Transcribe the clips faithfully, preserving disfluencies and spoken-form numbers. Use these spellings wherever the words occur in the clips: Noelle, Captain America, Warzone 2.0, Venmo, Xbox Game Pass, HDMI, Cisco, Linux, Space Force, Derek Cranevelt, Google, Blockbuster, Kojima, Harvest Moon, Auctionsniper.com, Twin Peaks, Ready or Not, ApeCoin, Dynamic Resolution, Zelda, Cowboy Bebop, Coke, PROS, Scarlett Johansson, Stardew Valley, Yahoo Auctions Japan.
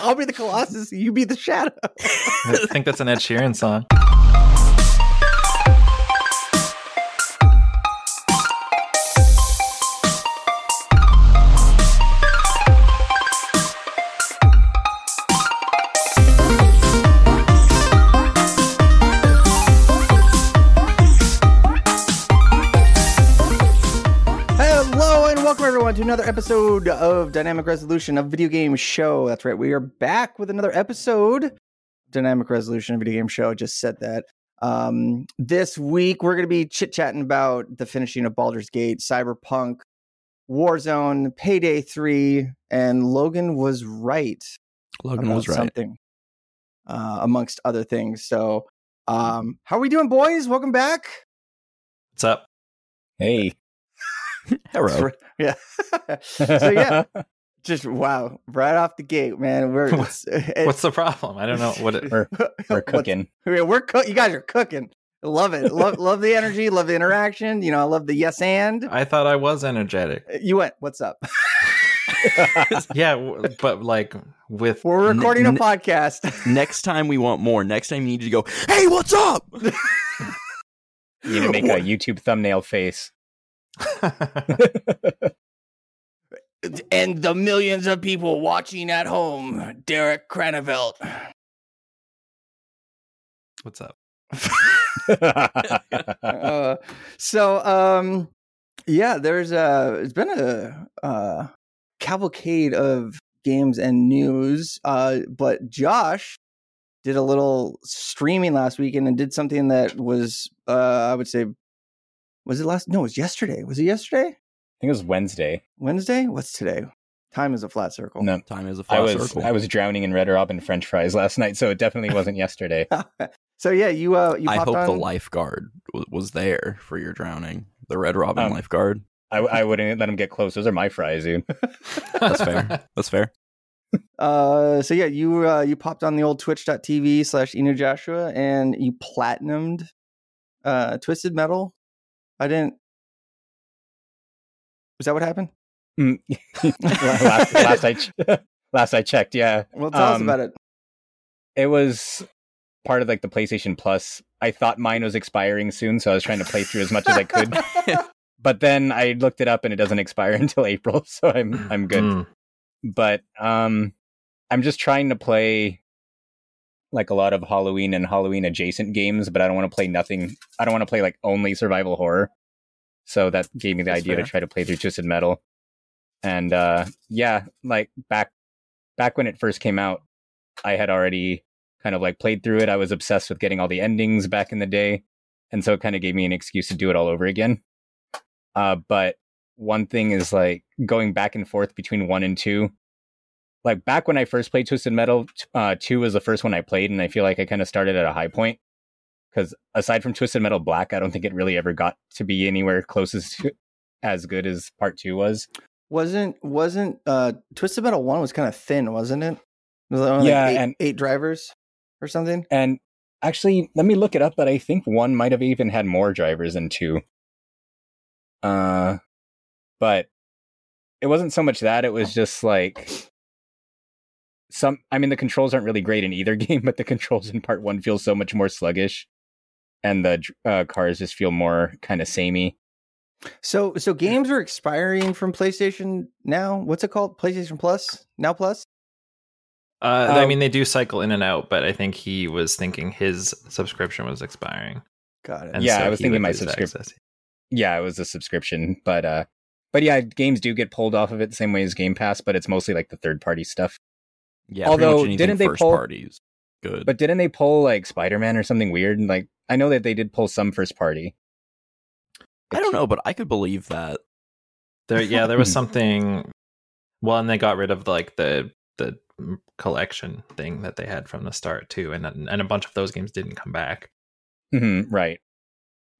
I'll be the Colossus, you be the Shadow. I think that's an Ed Sheeran song. To another episode of Dynamic Resolution, a video game show. That's right, we are back with another episode. Dynamic Resolution, a video game show. Just said that. Um, this week we're going to be chit chatting about the finishing of Baldur's Gate, Cyberpunk, Warzone, Payday three, and Logan was right. Logan was right. Something uh, amongst other things. So, um, how are we doing, boys? Welcome back. What's up? Hey. Hello. Yeah. So yeah, just wow, right off the gate, man. We're what's, it, what's the problem? I don't know what it, we're, we're cooking. We're co- you guys are cooking. Love it. Love love the energy. Love the interaction. You know, I love the yes and. I thought I was energetic. You went. What's up? Yeah, but like with we're recording n- a podcast. Next time we want more. Next time you need to go. Hey, what's up? You need to make what? A YouTube thumbnail face. And the millions of people watching at home, Derek Cranevelt. What's up? uh, so, um, yeah, there's a, it's been a, a cavalcade of games and news, uh, but Josh did a little streaming last weekend and did something that was, uh, I would say, Was it last? No, it was yesterday. Was it yesterday? I think it was Wednesday. Wednesday? What's today? Time is a flat circle. No, time is a flat I was, circle. I was drowning in Red Robin French fries last night, so it definitely wasn't yesterday. So yeah, you. Uh, you I hope on. The lifeguard w- was there for your drowning. The Red Robin um, lifeguard. I, I wouldn't let him get close. Those are my fries, dude. That's fair. That's fair. Uh, so yeah, you uh, you popped on the old twitch.tv slash Eno Joshua and you platinumed uh, Twisted Metal. I didn't. Was that what happened? Mm. last, last, I ch- last I checked, yeah. Well, tell um, us about it. It was part of like the PlayStation Plus. I thought mine was expiring soon, so I was trying to play through as much as I could. But then I looked it up, and it doesn't expire until April, so I'm I'm good. Mm. But um, I'm just trying to play like a lot of Halloween and Halloween adjacent games, but I don't want to play nothing. I don't want to play like only survival horror. So that gave me the That's idea fair. To try to play through Twisted Metal. And uh, yeah, like back back when it first came out, I had already kind of like played through it. I was obsessed with getting all the endings back in the day. And so it kind of gave me an excuse to do it all over again. Uh, but one thing is like going back and forth between one and two. Like back when I first played Twisted Metal, uh, two was the first one I played, and I feel like I kind of started at a high point because aside from Twisted Metal Black, I don't think it really ever got to be anywhere closest to as good as Part Two was. Wasn't wasn't uh, Twisted Metal One was kind of thin, wasn't it? Was it only yeah, like eight, and eight drivers or something. And actually, let me look it up. But I think one might have even had more drivers than two. Uh, but it wasn't so much that it was just like. Some, I mean, the controls aren't really great in either game, but the controls in part one feel so much more sluggish, and the uh, cars just feel more kind of samey. So, so games are expiring from PlayStation now. What's it called? PlayStation Plus now Plus. Uh, um, I mean, they do cycle in and out, but I think he was thinking his subscription was expiring. Got it. And yeah, so I was thinking my subscription. Yeah, it was a subscription, but uh, but yeah, games do get pulled off of it the same way as Game Pass, but it's mostly like the third party stuff. Yeah, although didn't they first pull parties? Good, but didn't they pull like Spider-Man or something weird? And like, I know that they did pull some first party. I don't know, but I could believe that. There, yeah, there was something. Well, and they got rid of like the the collection thing that they had from the start too, and and a bunch of those games didn't come back. Mm-hmm, right,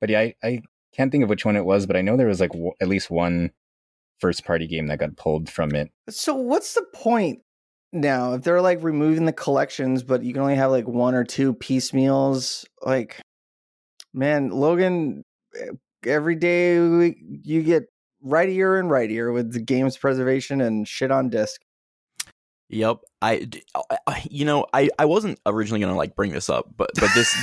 but yeah, I, I can't think of which one it was, but I know there was like w- at least one first party game that got pulled from it. So what's the point? Now, if they're like removing the collections, but you can only have like one or two piecemeals, like, man, Logan, every day we, you get rightier and rightier with the game's preservation and shit on disc. Yep. I, I, you know, I, I wasn't originally going to like bring this up, but, but this,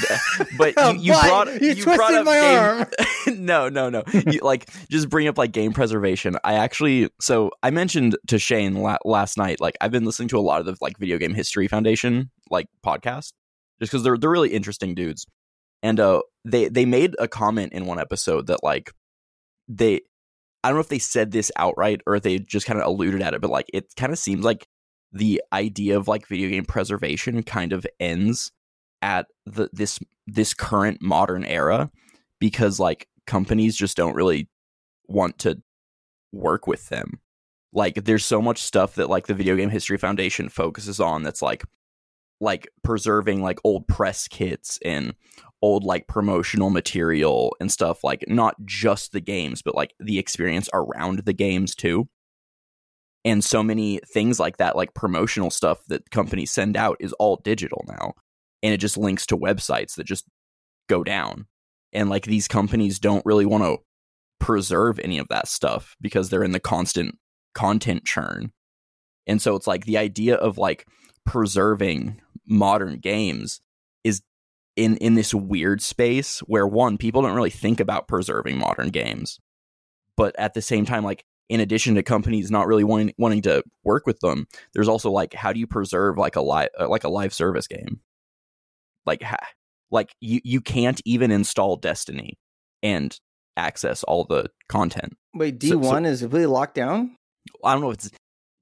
but oh, you, you brought, you, you twisted brought up my game, arm. no, no, no. You, like just bring up like game preservation. I actually, so I mentioned to Shane la- last night, like I've been listening to a lot of the like Video Game History Foundation, like podcast, just cause they're, they're really interesting dudes. And, uh, they, they made a comment in one episode that like they, I don't know if they said this outright or if they just kind of alluded at it, but like, it kind of seems like the idea of like video game preservation kind of ends at the this this current modern era, because like companies just don't really want to work with them. Like there's so much stuff that like the Video Game History Foundation focuses on that's like like preserving like old press kits and old like promotional material and stuff, like not just the games but like the experience around the games too. And so many things like that, like promotional stuff that companies send out is all digital now. And it just links to websites that just go down. And like these companies don't really want to preserve any of that stuff because they're in the constant content churn. And so it's like the idea of like preserving modern games is in, in this weird space where one, people don't really think about preserving modern games. But at the same time, like, in addition to companies not really wanting wanting to work with them, there's also like, how do you preserve like a live uh, like a live service game? Like, ha- like you, you can't even install Destiny and access all the content. Wait, D one so, so, is really locked down? I don't know if it's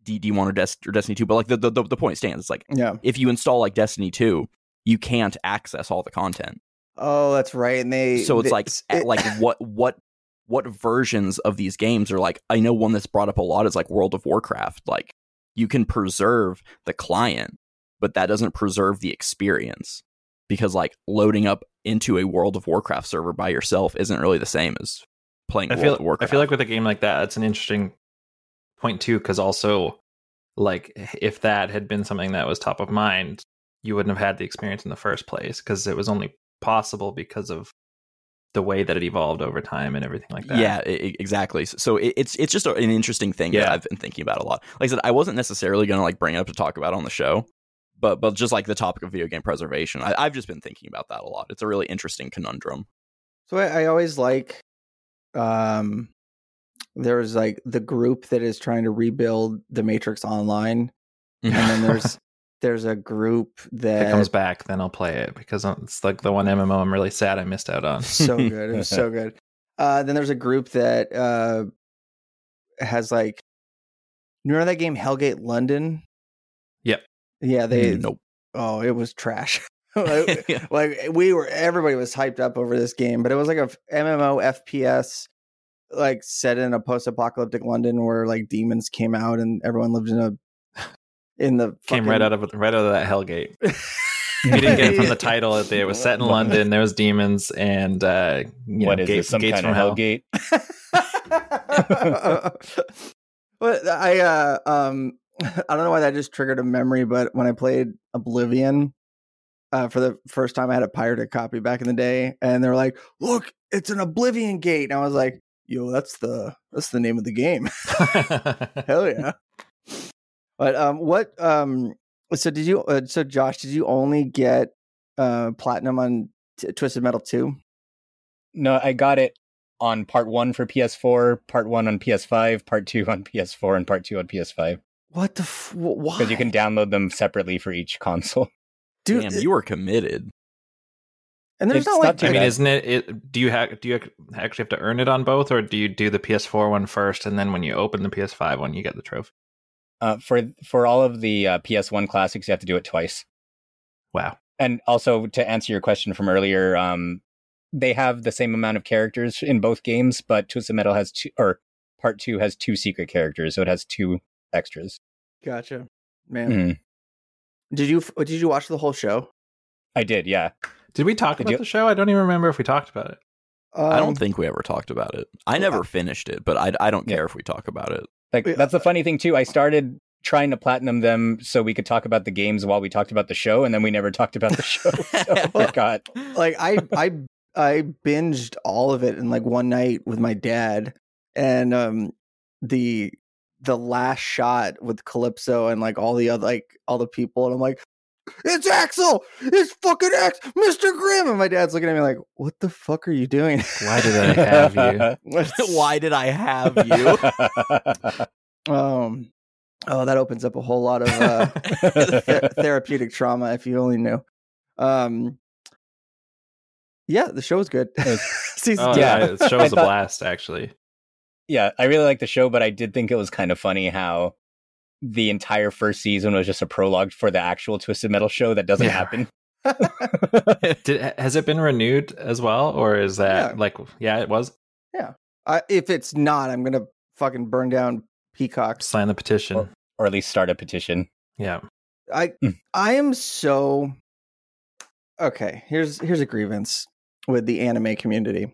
D one or, Des- or Destiny two, but like the, the, the point stands. It's like, yeah. If you install like Destiny two, you can't access all the content. Oh, that's right. And they so it's they, like it, like what what. what versions of these games are like, I know one that's brought up a lot is like World of Warcraft. Like you can preserve the client, but that doesn't preserve the experience, because like loading up into a World of Warcraft server by yourself isn't really the same as playing I World feel, of Warcraft. I feel like with a game like that, that's an interesting point too, because also like if that had been something that was top of mind, you wouldn't have had the experience in the first place, because it was only possible because of the way that it evolved over time and everything like that. Yeah, it, exactly. So it, it's it's just an interesting thing yeah. that I've been thinking about a lot. Like I said, I wasn't necessarily going to like bring it up to talk about on the show, but but just like the topic of video game preservation, I, I've just been thinking about that a lot. It's a really interesting conundrum. So I, I always like, um, there's like the group that is trying to rebuild the Matrix Online, and then there's there's a group that if it comes back, then I'll play it, because it's like the one M M O I'm really sad I missed out on. So good. It was so good. Uh, then there's a group that uh, has like, you remember that game Hellgate London? Yep. Yeah. They, nope. Oh, it was trash. like, yeah. like we were, everybody was hyped up over this game, but it was like a M M O F P S, like set in a post-apocalyptic London where like demons came out and everyone lived in a, in the fucking... came right out of right out of that Hellgate. You didn't get it from the title. It was set in London. There was demons and uh, you what know, is gate, it? Some gates kind from of Hellgate. But I uh, um I don't know why that just triggered a memory, but when I played Oblivion uh, for the first time, I had a pirated copy back in the day, and they were like, "Look, it's an Oblivion gate," and I was like, "Yo, that's the that's the name of the game." Hell yeah. But um, what um, so did you? Uh, so Josh, did you only get uh, platinum on T- Twisted Metal two? No, I got it on part one for P S four, part one on P S five, part two on P S four, and part two on P S five. What the? F- why? Because you can download them separately for each console. Dude, damn, it, you were committed. And there's it's not like not I mean, isn't it, it? Do you have? Do you actually have to earn it on both, or do you do the P S four one first, and then when you open the P S five one, you get the trophy? Uh, for for all of the uh, P S one classics, you have to do it twice. Wow. And also, to answer your question from earlier, um, they have the same amount of characters in both games, but Twisted Metal has two, or Part two has two secret characters, so it has two extras. Gotcha. Man. Mm-hmm. Did you did you watch the whole show? I did, yeah. Did we talk did about you? the show? I don't even remember if we talked about it. Um, I don't think we ever talked about it. I never yeah. finished it, but I, I don't care yeah. if we talk about it. Like, that's the funny thing, too. I started trying to platinum them so we could talk about the games while we talked about the show, and then we never talked about the show. So I forgot. Like, I, I, I binged all of it in, like, one night with my dad, and um, the the last shot with Calypso and like all the other, like all the people, and I'm like, it's Axel, it's fucking Ax, Mister Grimm, and my dad's looking at me like, what the fuck are you doing? Why did I have you? Why did I have you? um, oh, that opens up a whole lot of uh, ther- therapeutic trauma if you only knew. Um, yeah, the show was good. Season oh, two. Yeah, the show was a thought, blast, actually. Yeah, I really liked the show, but I did think it was kind of funny how the entire first season was just a prologue for the actual Twisted Metal show that doesn't yeah. happen. Did, has it been renewed as well, or is that yeah. like yeah it was yeah uh, if it's not, I'm gonna fucking burn down Peacock, sign the petition, or, or at least start a petition. yeah I mm. I am so okay here's here's a grievance with the anime community.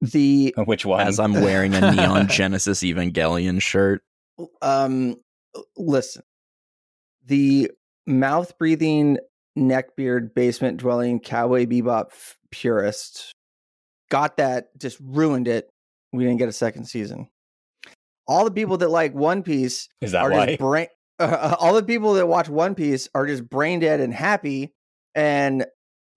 The which one? As I'm wearing a Neon Genesis Evangelion shirt. Um listen, the mouth breathing neckbeard basement dwelling Cowboy Bebop f- purist got that, just ruined it. We didn't get a second season. All the people that like One Piece is that are why? Just brain- uh, all the people that watch One Piece are just brain dead and happy and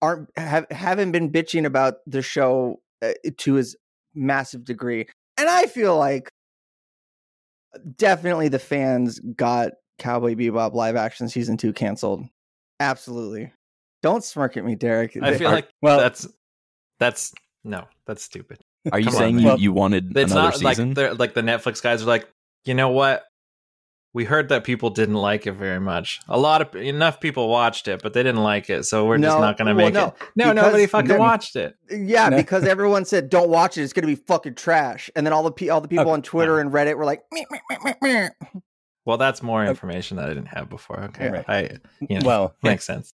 aren't have, haven't been bitching about the show uh, to his massive degree. And I feel like definitely the fans got Cowboy Bebop live action season two canceled. Absolutely. Don't smirk at me, Derek. I they feel are, like well, that's that's no, that's stupid. Are you Come saying on, you, you wanted it's another not season? Like, like the Netflix guys are like, you know what? We heard that people didn't like it very much. A lot of enough people watched it, but they didn't like it, so we're no, just not going to well, make no, it. No, nobody fucking watched it. Yeah, no. Because everyone said, "Don't watch it; it's going to be fucking trash." And then all the all the people okay. on Twitter and Reddit were like, meh, meh, meh, meh, meh. "Well, that's more information that I didn't have before." Okay, yeah. I you know, well makes yeah. sense.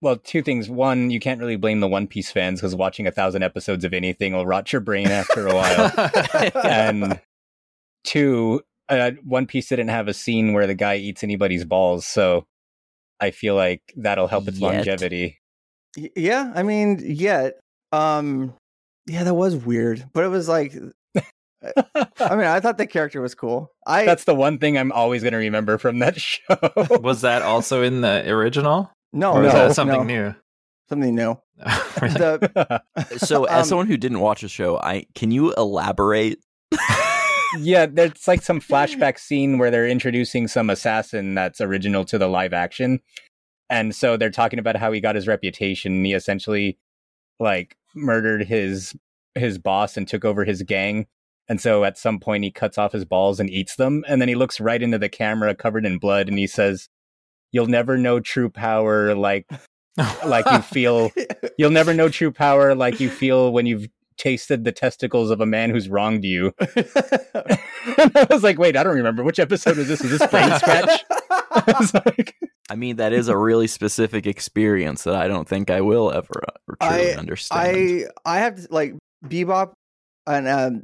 Well, two things. One, you can't really blame the One Piece fans because watching a thousand episodes of anything will rot your brain after a while. And two. Uh, One Piece didn't have a scene where the guy eats anybody's balls, so I feel like that'll help its yet. longevity. Y- yeah, I mean, yet. Um, yeah, that was weird, but it was like... I mean, I thought the character was cool. I That's the one thing I'm always going to remember from that show. Was that also in the original? No. Or was no, that something no. new? Something new. the... So, as um, someone who didn't watch the show, I can you elaborate... Yeah, there's like some flashback scene where they're introducing some assassin that's original to the live action. And so they're talking about how he got his reputation. He essentially like murdered his his boss and took over his gang. And so at some point he cuts off his balls and eats them. And then he looks right into the camera covered in blood and he says, "You'll never know true power like like you feel you'll never know true power like you feel when you've tasted the testicles of a man who's wronged you." I was like, wait, I don't remember. Which episode was this? Is this Brain Scratch? I was like... I mean, that is a really specific experience that I don't think I will ever uh, truly I, understand. I, I have, to, like, Bebop, and um,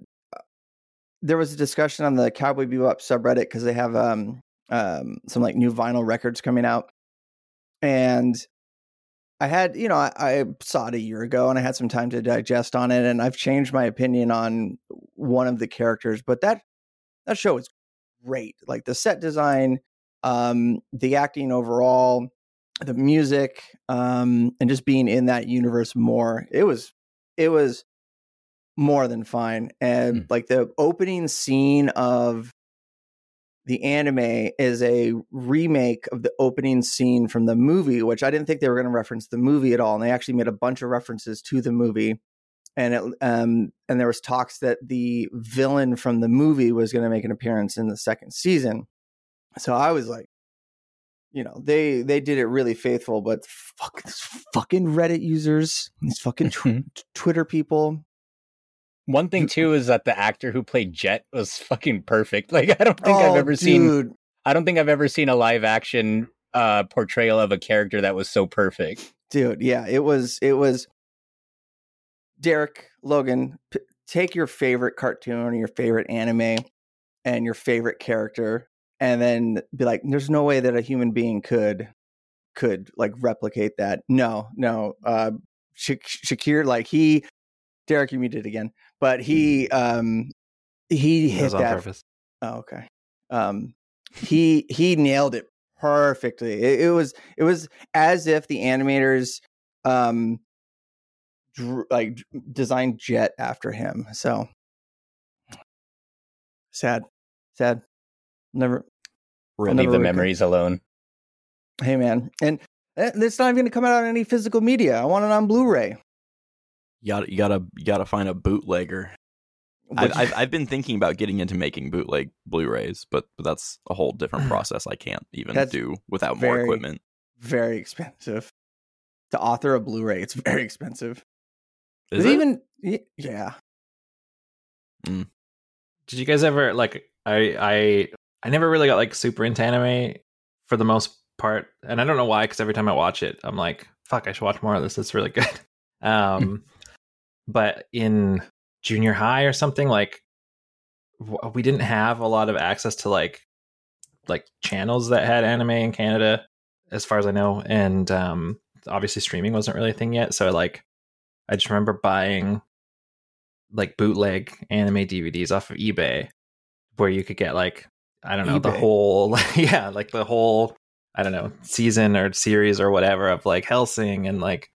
there was a discussion on the Cowboy Bebop subreddit because they have um, um, some, like, new vinyl records coming out. And... I had, you know, I, I saw it a year ago and I had some time to digest on it, and I've changed my opinion on one of the characters, but that that show is great. Like the set design, um, the acting overall, the music, um, and just being in that universe more. It was it was more than fine. And mm. like the opening scene of the anime is a remake of the opening scene from the movie, which I didn't think they were going to reference the movie at all. And they actually made a bunch of references to the movie. And it, um, and there was talks that the villain from the movie was going to make an appearance in the second season. So I was like, you know, they, they did it really faithful, but fuck these fucking Reddit users, these fucking tw- Twitter people. One thing, too, is that the actor who played Jet was fucking perfect. Like, I don't think oh, I've ever dude. seen I don't think I've ever seen a live action uh, portrayal of a character that was so perfect. Dude. Yeah, it was it was. Derek, Logan, p- take your favorite cartoon or your favorite anime and your favorite character and then be like, there's no way that a human being could could like replicate that. No, no. Uh, Sha- Shakir, like he. Derek, you muted again, but he um, he hit that. It was on purpose. Oh, okay. um, he he nailed it perfectly. It, it was it was as if the animators um, drew, like designed Jet after him. So sad, sad. Never really never the recover. Memories alone. Hey man, and it's not even going to come out on any physical media. I want it on Blu-ray. You gotta, you gotta, you gotta find a bootlegger. I've, I've, I've been thinking about getting into making bootleg Blu-rays, but, but that's a whole different process. I can't even that's do without very, more equipment. Very expensive. To author a Blu-ray, it's very expensive. Is it? Even yeah. Mm. Did you guys ever like? I I I never really got like super into anime for the most part, and I don't know why. Because every time I watch it, I'm like, "Fuck, I should watch more of this. It's really good." Um, but in junior high or something, like w- we didn't have a lot of access to like like channels that had anime in Canada, as far as I know. And um, obviously streaming wasn't really a thing yet. So like, I just remember buying like bootleg anime D V Ds off of eBay, where you could get like I don't know eBay. the whole yeah like the whole I don't know season or series or whatever of like Hellsing and like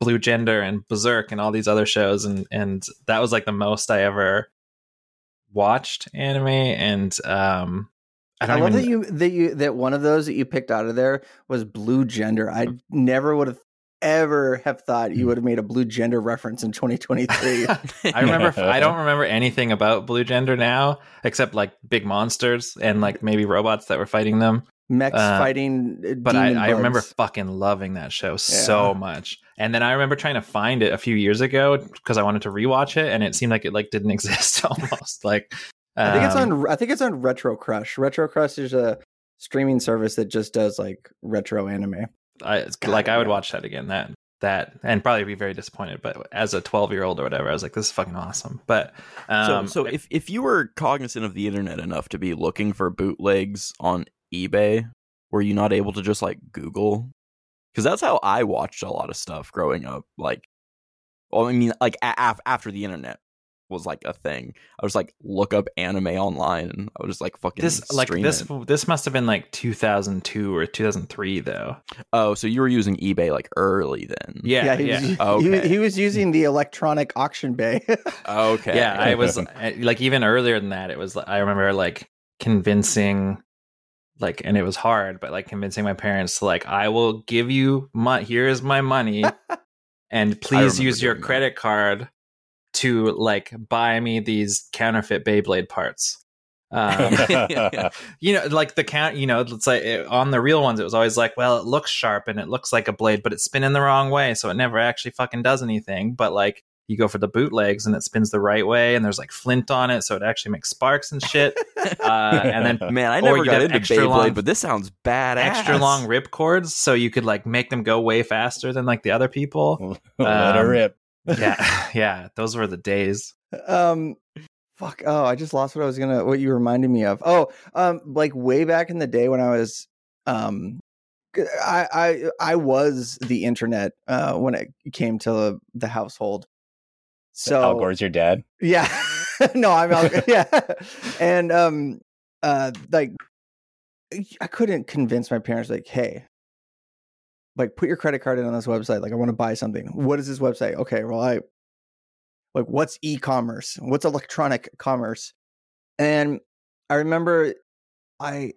Blue Gender and Berserk and all these other shows, and and that was like the most I ever watched anime. And um I, don't I love even... that you that you that one of those that you picked out of there was Blue Gender. I never would have ever have thought you would have made a Blue Gender reference in twenty twenty-three. I remember I don't remember anything about Blue Gender now except like big monsters and like maybe robots that were fighting them. Mechs uh, fighting, but I, I remember fucking loving that show yeah. so much. And then I remember trying to find it a few years ago because I wanted to rewatch it, and it seemed like it like didn't exist almost. Like um, I think it's on. I think it's on Retro Crush. Retro Crush is a streaming service that just does like retro anime. I like. I would watch that again. That that and probably be very disappointed. But as a twelve year old or whatever, I was like, this is fucking awesome. But um, so, so if if you were cognizant of the internet enough to be looking for bootlegs on eBay, were you not able to just like Google? Because that's how I watched a lot of stuff growing up. Like, well, I mean, like a- af- after the internet was like a thing, I was like look up anime online. And I was just like fucking this like this it. This must have been like two thousand two or two thousand three though. Oh, so you were using eBay like early then? Yeah, yeah. He, yeah. Was, okay. he, he was using the electronic auction bay. Okay, yeah, I was like even earlier than that. It was I remember like convincing. Like, and it was hard, but like convincing my parents to like, I will give you my, here is my money and please use your credit card to like buy me these counterfeit Beyblade parts. Um, you know, like the count, you know, it's like it, on the real ones, it was always like, well, it looks sharp and it looks like a blade, but it's spinning the wrong way. So it never actually fucking does anything. But like you go for the bootlegs and it spins the right way and there's like flint on it. So it actually makes sparks and shit. Uh, and then, man, I never got into Beyblade, long, but this sounds badass. Extra long rip cords. So you could like make them go way faster than like the other people. What um, a rip. yeah. Yeah. Those were the days. Um, fuck. Oh, I just lost what I was going to, what you reminded me of. Oh, um, like way back in the day when I was, um, I, I, I was the internet, uh, when it came to the, the household. So Al Gore's your dad? Yeah. No, I'm Al Gore. Yeah. And um uh like I couldn't convince my parents like, hey, like put your credit card in on this website. Like I want to buy something. What is this website? Okay, well I like what's e-commerce? What's electronic commerce? And I remember I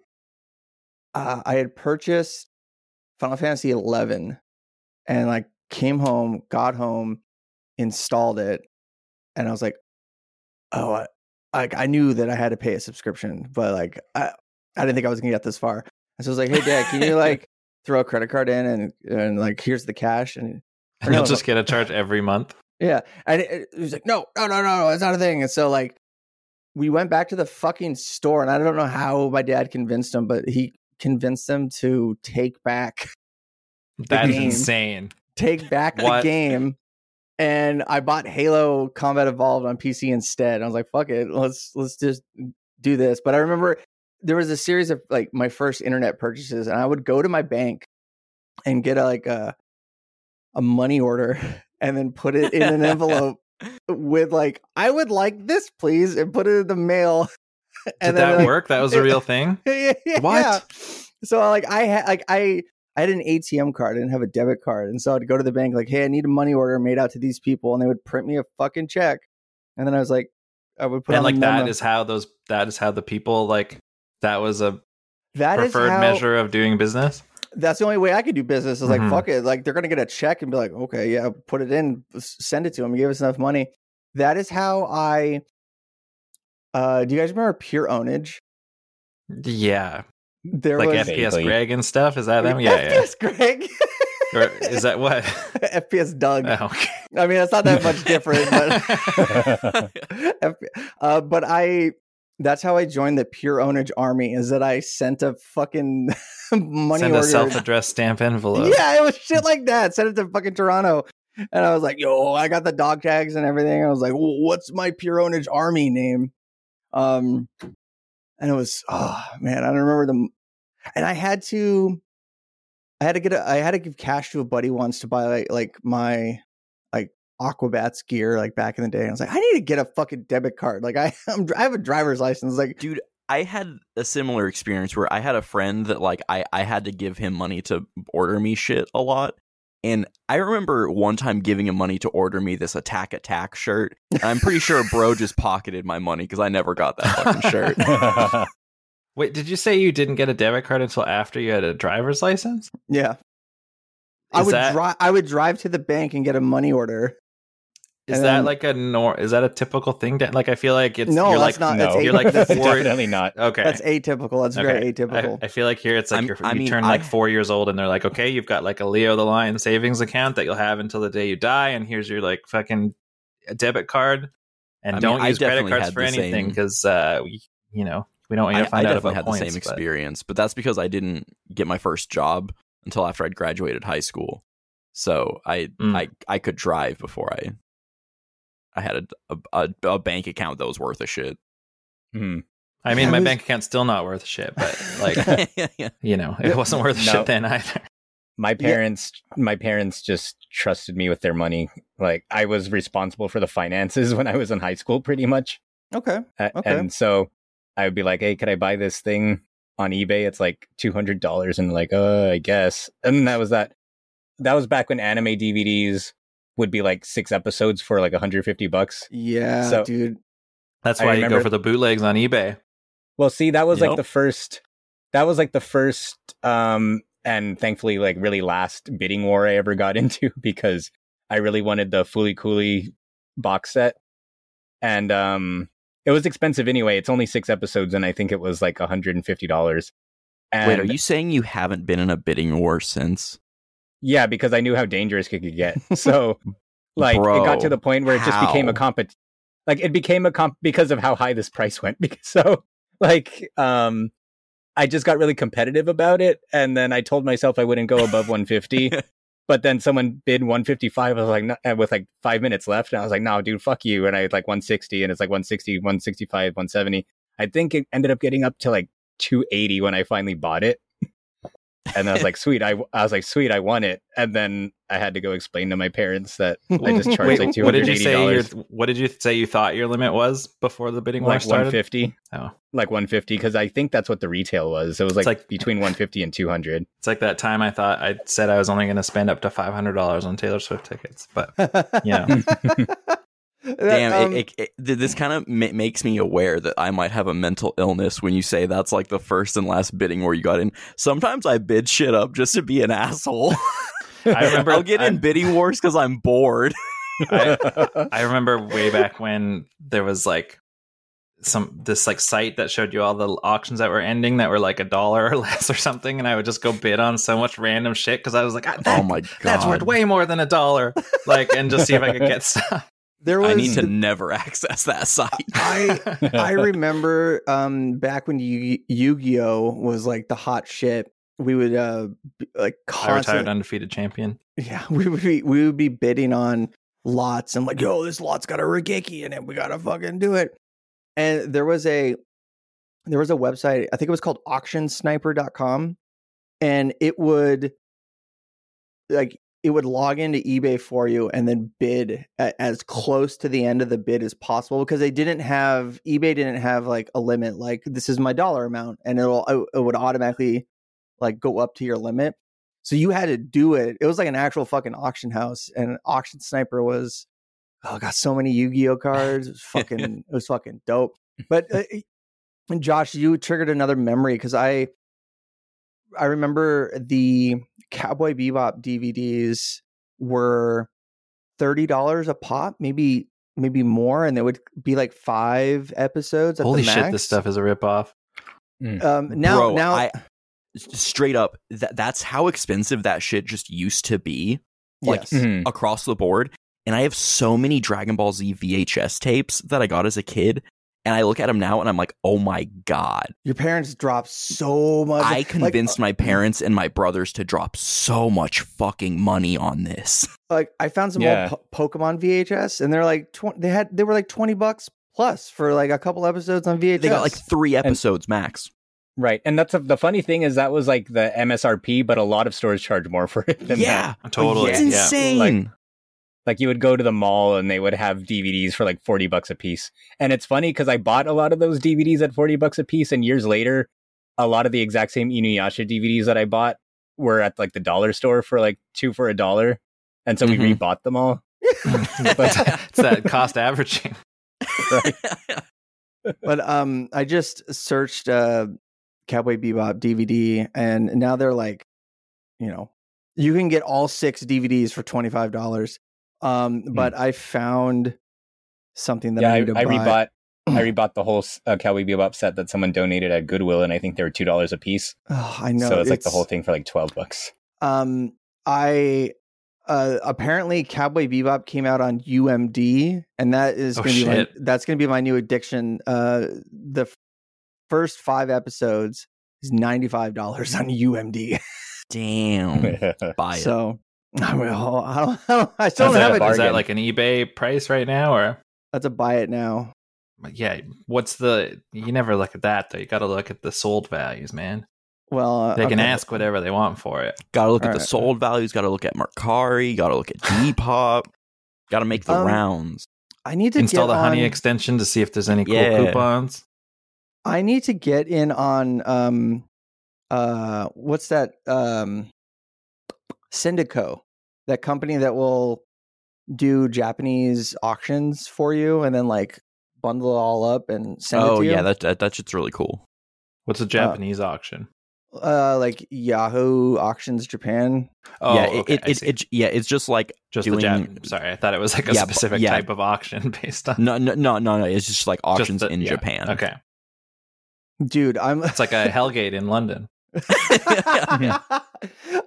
uh, I had purchased Final Fantasy eleven and like came home, got home, installed it. And I was like, oh, like I knew that I had to pay a subscription, but like I, I didn't think I was gonna get this far. And so I was like, "Hey, Dad, can you like throw a credit card in and and like here's the cash and and you'll just get a charge every month?" Yeah, and it, it was like, "No, no, no, no, it's not a thing." And so like we went back to the fucking store, and I don't know how my dad convinced him, but he convinced them to take back. That's insane. Take back the game. And I bought Halo Combat Evolved on P C instead. I was like, fuck it, let's let's just do this. But I remember there was a series of like my first internet purchases, and I would go to my bank and get a, like a a money order and then put it in an envelope with like, I would like this, please, and put it in the mail. Did that like, work? That was a real thing? Yeah, yeah, what? Yeah. So like I had like I I had an A T M card. I didn't have a debit card. And so I'd go to the bank like, hey, I need a money order made out to these people. And they would print me a fucking check. And then I was like, I would put and on like that is how those that is how the people like that was a that preferred is how, measure of doing business. That's the only way I could do business is like, mm-hmm. fuck it. Like they're going to get a check and be like, okay, yeah, put it in, send it to them. You gave us enough money. That is how I, uh, do you guys remember Pure Ownage? Yeah. There like was F P S vaguely. Greg and stuff. Is that them? Yeah. F P S yeah. Greg. Or is that what? F P S Doug. Oh, okay. I mean, it's not that much different, but, uh, but I, that's how I joined the Pure Ownage army is that I sent a fucking money sent order. Sent a self-addressed stamp envelope. Yeah, it was shit like that. Sent it to fucking Toronto. And I was like, yo, I got the dog tags and everything. I was like, what's my Pure Ownage army name? Um, and it was, oh man, I don't remember the, and I had to, I had to get a, I had to give cash to a buddy once to buy like, like my, Aquabats gear like back in the day. I was like, I need to get a fucking debit card. Like I, I'm, I have a driver's license. Like, dude, I had a similar experience where I had a friend that like I, I had to give him money to order me shit a lot. And I remember one time giving him money to order me this Attack Attack shirt. And I'm pretty sure bro just pocketed my money because I never got that fucking shirt. Wait, did you say you didn't get a debit card until after you had a driver's license? Yeah, Is I would that... drive. I would drive to the bank and get a money order. Is and that then, like a nor? Is that a typical thing? To, like, I feel like it's no, you're that's like, not. No. That's you're like that's four, definitely not. Okay, that's atypical. That's okay. very atypical. I, I feel like here it's like you're, I mean, you turn I, like four years old, and they're like, okay, you've got like a Leo the Lion savings account that you'll have until the day you die, and here's your like fucking debit card, and I don't mean, use credit cards for anything because uh, we, you know, we don't want you to find I, I out about had points. Had the same but. experience, but that's because I didn't get my first job until after I'd graduated high school, so I mm. I I could drive before I. I had a, a, a bank account that was worth a shit. Hmm. I mean, I my was... bank account's still not worth a shit, but like, you know, it wasn't worth a no. shit then either. My parents, yeah. my parents just trusted me with their money. Like I was responsible for the finances when I was in high school, pretty much. Okay. Uh, okay. And so I would be like, hey, could I buy this thing on eBay? It's like two hundred dollars and like, oh, I guess. And that was that, that was back when anime D V Ds would be like six episodes for like one hundred fifty bucks. Yeah, so, dude. That's why I remember, you go for the bootlegs on eBay. Well, see, that was yep. like the first, that was like the first, um, and thankfully like really last bidding war I ever got into because I really wanted the Foolie Cooley box set. And um, it was expensive anyway. It's only six episodes and I think it was like one hundred fifty dollars. And wait, are you saying you haven't been in a bidding war since? Yeah, because I knew how dangerous it could get. So, like, Bro, it got to the point where it just how? became a compet. Like, it became a comp because of how high this price went. So, like, um, I just got really competitive about it, and then I told myself I wouldn't go above one fifty. But then someone bid one fifty-five. I was like, no, with like five minutes left, and I was like, no, dude, fuck you. And I had like one sixty, and it's like one sixty, one sixty-five, one seventy. I think it ended up getting up to like two eighty when I finally bought it. And I was like, sweet, I, I was like, sweet, I won it. And then I had to go explain to my parents that I just charged Wait, like two hundred eighty dollars. What did you say your, what did you say you thought your limit was before the bidding war started? Like one fifty dollars. Oh. Like one hundred fifty dollars, because I think that's what the retail was. It was like, like between one hundred fifty dollars and two hundred dollars. It's like that time I thought I said I was only going to spend up to five hundred dollars on Taylor Swift tickets. But, you know. Damn, um, it, it, it, this kind of ma- makes me aware that I might have a mental illness when you say that's like the first and last bidding where you got in. Sometimes I bid shit up just to be an asshole. I remember I'll get I'm, in bidding wars because I'm bored. I, I remember way back when there was like some this like site that showed you all the auctions that were ending that were like a dollar or less or something, and I would just go bid on so much random shit because I was like, that, oh my god, that's worth way more than a dollar. Like, and just see if I could get stuff. There was, I need to never access that site. I I remember um, back when Yu- Yu-Gi-Oh! was like the hot shit. We would uh, be, like constantly, I retired undefeated champion. Yeah, we would be we would be bidding on lots and like, yo, this lot's got a Regeki in it. We gotta fucking do it. And there was a there was a website. I think it was called auction sniper dot com, and it would like it would log into eBay for you and then bid at, as close to the end of the bid as possible, because they didn't have, eBay didn't have like a limit, like this is my dollar amount, and it'll, it would automatically like go up to your limit. So you had to do it. It was like an actual fucking auction house, and Auction Sniper was, oh, I got so many Yu-Gi-Oh cards. It was fucking, it was fucking dope. But uh, and Josh, you triggered another memory, because I, I remember the Cowboy Bebop D V Ds were thirty dollars a pop, maybe maybe more, and they would be like five episodes at Holy the max. Shit, this stuff is a ripoff. Mm. Um, now, Bro, now, I, straight up, th- that's how expensive that shit just used to be, like yes. mm-hmm. across the board. And I have so many Dragon Ball Z V H S tapes that I got as a kid. And I look at them now and I'm like, oh my God. Your parents dropped so much. I convinced like, my parents and my brothers to drop so much fucking money on this. Like I found some yeah. old po- Pokemon V H S, and they're like, tw- they had, they were like twenty bucks plus for like a couple episodes on V H S. They got like three episodes and, max. Right. And that's a, the funny thing is that was like the M S R P, but a lot of stores charge more for it than yeah, that. Totally. It's yeah, totally. It's insane. Like, Like you would go to the mall and they would have D V Ds for like forty bucks a piece. And it's funny because I bought a lot of those D V Ds at forty bucks a piece. And years later, a lot of the exact same Inuyasha D V Ds that I bought were at like the dollar store for like two for a dollar. And so mm-hmm. we rebought them all. But it's that cost averaging. Right? But um, I just searched uh, Cowboy Bebop D V D, and now they're like, you know, you can get all six D V Ds for twenty-five dollars. Um, but mm. I found something that yeah, I need to I, buy. I rebought, I rebought the whole uh, Cowboy Bebop set that someone donated at Goodwill, and I think they were two dollars a piece. Oh, I know. So it's, it's like the whole thing for like twelve bucks. Um, I uh, apparently Cowboy Bebop came out on U M D, and that is oh, gonna be my, that's going to be my new addiction. Uh, the f- first five episodes is ninety five dollars on U M D. Damn, buy it. So. I mean, oh, I don't, I don't, I still don't have it. Is that like an eBay price right now, or that's a buy it now? Yeah, what's the? You never look at that though. You got to look at the sold values, man. Well, they okay. can ask whatever they want for it. Got to look All at right. the sold values. Got to look at Mercari. Got to look at Depop. Got to make the um, rounds. I need to install get the Honey on... extension to see if there's any cool yeah. coupons. I need to get in on um, uh, what's that um. Syndico, that company that will do Japanese auctions for you and then like bundle it all up and send oh, it to you. Oh yeah, that, that that shit's really cool. What's a Japanese uh, auction? Uh, like Yahoo Auctions Japan. Oh, yeah, okay, it, it, it, it yeah, it's just like just doing, the Jap- Sorry, I thought it was like a yeah, specific yeah. type of auction based on. No, no, no, no, no. It's just like auctions just the, in yeah. Japan. Okay, dude, I'm. It's like a Hellgate in London. yeah.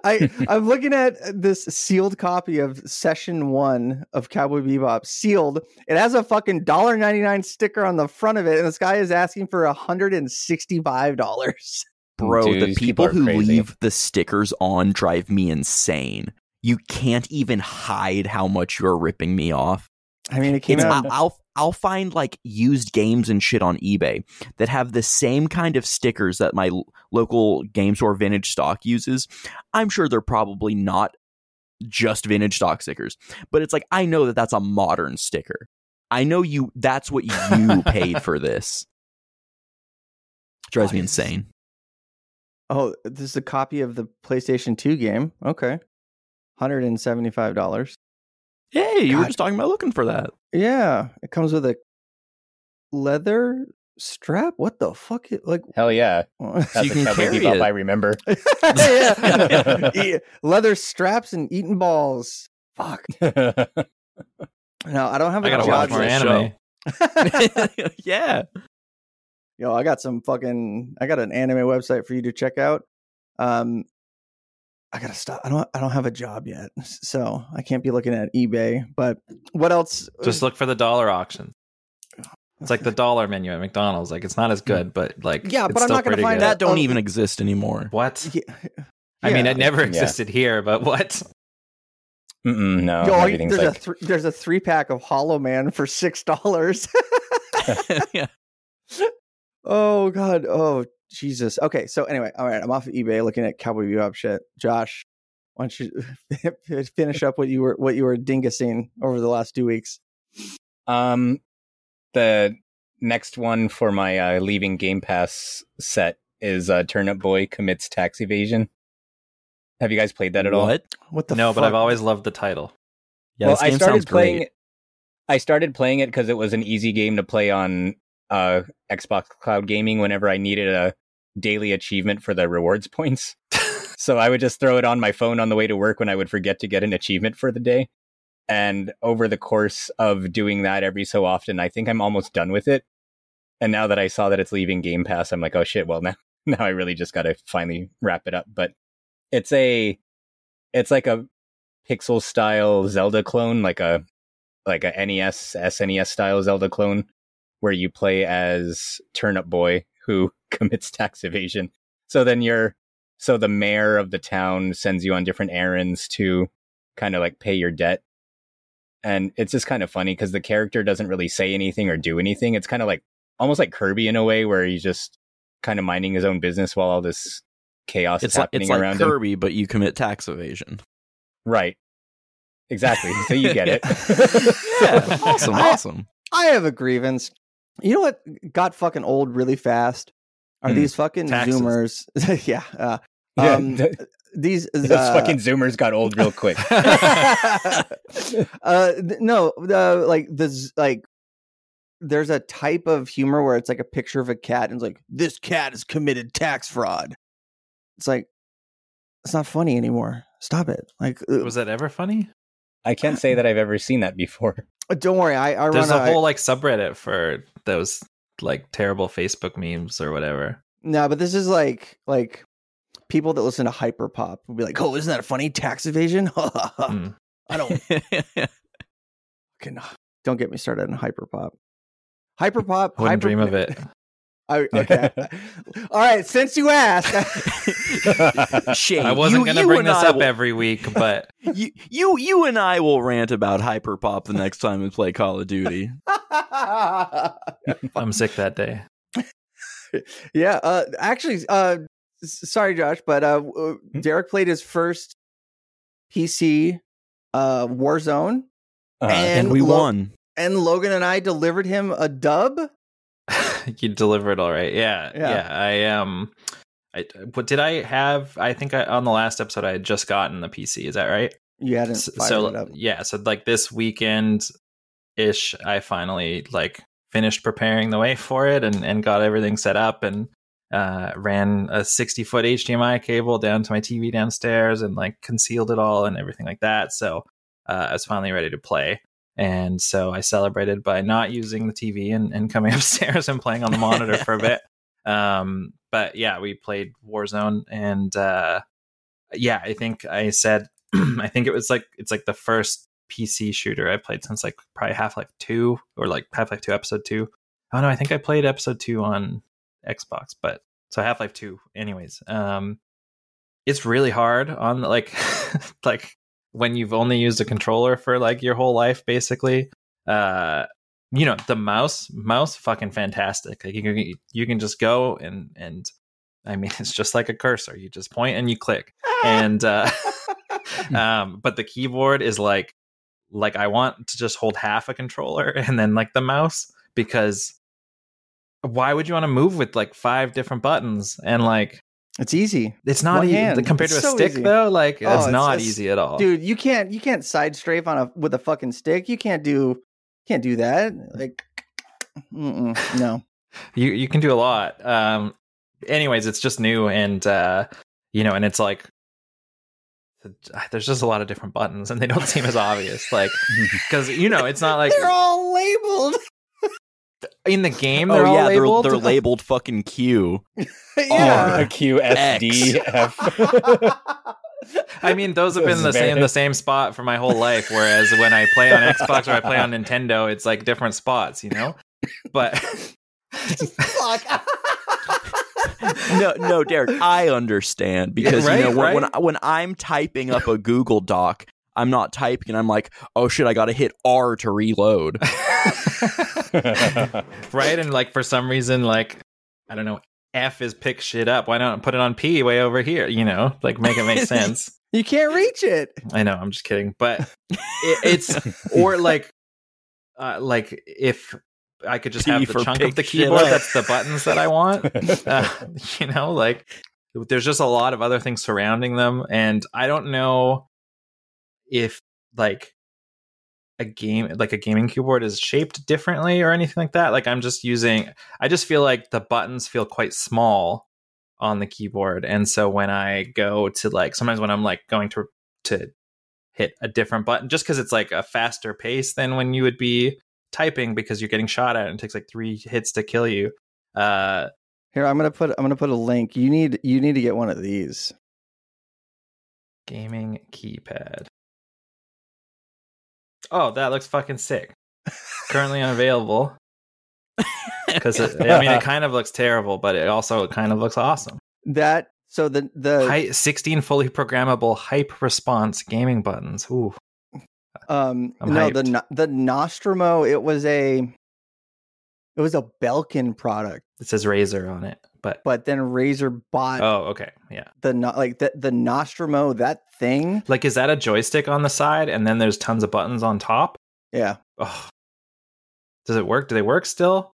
I I'm looking at this sealed copy of session one of Cowboy Bebop, sealed. It has a fucking one dollar and ninety-nine cents sticker on the front of it, and this guy is asking for one hundred sixty-five dollars. Bro, Dude, the people, people who crazy. leave the stickers on drive me insane. You can't even hide how much you're ripping me off. I mean, it came it's, out. I'll I'll find like used games and shit on eBay that have the same kind of stickers that my l- local game store vintage stock uses. I'm sure they're probably not just vintage stock stickers, but it's like I know that that's a modern sticker. I know you. That's what you paid for this. It drives me insane. Oh, this is a copy of the PlayStation two game. Okay, one hundred seventy-five dollars. Hey, you God. were just talking about looking for that. Yeah, it comes with a leather strap. What the fuck? It, like, hell yeah, that's so you can carry it. I remember. yeah. Yeah. Leather straps and eating balls. Fuck. No, I don't have. A I gotta watch more anime. yeah. Yo, I got some fucking. I got an anime website for you to check out. Um. I gotta stop. I don't. I don't have a job yet, so I can't be looking at eBay. But what else? Just look for the dollar auction. It's like the dollar menu at McDonald's. Like it's not as good, but like yeah. It's but I'm not gonna find good. that. Don't um, even exist anymore. What? Yeah. I mean, it never existed yeah. here. But what? Mm-mm, no. Yo, there's like... a th- there's a three pack of Hollow Man for six dollars. yeah. Oh God. Oh. Jesus. Okay, so anyway, all right, I'm off of eBay looking at Cowboy Bebop shit. Josh, Why don't you finish up what you were what you were dingusing over the last two weeks? Um, the next one for my uh, leaving Game Pass set is uh, Turnip Boy Commits Tax Evasion. Have you guys played that at what? all? What? What the? No, fuck? But I've always loved the title. Yeah, well, this game I started sounds playing. Great. I started playing it because it was an easy game to play on uh, Xbox Cloud Gaming whenever I needed a daily achievement for the rewards points. So I would just throw it on my phone on the way to work when I would forget to get an achievement for the day. And over the course of doing that every so often, I think I'm almost done with it. And now that I saw that it's leaving Game Pass, I'm like, oh shit, well, now, now I really just got to finally wrap it up. But it's a, it's like a pixel style Zelda clone, like a, like a N E S, S N E S style Zelda clone where you play as Turnip Boy who commits tax evasion. So then you're, so the mayor of the town sends you on different errands to kind of like pay your debt. And it's just kind of funny because the character doesn't really say anything or do anything. It's kind of like almost like Kirby in a way where he's just kind of minding his own business while all this chaos it's is like, happening around him. It's like Kirby, him. But you commit tax evasion. Right. Exactly. So you get it. Yeah. Awesome. Awesome. I, I have a grievance. You know what got fucking old really fast? Are mm. these fucking Taxes. Zoomers? yeah. Uh, yeah. Um, these Those uh, fucking Zoomers got old real quick. uh, th- no, uh, like this, like there's a type of humor where it's like a picture of a cat and it's like, this cat has committed tax fraud. It's like, it's not funny anymore. Stop it. Like, uh, was that ever funny? I can't say that I've ever seen that before. Don't worry. I, I There's run a, a whole like subreddit for those like terrible Facebook memes or whatever. No, but this is like like people that listen to hyperpop will be like, oh, isn't that funny? Tax evasion? mm. I don't. Okay, no. Don't get me started on hyperpop. Hyperpop. I wouldn't hyper... dream of it. I, okay. All right. Since you asked, Shane, I wasn't going to bring this up will... every week, but you, you, you and I will rant about hyperpop the next time we play Call of Duty. I'm sick that day. Yeah. Uh, actually, uh, sorry, Josh, but uh, Derek played his first P C uh, Warzone, uh, and, and we Lo- won. And Logan and I delivered him a dub. You delivered all right. Yeah, yeah. Yeah. I um I what did I have? I think I, on the last episode I had just gotten the P C, is that right? You hadn't so, fired so, it up. Yeah, so like this weekend ish I finally like finished preparing the way for it and, and got everything set up and uh ran a sixty foot H D M I cable down to my T V downstairs and like concealed it all and everything like that. So uh, I was finally ready to play. And so I celebrated by not using the T V and, and coming upstairs and playing on the monitor for a bit. Um, but yeah, we played Warzone and uh, yeah, I think I said, I think it was like, it's like the first P C shooter I played since like probably Half-Life two or like Half-Life two episode two. Oh no, I think I played episode two on Xbox, but so Half-Life two anyways. Um, it's really hard on like, like, when you've only used a controller for like your whole life, basically, uh, you know, the mouse, mouse fucking fantastic. Like you can, you can just go and, and I mean, it's just like a cursor. You just point and you click. And, uh, um, but the keyboard is like, like I want to just hold half a controller and then like the mouse, because why would you want to move with like five different buttons and like, it's easy. It's not One easy hand. Compared to it's a so stick, easy. Though. Like oh, it's, it's not it's, easy at all, dude. You can't you can't side strafe on a with a fucking stick. You can't do can't do that. Like mm-mm, no, you you can do a lot. Um, anyways, it's just new, and uh, you know, and it's like there's just a lot of different buttons, and they don't seem as obvious. Like because you know, it's not like they're all labeled. In the game, they're oh, yeah, all labeled. They're, they're labeled fucking Q, yeah. R, Q, S, D, F. I mean, those have been the same, the same spot for my whole life. Whereas when I play on Xbox or I play on Nintendo, it's like different spots, you know. But fuck. no, no, Derek, I understand because right, you know when, right? when when I'm typing up a Google Doc. I'm not typing and I'm like, oh shit, I gotta hit R to reload. Right? And like for some reason, like, I don't know, F is pick shit up. Why not put it on P way over here? You know, like make it make sense. You can't reach it. I know. I'm just kidding. But it, it's or like uh, like if I could just P have the chunk of the keyboard that's the buttons that I want. Uh, you know, like there's just a lot of other things surrounding them. And I don't know if like a game like a gaming keyboard is shaped differently or anything like that. Like I'm just using I just feel like the buttons feel quite small on the keyboard. And so when I go to like sometimes when I'm like going to to hit a different button, just because it's like a faster pace than when you would be typing because you're getting shot at and it takes like three hits to kill you. Uh, Here, I'm gonna put I'm gonna put a link. You need you need to get one of these. Gaming keypad. Oh, that looks fucking sick. Currently unavailable. Because I mean, it kind of looks terrible, but it also kind of looks awesome. That so the the Hi, sixteen fully programmable hype response gaming buttons. Ooh. Um, I'm no, hyped. the the Nostromo. It was a it was a Belkin product. It says Razer on it, but but then Razer bought. Oh, okay, yeah. The like the the Nostromo, that thing. Like, is that a joystick on the side, and then there's tons of buttons on top? Yeah. Oh. Does it work? Do they work still?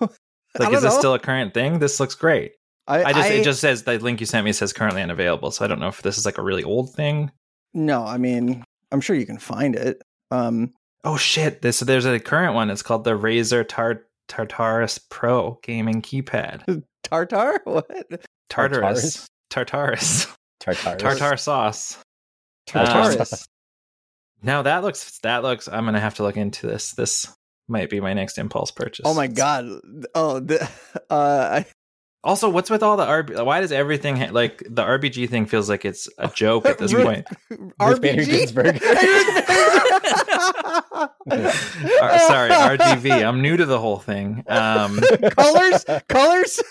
Like, is this know. still a current thing? This looks great. I, I just I, it just says the link you sent me says currently unavailable, so I don't know if this is like a really old thing. No, I mean, I'm sure you can find it. Um, oh shit! This so there's a current one. It's called the Razer Tar Tartarus Pro Gaming Keypad. Tartar? What? Tartarus. Tartarus. Tartarus. Tartar sauce. Tartarus. Um, now that looks. That looks. I'm gonna have to look into this. This might be my next impulse purchase. Oh my god! Oh, the, uh, I... also, what's with all the R B G? Why does everything ha- like the R B G thing feels like it's a joke at this point? R B G. uh, sorry, R G B. I'm new to the whole thing. Um, colors, colors.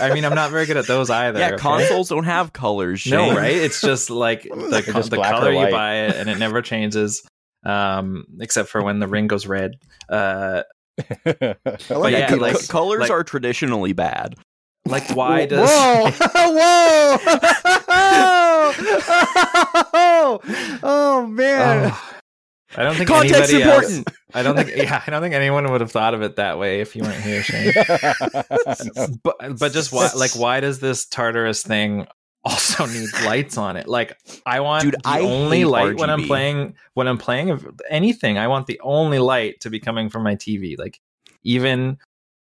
I mean, I'm not very good at those either. Yeah, okay? Consoles don't have colors. Shane. No, right? It's just like the, just the color you buy it, and it never changes. Um, except for when the ring goes red. Uh, like but yeah, like, c- colors like, are traditionally bad. Like, why does? Whoa! Whoa! oh! Oh man! Oh. I don't think Context anybody important. Else. I don't think. Yeah, I don't think anyone would have thought of it that way if you weren't here, Shane. but but just why? Like, why does this Tartarus thing also need lights on it? Like, I want Dude, the I only light R G B. when I'm playing when I'm playing anything. I want the only light to be coming from my T V. Like, even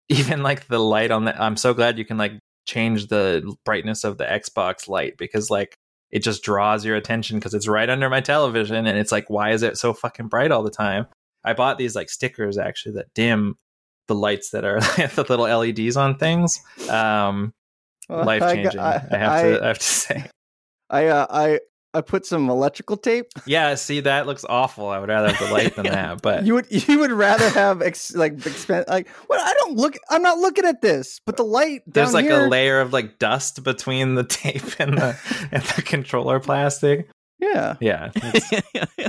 even like the light on the. I'm so glad you can like change the brightness of the Xbox light because like. It just draws your attention because it's right under my television. And it's like, why is it so fucking bright all the time? I bought these like stickers actually that dim the lights that are the little L E Ds on things. Um, well, life changing. I, I, I have I, to, I have to say, I, uh, I, I put some electrical tape. Yeah. See, that looks awful. I would rather have the light than that, but you would, you would rather have ex- like, expen- like, well, I don't look, I'm not looking at this, but the light, there's like here... a layer of like dust between the tape and the, and the controller plastic. Yeah. Yeah. It's,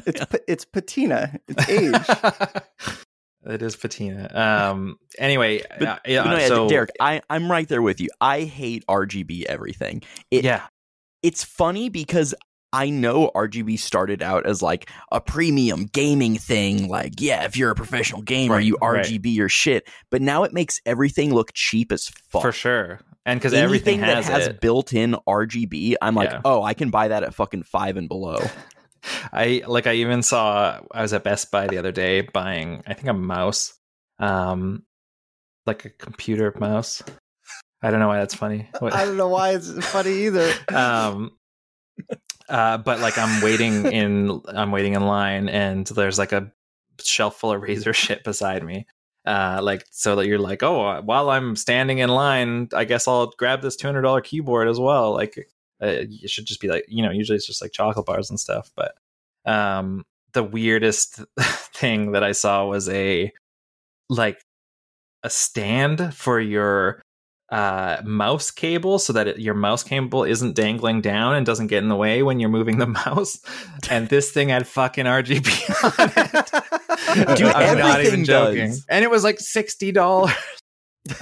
it's, it's patina. It's age. It is patina. Um, anyway, but, uh, yeah, no, so... Derek, I, I'm right there with you. I hate R G B everything. It, yeah. It's funny because I know R G B started out as like a premium gaming thing. Like, yeah, if you're a professional gamer, right, you R G B right. your shit. But now it makes everything look cheap as fuck. For sure. And because everything has that has it. built-in R G B, I'm like, yeah. oh, I can buy that at fucking five and below. I like. I even saw. I was at Best Buy the other day buying, I think, a mouse, um, like a computer mouse. I don't know why that's funny. What? I don't know why it's funny either. um. Uh, but like I'm waiting in, I'm waiting in line, and there's like a shelf full of Razer shit beside me. Uh, like so that you're like, oh, while I'm standing in line, I guess I'll grab this two hundred dollars keyboard as well. Like uh, it should just be like, you know, usually it's just like chocolate bars and stuff. But um, the weirdest thing that I saw was a like a stand for your. Uh, mouse cable so that it, your mouse cable isn't dangling down and doesn't get in the way when you're moving the mouse. And this thing had fucking R G B on it. Dude, I'm not even joking. Does. And it was like sixty dollars.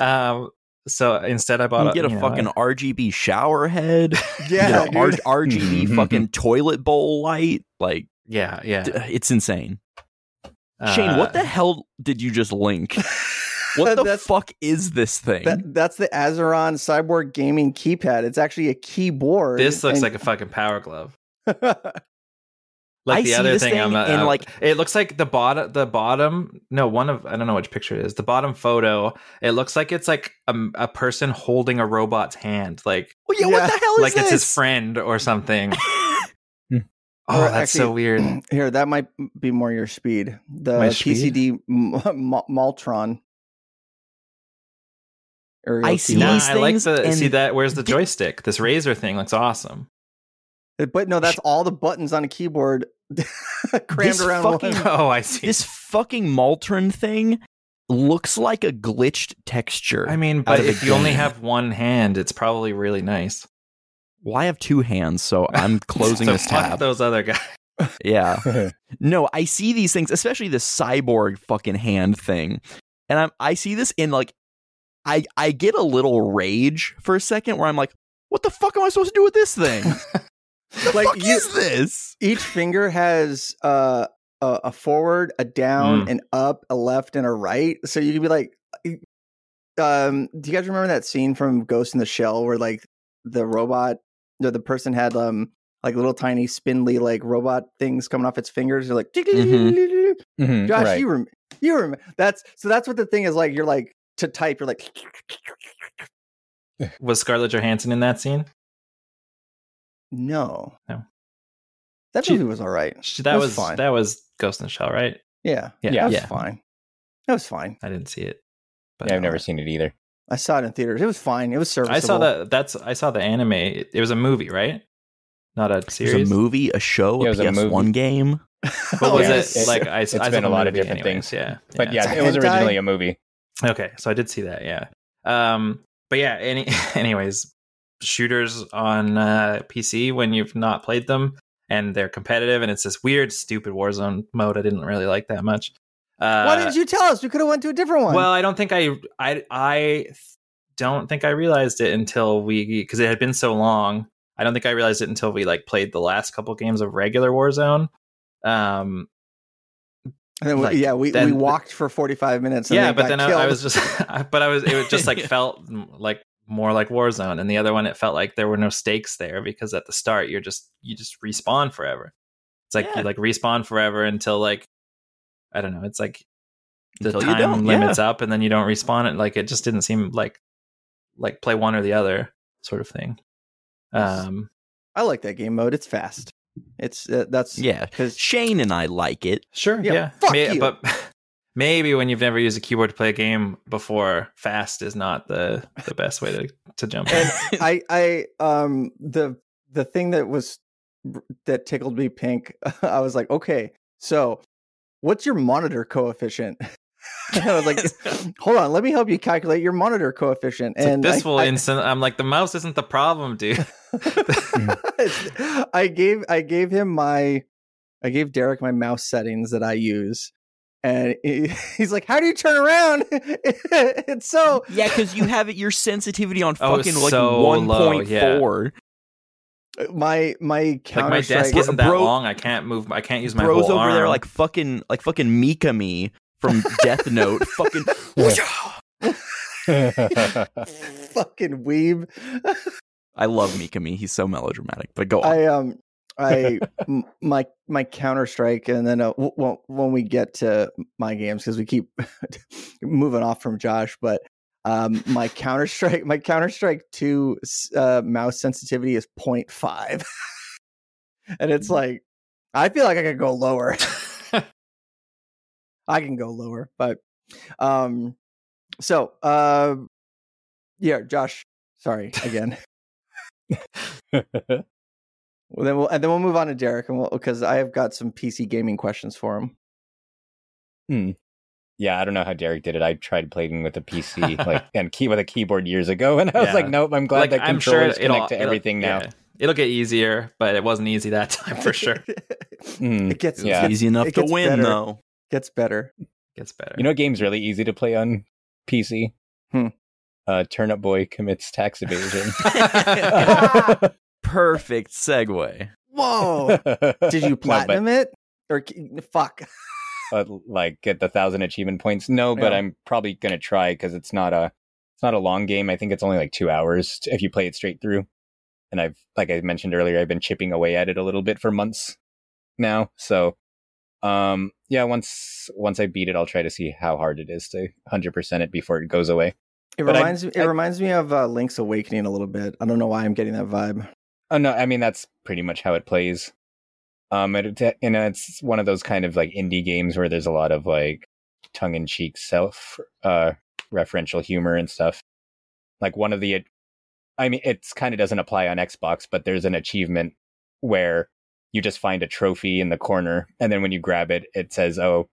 Um, So instead, I bought you a, get a you fucking know, R G B shower head. Yeah, you know, R- R G B fucking toilet bowl light. Like, yeah, yeah, d- it's insane. Uh, Shane, what the hell did you just link? What the fuck is this thing? That, that's the Azeron Cyborg Gaming keypad. It's actually a keyboard. This looks and... like a fucking power glove. Like I the see other this thing, thing I'm not, in I'm, like it looks like the bottom, the bottom. No, one of I don't know which picture it is. The bottom photo. It looks like it's like a, a person holding a robot's hand. Like, well, yeah, yeah. What the hell is like this? It's his friend or something. oh, or that's actually, so weird. Here, that might be more your speed. The My P C D Maltron. I see nah, these I like the see that. Where's the joystick? This Razer thing looks awesome. But no, that's all the buttons on a keyboard crammed this around fucking, one. Oh, I see. This fucking Maltron thing looks like a glitched texture. I mean, but if you only have one hand, it's probably really nice. Well, I have two hands, so I'm closing so this tab. Fuck those other guys. Yeah. No, I see these things, especially the cyborg fucking hand thing. And I'm, I see this in like, I, I get a little rage for a second where I'm like, what the fuck am I supposed to do with this thing? The like fuck you, is this? Each finger has uh, a, a forward, a down, mm. an up, a left, and a right. So you can be like, um, do you guys remember that scene from Ghost in the Shell where like the robot, the, the person had um like little tiny spindly like robot things coming off its fingers? They're like, mm-hmm. Mm-hmm, Josh, right. you rem- you remember that's so that's what the thing is like. You're like to type. You're like, was Scarlett Johansson in that scene? No, no. That she, movie was all right. She, that, that was, was fine. That was Ghost in the Shell, right? Yeah, yeah, yeah. That was yeah. fine. That was fine. I didn't see it. But yeah, I've never seen it either. I saw it in theaters. It was fine. It was serviceable. I saw that. That's I saw the anime. It, it was a movie, right? Not a series. It was a movie, a show, yeah, a P S one game. What was yeah. it like? I, it's I been a lot of different anyways. things. Yeah, yeah. But yeah, it was originally a movie. Okay, so I did see that. Yeah. Um. But yeah. Any. Anyways. Shooters on uh, P C when you've not played them and they're competitive and it's this weird stupid Warzone mode I didn't really like that much. Uh, why didn't you tell us? We could have went to a different one. Well, I don't think I I I don't think I realized it until we because it had been so long. I don't think I realized it until we like played the last couple games of regular Warzone. Um And then we, like, yeah, we, then, we walked for forty-five minutes. And yeah, but then I, I was just but I was it was just like felt like more like Warzone, and the other one it felt like there were no stakes there because at the start you're just you just respawn forever. It's like yeah. you like respawn forever until like I don't know. It's like the until time limits yeah. up, and then you don't respawn. It like it just didn't seem like like play one or the other sort of thing. Um, I like that game mode. It's fast. It's uh, that's yeah. Because Shane and I like it. Sure. Yeah. yeah. Fuck May- you. But maybe when you've never used a keyboard to play a game before, fast is not the, the best way to, to jump in. I, I um the the thing that was that tickled me pink, I was like, okay, so what's your monitor coefficient? I was like, hold on, let me help you calculate your monitor coefficient. It's and like this I, will I, instant I'm like, the mouse isn't the problem, dude. I gave I gave him my I gave Derek my mouse settings that I use. And he's like, how do you turn around? It's so... Yeah, because you have it, your sensitivity on fucking oh, like so one point four. Yeah. My my counter like my desk strike, isn't that bro, long. I can't move. I can't use my whole arm. Bro's over there like fucking, like fucking Mikami from Death Note. Fucking... fucking weeb. I love Mikami. He's so melodramatic. But go on. I, um... I my my Counter Strike, and then uh, w- w- when we get to my games, because we keep moving off from Josh, but um, my Counter Strike my Counter Strike two uh, mouse sensitivity is zero point five, and it's like I feel like I could go lower. I can go lower, but um, so uh, yeah, Josh, sorry again. Well, then we'll and then we'll move on to Derek, and we'll because I have got some P C gaming questions for him. Hmm. Yeah, I don't know how Derek did it. I tried playing with a P C like and key with a keyboard years ago, and I was yeah. like, nope. I'm glad like, that I'm controllers sure connect to everything now. Yeah. It'll get easier, but it wasn't easy that time for sure. mm. It gets yeah. easy enough it to win better. though. Gets better. Gets better. You know, game's really easy to play on P C. Hmm. uh, Turnip Boy commits tax evasion. Perfect segue. Whoa! Did you platinum no, but, it? Or fuck. uh, like get the thousand achievement points? No, but yeah. I'm probably gonna try because it's not a it's not a long game. I think it's only like two hours if you play it straight through. And I've, like I mentioned earlier, I've been chipping away at it a little bit for months now. So, um, yeah, once once I beat it, I'll try to see how hard it is to one hundred percent it before it goes away. It but reminds I, me. It I, reminds me of uh, Link's Awakening a little bit. I don't know why I'm getting that vibe. Oh no, I mean that's pretty much how it plays. Um, and, it, and it's one of those kind of like indie games where there's a lot of like tongue-in-cheek self, uh, referential humor and stuff. Like one of the, I mean, it's kind of doesn't apply on Xbox, but there's an achievement where you just find a trophy in the corner, and then when you grab it, it says, "Oh,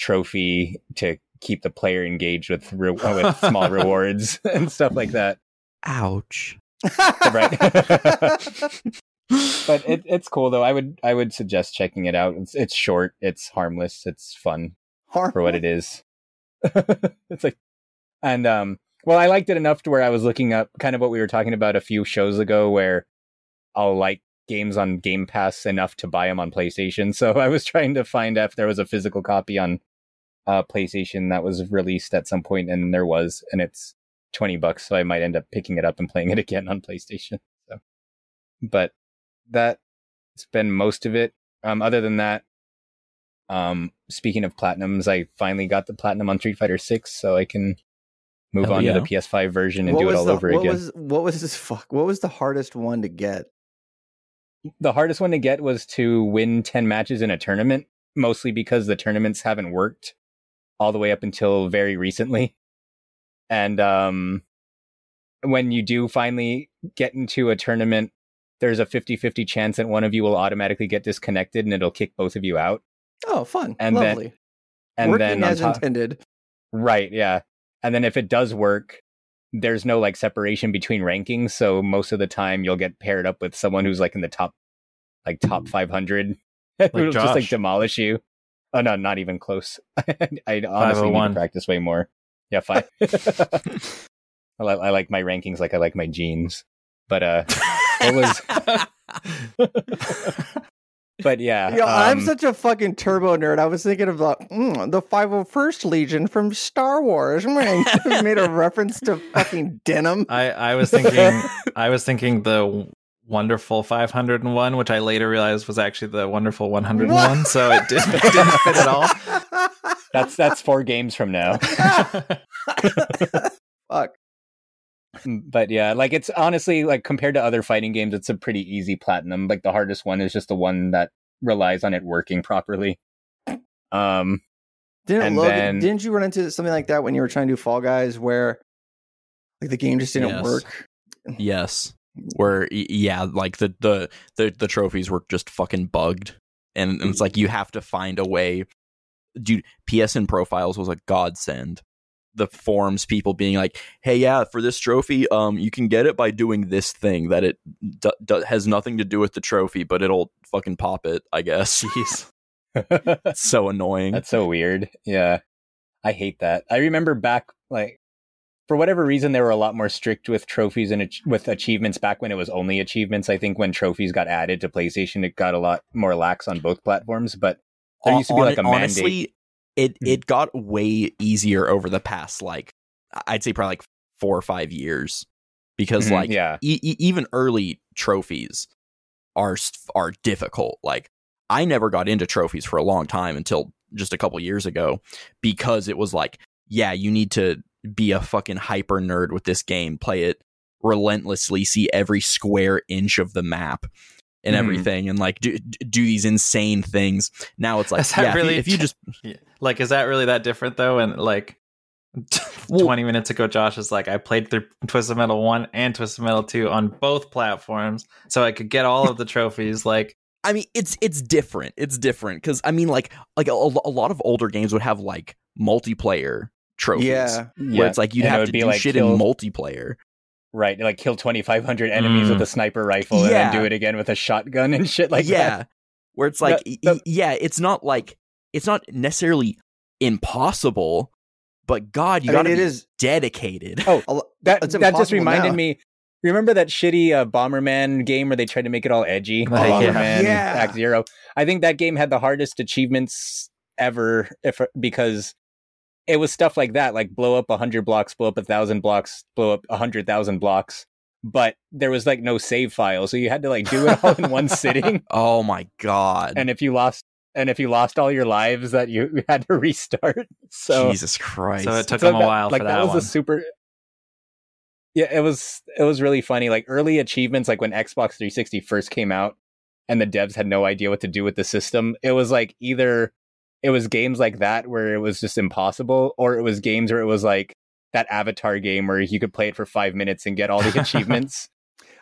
trophy to keep the player engaged with re- with small rewards and stuff like that." Ouch. Right. But it, it's cool though. I would I would suggest checking it out. It's, it's short. It's harmless. It's fun harmless. For what it is. It's like, and um, well, I liked it enough to where I was looking up kind of what we were talking about a few shows ago, where I'll like games on Game Pass enough to buy them on PlayStation. So I was trying to find if there was a physical copy on uh, PlayStation that was released at some point, and there was, and it's twenty bucks, so I might end up picking it up and playing it again on PlayStation. So, but that's been most of it. Um, other than that, um, speaking of platinums, I finally got the platinum on Street Fighter six, so I can move Hell on yeah. to the P S five version and what do it all the, over what again. Was, what was this? Fuck. What was the hardest one to get? The hardest one to get was to win ten matches in a tournament, mostly because the tournaments haven't worked all the way up until very recently. And um, when you do finally get into a tournament, there's a fifty-fifty chance that one of you will automatically get disconnected and it'll kick both of you out. Oh, fun. And lovely. Then, and Working then as top, intended. Right, yeah. And then if it does work, there's no like separation between rankings. So most of the time you'll get paired up with someone who's like in the top, like top five hundred. Like who'll just like demolish you. Oh, no, not even close. I honestly need to practice way more. Yeah, fine. I, li- I like my rankings like I like my jeans. But uh, it was... But yeah. Yo, um... I'm such a fucking turbo nerd. I was thinking of like, mm, the five oh first Legion from Star Wars. I made a reference to fucking denim. I, I was thinking I was thinking the wonderful five oh one, which I later realized was actually the wonderful one oh one. What? So it didn't, it didn't fit at all. That's that's four games from now. Fuck. But yeah, like it's honestly like compared to other fighting games, it's a pretty easy platinum. Like the hardest one is just the one that relies on it working properly. Um, didn't Logan, then... didn't you run into something like that when you were trying to do Fall Guys, where like the game just didn't yes. work? Yes. Where yeah, like the, the the the trophies were just fucking bugged, and, and it's like you have to find a way. Dude, P S N Profiles was a godsend. The forums people being like, hey, yeah, for this trophy, um, you can get it by doing this thing that it d- d- has nothing to do with the trophy, but it'll fucking pop it, I guess. Jeez. That's so annoying. That's so weird. Yeah. I hate that. I remember back, like, for whatever reason, they were a lot more strict with trophies and ach- with achievements back when it was only achievements. I think when trophies got added to PlayStation, it got a lot more lax on both platforms, but there used to be like a mandate. Honestly, it, it got way easier over the past, like, I'd say probably like four or five years. Because, mm-hmm, like, yeah. e- e- even early trophies are are difficult. Like, I never got into trophies for a long time until just a couple years ago. Because it was like, yeah, you need to be a fucking hyper nerd with this game. Play it relentlessly. See every square inch of the map. And everything, mm. and like do do these insane things. Now it's like, is that yeah, really, if, you, if you just yeah. like, is that really that different though? And like, well, twenty minutes ago, Josh is like, I played through Twisted Metal one and Twisted Metal two on both platforms, so I could get all of the trophies. Like, I mean, it's it's different. It's different because I mean, like, like a, a lot of older games would have like multiplayer trophies, yeah, where yeah. it's like you'd and have to do like shit killed. in multiplayer. Right, like kill twenty-five hundred enemies mm. with a sniper rifle and yeah. then do it again with a shotgun and shit like yeah. that. Yeah, where it's like, no, no. yeah, it's not like, it's not necessarily impossible, But God, you I gotta mean, it be is... dedicated. Oh, that that just reminded now. me. Remember that shitty uh, Bomberman game where they tried to make it all edgy? Oh, Bomberman, yeah. Act Zero. I think that game had the hardest achievements ever, if because it was stuff like that, like blow up one hundred blocks, blow up one thousand blocks, blow up one hundred thousand blocks. But there was like no save file, so you had to like do it all in one sitting. Oh my God. And if you lost and if you lost all your lives, that you had to restart. So Jesus Christ. So it took so them a that, while like, for that, that was one. a super Yeah, it was it was really funny. Like early achievements, like when Xbox three sixty first came out and the devs had no idea what to do with the system, it was like either it was games like that where it was just impossible, or it was games where it was like that Avatar game where you could play it for five minutes and get all the achievements.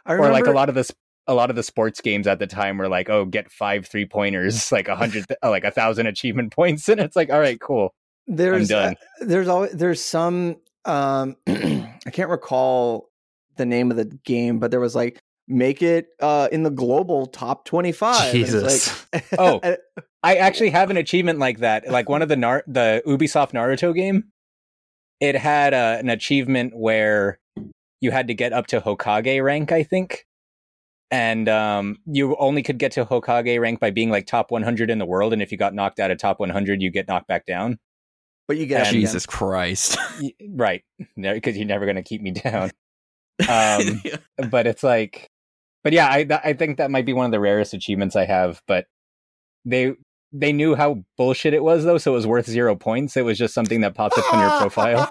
I remember... Or like a lot of the a lot of the sports games at the time were like, oh, get five three pointers, like a hundred, like a thousand achievement points, and it's like, all right, cool. There's I'm done. Uh, there's always there's some. Um, I can't recall the name of the game, but there was like, make it uh, in the global top twenty-five. Jesus. Like, oh, I actually have an achievement like that. Like one of the Nar- the Ubisoft Naruto game, it had uh, an achievement where you had to get up to Hokage rank, I think. And um, you only could get to Hokage rank by being like top one hundred in the world. And if you got knocked out of top one hundred, you get knocked back down. But you got Jesus Christ, right? Because you're never going to keep me down. Um, yeah. But it's like, but yeah, I I think that might be one of the rarest achievements I have. But they they knew how bullshit it was, though, so it was worth zero points. It was just something that popped up on your profile.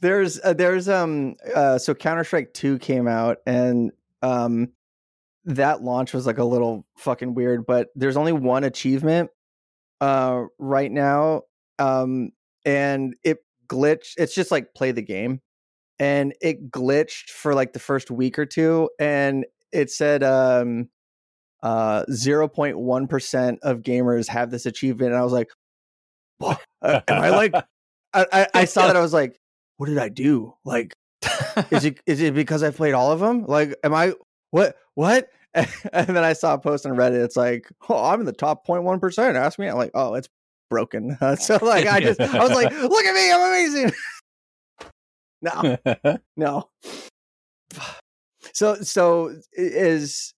there's uh, there's um uh, so Counter-Strike two came out, and um that launch was like a little fucking weird. But there's only one achievement uh right now, um and it glitched. It's just like play the game, and it glitched for like the first week or two, and it said um uh zero point one percent of gamers have this achievement, and I was like, what? Am I like I, I I saw that, I was like, what did I do? Like, is it is it because I played all of them? Like, am I what what And then I saw a post on Reddit. It's like, oh, I'm in the top zero point one percent. Ask me. I'm like, oh, it's broken. Uh, so like, I just, I was like, look at me, I'm amazing. no, no. So, so is,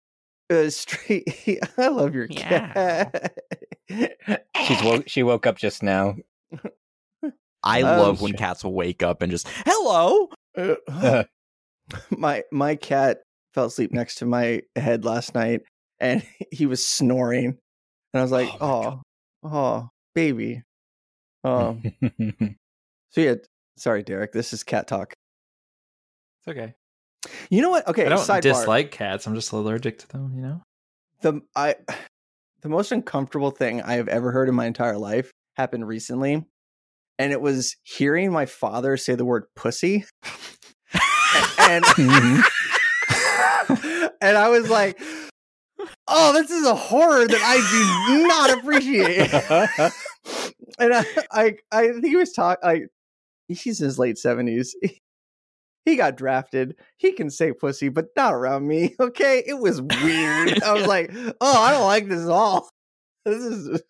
is straight. I love your cat. Yeah. She's woke. She woke up just now. I oh, love shit. when cats will wake up and just hello. Uh, my my cat fell asleep next to my head last night, and he was snoring, and I was like, oh, oh, oh baby. Oh. So yeah, sorry, Derek, this is cat talk. It's okay. You know what? Okay. I don't sidebar. dislike cats. I'm just allergic to them. You know, the, I, the most uncomfortable thing I have ever heard in my entire life happened recently. And it was hearing my father say the word pussy. and, and And I was like, oh, this is a horror that I do not appreciate. And I, I I think he was talking, like, he's in his late seventies. He got drafted. He can say pussy, but not around me. Okay. It was weird. I was like, oh, I don't like this at all. This is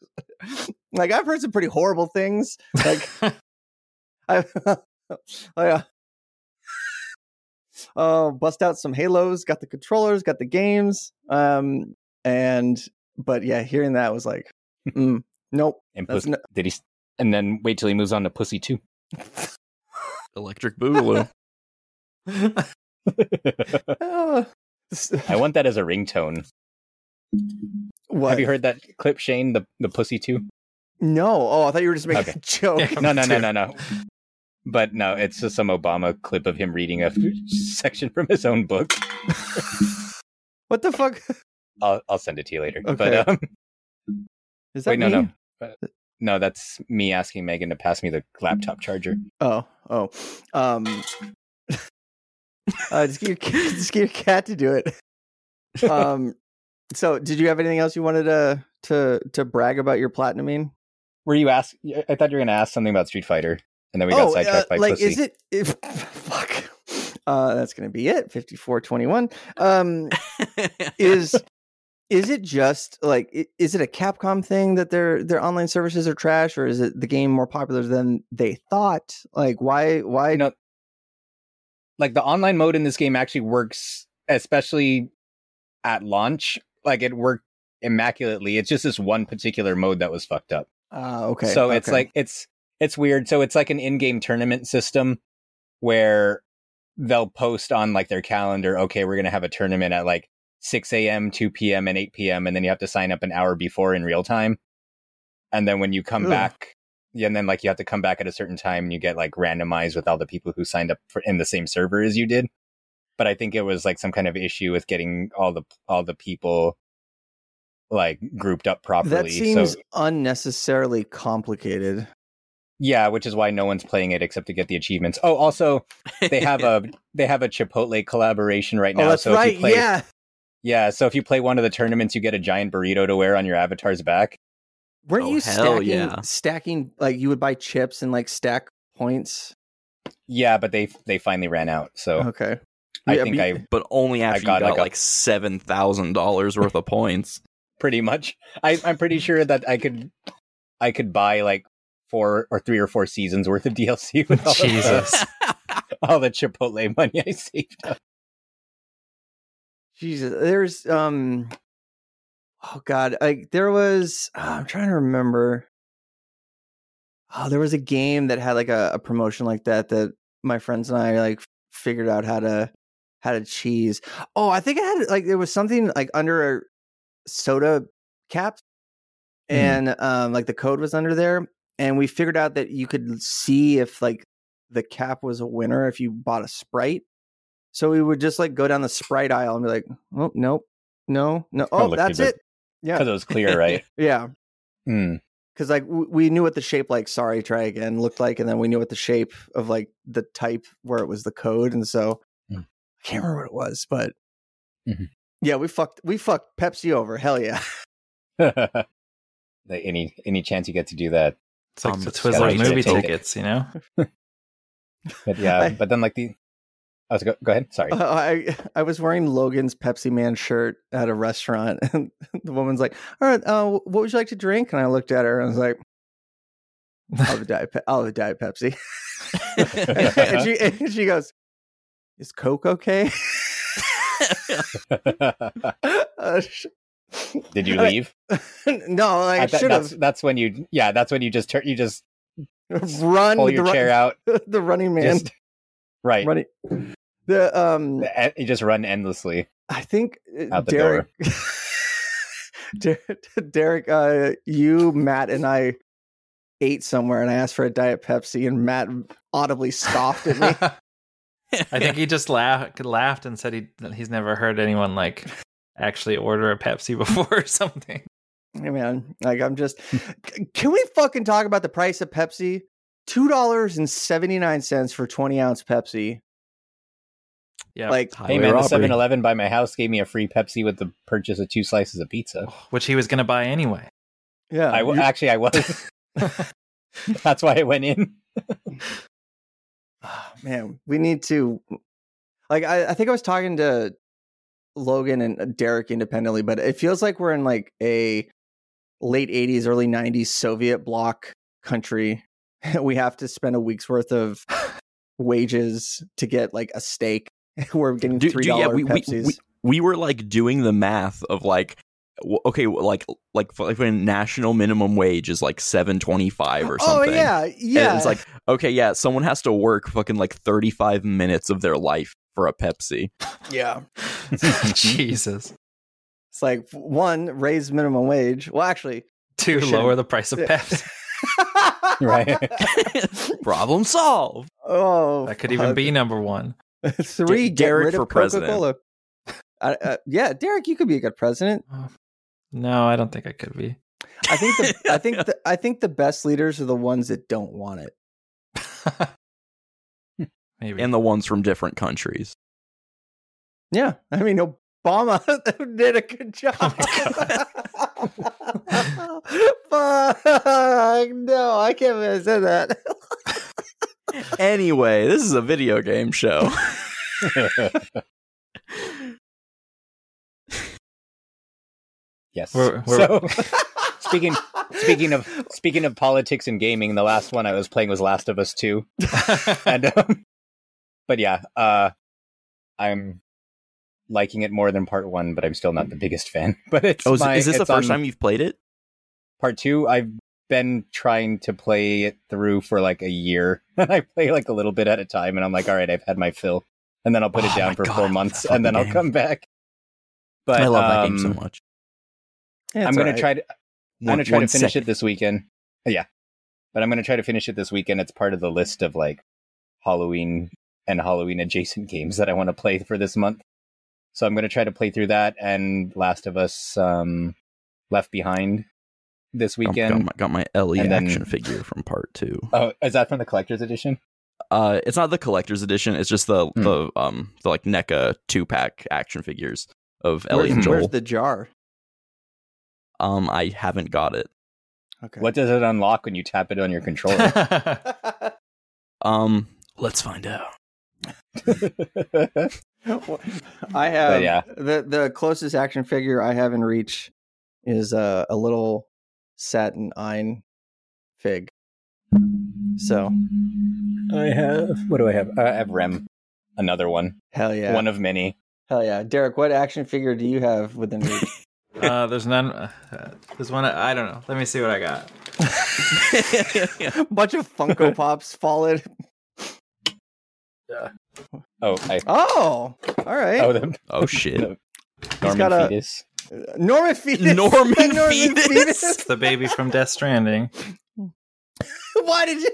like, I've heard some pretty horrible things. Like, I, like, Uh, bust out some Halos, got the controllers, got the games, um, and but yeah, hearing that was like, mm, nope. And pussy, no- did he? And then wait till he moves on to Pussy Two, Electric Boogaloo. I want that as a ringtone. What? Have you heard that clip, Shane? The the Pussy Two? No. Oh, I thought you were just making okay. a joke. Yeah, no, no, no, no, no. But no, it's just some Obama clip of him reading a section from his own book. What the fuck? I'll I'll send it to you later. Okay. But um, is that wait, me? no, no, no. That's me asking Megan to pass me the laptop charger. Oh, oh. Um, uh, just get your just get your cat to do it. Um. So, did you have anything else you wanted to to to brag about your platinuming? Were you ask? I thought you were going to ask something about Street Fighter. And then we got oh, sidetracked uh, by like, pussy. Is it? If, fuck. Uh, that's going to be it. fifty-four twenty-one Um, is Is it just like, is it a Capcom thing that their their online services are trash, or is it the game more popular than they thought? Like, why why not? Like, the online mode in this game actually works, especially at launch. Like, it worked immaculately. It's just this one particular mode that was fucked up. Ah, uh, okay. So okay. it's like it's it's weird. So it's like an in-game tournament system where they'll post on like their calendar, okay, we're gonna have a tournament at like six a.m., two p.m., and eight p.m., and then you have to sign up an hour before in real time. And then when you come Ugh. back, and then like you have to come back at a certain time, and you get like randomized with all the people who signed up for, in the same server as you did. But I think it was like some kind of issue with getting all the all the people like grouped up properly. That seems so, unnecessarily complicated. Yeah, which is why no one's playing it except to get the achievements. Oh, also they have a they have a Chipotle collaboration right now. Oh, that's so right. If you play, yeah. Yeah, so if you play one of the tournaments, you get a giant burrito to wear on your avatar's back. Weren't oh, you stacking, yeah. stacking, like, you would buy chips and, like, stack points? Yeah, but they they finally ran out, so... Okay. I yeah, think but, I... But only after I got, you got, got like, seven thousand dollars worth of points. Pretty much. I, I'm pretty sure that I could I could buy, like, four or three or four seasons worth of D L C with all, Jesus. Of the, all the Chipotle money I saved up. Jesus, there's, um, oh God, like there was, oh, I'm trying to remember. Oh, there was a game that had like a, a promotion like that, that my friends and I like figured out how to, how to cheese. Oh, I think I had like, there was something like under a soda cap mm. and, um, like the code was under there, and we figured out that you could see if like the cap was a winner if you bought a Sprite. So we would just like go down the Sprite aisle and be like, oh, nope, no, no. Oh, that's it. Yeah. Because it was clear, right? Yeah. Because mm. like w- we knew what the shape, like, sorry, try again, looked like. And then we knew what the shape of like the type where it was the code. And so mm. I can't remember what it was, but mm-hmm. yeah, we fucked we fucked Pepsi over. Hell yeah. Like any any chance you get to do that. It's like um, the Twizzler movie tickets, you know? But yeah, I, but then like the... I was go, go ahead. Sorry. Uh, I I was wearing Logan's Pepsi Man shirt at a restaurant, and the woman's like, "All right, uh, what would you like to drink?" And I looked at her and I was like, "I'll have a diet, Pe- I'll have a diet Pepsi." and, she, and she goes, "Is Coke okay?" uh, sh- Did you leave? No, like, I, I th- should have. That's, that's when you. Yeah, that's when you just turn. You just run. Pull your the, chair out. The Running Man. Just, right. Running, The, um, you just run endlessly. I think out the Derek, door. Derek, uh, you, Matt, and I ate somewhere, and I asked for a Diet Pepsi, and Matt audibly scoffed at me. I think he just laughed, laughed, and said he he's never heard anyone like actually order a Pepsi before or something. Hey man, like I'm just. Can we fucking talk about the price of Pepsi? Two dollars and seventy nine cents for twenty ounce Pepsi. Yeah, like, hey man, robbery. The seven eleven by my house gave me a free Pepsi with the purchase of two slices of pizza, which he was going to buy anyway. Yeah, I w- actually I was. That's why I went in. Oh, man, we need to. Like, I, I think I was talking to Logan and Derek independently, but it feels like we're in like a late eighties, early nineties Soviet bloc country. We have to spend a week's worth of wages to get like a steak. We're getting three dollars yeah, we, Pepsis. We, we, we were like doing the math of like, okay, like like like when national minimum wage is like seven twenty-five or something. Oh yeah, yeah. And it's like, okay, yeah, someone has to work fucking like thirty-five minutes of their life for a Pepsi. Yeah. Jesus. It's like, one, raise minimum wage. Well, actually, two, lower the price of Pepsi. Right. Problem solved. Oh, that could even fuck. Be number one. Three, D- Derek for president. I, uh, yeah, Derek, you could be a good president. No, I don't think I could be. I think the, I think the, I think the best leaders are the ones that don't want it. Maybe. And the ones from different countries. Yeah, I mean, Obama did a good job. Oh fuck! No, I can't believe I said that. Anyway, this is a video game show. Yes. We're, we're... So speaking speaking of speaking of politics and gaming, the last one I was playing was Last of Us two. and um, but yeah, uh, I'm liking it more than part one, but I'm still not the biggest fan. But it's oh, is, my, is this it's the first time you've played it? Part two, I've been trying to play it through for like a year. And I play like a little bit at a time, and I'm like, all right, I've had my fill. And then I'll put oh it down for God, four months, and then I'll game. come back. But I love that um, game so much. Yeah, I'm gonna right. try to. I'm one, gonna try to finish second. it this weekend. Yeah, but I'm gonna try to finish it this weekend. It's part of the list of like Halloween and Halloween adjacent games that I want to play for this month. So I'm gonna try to play through that and Last of Us um, Left Behind this weekend. Got my, got my Ellie and action then, figure from part two. Oh, is that from the collector's edition? Uh, it's not the collector's edition. It's just the hmm. the um the like NECA two pack action figures of Ellie where's, and Joel. Where's the jar? Um, I haven't got it. Okay. What does it unlock when you tap it on your controller? um, let's find out. well, I have yeah. the the closest action figure I have in reach is uh, a little satin ein fig. So I have what do I have? I have Rem, another one. Hell yeah, one of many. Hell yeah, Derek. What action figure do you have within reach? Uh, there's none. Uh, there's one. I don't know. Let me see what I got. A bunch of Funko Pops fallen. Yeah. Oh. I... Oh. All right. Oh, the... oh shit. The... Norman a... Fetus. Norman Fetus. Norman, Norman Fetus. Fetus. The baby from Death Stranding. Why did you?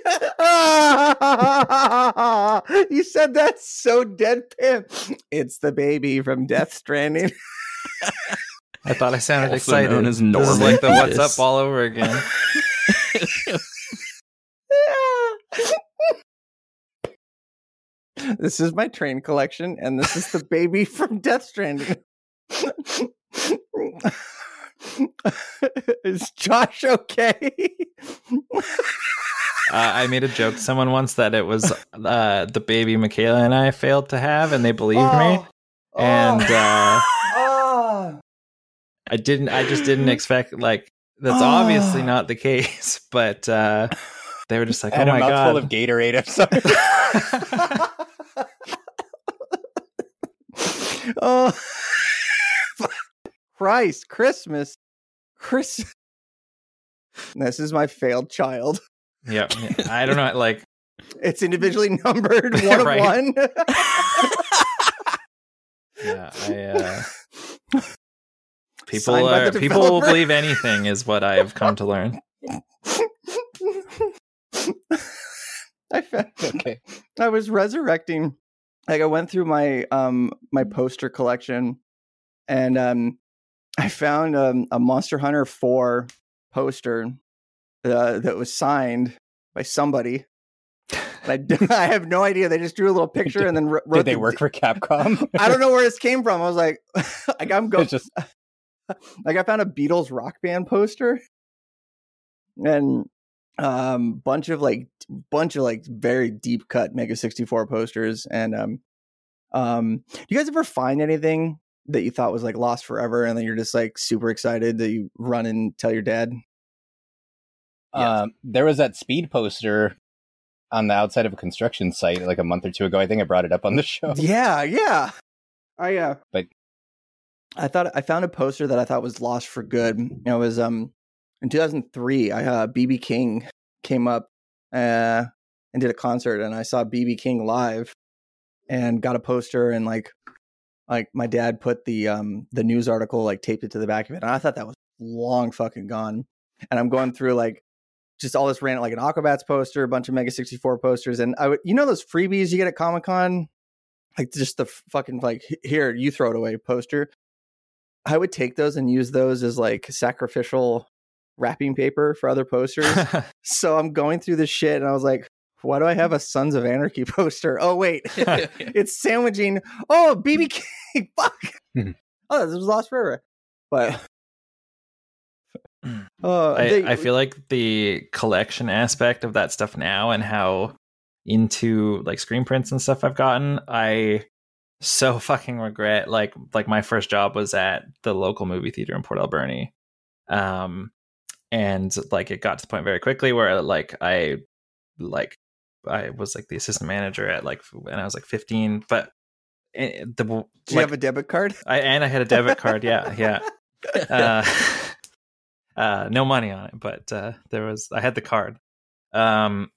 You said that so deadpan. It's the baby from Death Stranding. I thought I sounded also excited. Known as Norman. This is like the What's Up all over again. This is my train collection, and this is the baby from Death Stranding. Is Josh okay? uh, I made a joke someone once that it was uh, the baby Michaela and I failed to have, and they believed oh. me. Oh. And... Uh, I didn't. I just didn't expect like that's oh. obviously not the case. But uh, they were just like, "Oh my god!" Full of Gatorade. I'm sorry. Oh, Christ! Christmas, Christmas. This is my failed child. Yep. Yeah, I don't know. Like it's individually numbered one right. of one. Yeah. I, uh... People are, people will believe anything is what I have come to learn. I found, okay. I was resurrecting. Like I went through my um my poster collection and um I found um, a Monster Hunter four poster uh, that was signed by somebody. I, I have no idea. They just drew a little picture did, and then wrote Did they the, work for Capcom? I don't know where this came from. I was like like I'm going just Like I found a Beatles rock band poster and um bunch of like bunch of like very deep cut Mega sixty-four posters and um um do you guys ever find anything that you thought was like lost forever and then you're just like super excited that you run and tell your dad? Yeah. Um there was that Speed poster on the outside of a construction site like a month or two ago. I think I brought it up on the show. Yeah, yeah. Oh yeah. But I thought I found a poster that I thought was lost for good. It was um in two thousand three. I uh, B B King came up uh, and did a concert, and I saw B B King live and got a poster. And like like my dad put the um the news article like taped it to the back of it, and I thought that was long fucking gone. And I'm going through like just all this random like an Aquabats poster, a bunch of Mega sixty-four posters, and I would you know those freebies you get at Comic-Con, like just the fucking like here you throw it away poster. I would take those and use those as like sacrificial wrapping paper for other posters. So I'm going through this shit and I was like, why do I have a Sons of Anarchy poster? Oh, wait, it's sandwiching. Oh, B B King. Fuck. Oh, this was lost forever. But uh, I, they... I feel like the collection aspect of that stuff now and how into like screen prints and stuff I've gotten, I so fucking regret. Like, like my first job was at the local movie theater in Port Alberni. Um, and like, it got to the point very quickly where like, I, like, I was like the assistant manager at like, and I was like fifteen, but the, do like, you have a debit card? I, and I had a debit card. Yeah. Yeah. Uh, uh, no money on it, but, uh, there was, I had the card. Um,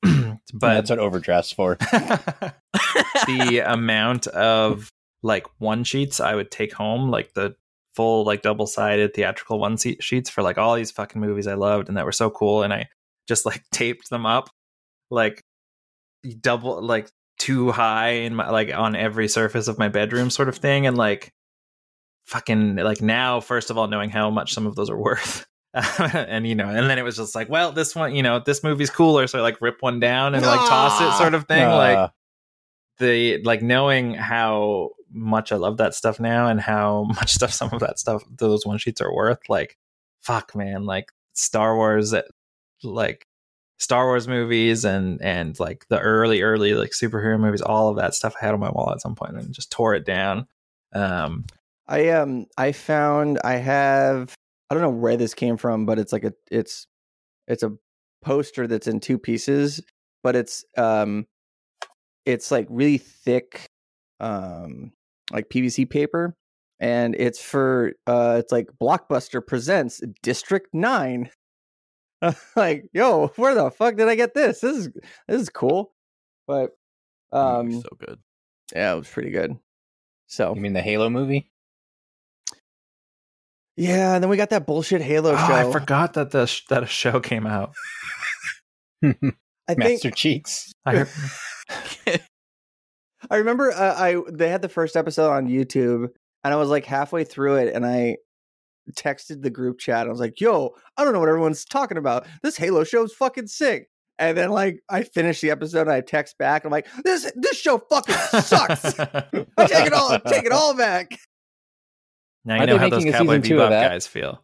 but that's what overdraft's for. The amount of like one sheets I would take home, like the full, like double-sided theatrical one seat sheets for like all these fucking movies I loved and that were so cool. And I just like taped them up, like double, like too high in my, like on every surface of my bedroom sort of thing. And like fucking like now, first of all, knowing how much some of those are worth. and you know and then it was just like, well, this one, you know, this movie's cooler, so I like rip one down and nah, like toss it sort of thing. Nah. Like the like knowing how much I love that stuff now and how much stuff some of that stuff those one sheets are worth, like fuck man, like Star Wars like Star Wars movies and and like the early early like superhero movies, all of that stuff I had on my wall at some point and just tore it down. um I um I found I have I don't know where this came from, but it's like a it's it's a poster that's in two pieces, but it's um it's like really thick um like P V C paper, and it's for uh it's like Blockbuster presents District nine. Like, yo, where the fuck did I get this? This is this is cool. But um so good. Yeah, it was pretty good. So you mean the Halo movie? Yeah, and then we got that bullshit Halo oh, show. I forgot that the sh- that a show came out. I think, Master Cheeks. I, re- I remember uh, I they had the first episode on YouTube, and I was like halfway through it, and I texted the group chat. I was like, "Yo, I don't know what everyone's talking about. This Halo show is fucking sick." And then like I finished the episode, and I text back, and I'm like, "This this show fucking sucks. I take it all, take it all back." Now you Are know how those Cowboy Bebop guys feel.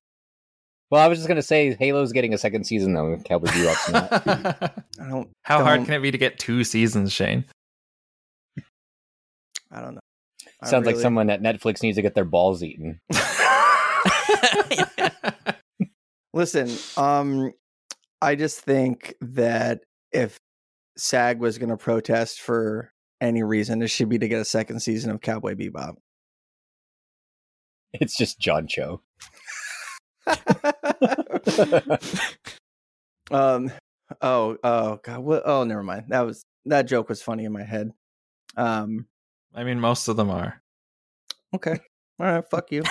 Well, I was just going to say Halo's getting a second season, though. Cowboy Bebop's not. I don't, how don't. hard can it be to get two seasons, Shane? I don't know. I Sounds really... like someone at Netflix needs to get their balls eaten. Listen, um, I just think that if SAG was going to protest for any reason, it should be to get a second season of Cowboy Bebop. It's just John Cho. um. Oh. Oh. God. What, oh. Never mind. That was that joke was funny in my head. Um. I mean, most of them are. Okay. All right. Fuck you.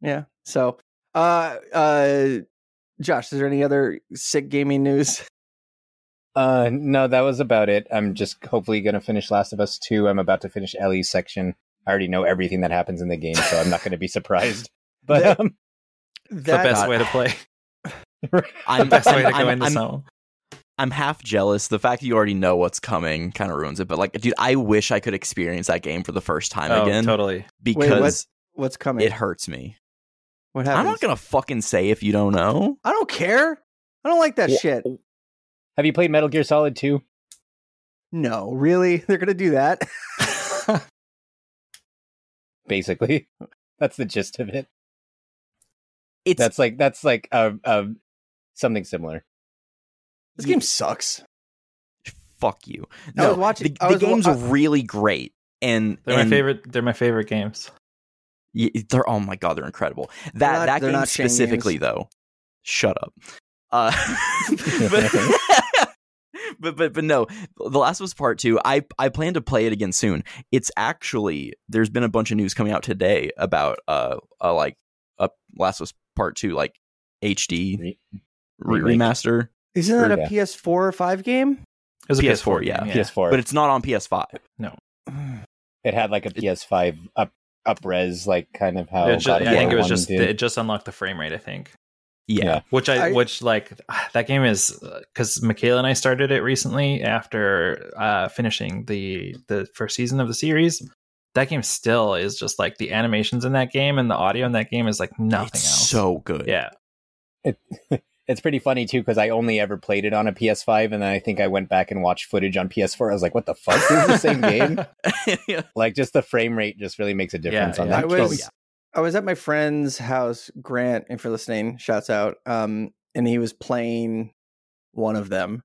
Yeah. So, uh, uh, Josh, is there any other sick gaming news? Uh, no, that was about it. I'm just hopefully gonna finish Last of Us two. I'm about to finish Ellie's section. I already know everything that happens in the game, so I'm not going to be surprised. But that, um, that, the best uh, way to play. I'm, the best I'm, way to I'm, go I'm, into sound. I'm half jealous. The fact that you already know what's coming kind of ruins it. But like, dude, I wish I could experience that game for the first time oh, again. Totally. Because Wait, what's, what's coming? It hurts me. What happens? I'm not going to fucking say if you don't know. I don't care. I don't like that yeah. shit. Have you played Metal Gear Solid two? No, really? They're going to do that? Basically, that's the gist of it. It's that's like that's like uh, uh, something similar. This game sucks. Fuck you. No, I was watching, the, the was, game's I, really great, and they're and, my favorite. They're my favorite games. Yeah, they're oh my god, they're incredible. That not, that game specifically games. Though. Shut up. Uh, but, But but but no, The Last of Us Part two, I, I plan to play it again soon. It's actually, there's been a bunch of news coming out today about uh, uh like uh, Last of Us Part two, like H D Re- remaster. Isn't that a yeah. P S four or five game? It was a P S four, P S four yeah. yeah. P S four. But it's not on P S five. No. It had like a P S five up up-res, like kind of how... It just, I think it was just, it just unlocked the frame rate, I think. Yeah. yeah, which I, I which like that game is because uh, Michaela and I started it recently after uh, finishing the the first season of the series. That game still is just like the animations in that game and the audio in that game is like nothing it's else. So good, yeah. It, It's pretty funny, too, because I only ever played it on a P S five, and then I think I went back and watched footage on P S four. I was like, what the fuck? This is the same game? Yeah. Like, just the frame rate just really makes a difference yeah, on yeah. that. I was, oh, yeah. I was at my friend's house, Grant, if you're listening, shouts out, um, and he was playing one of them,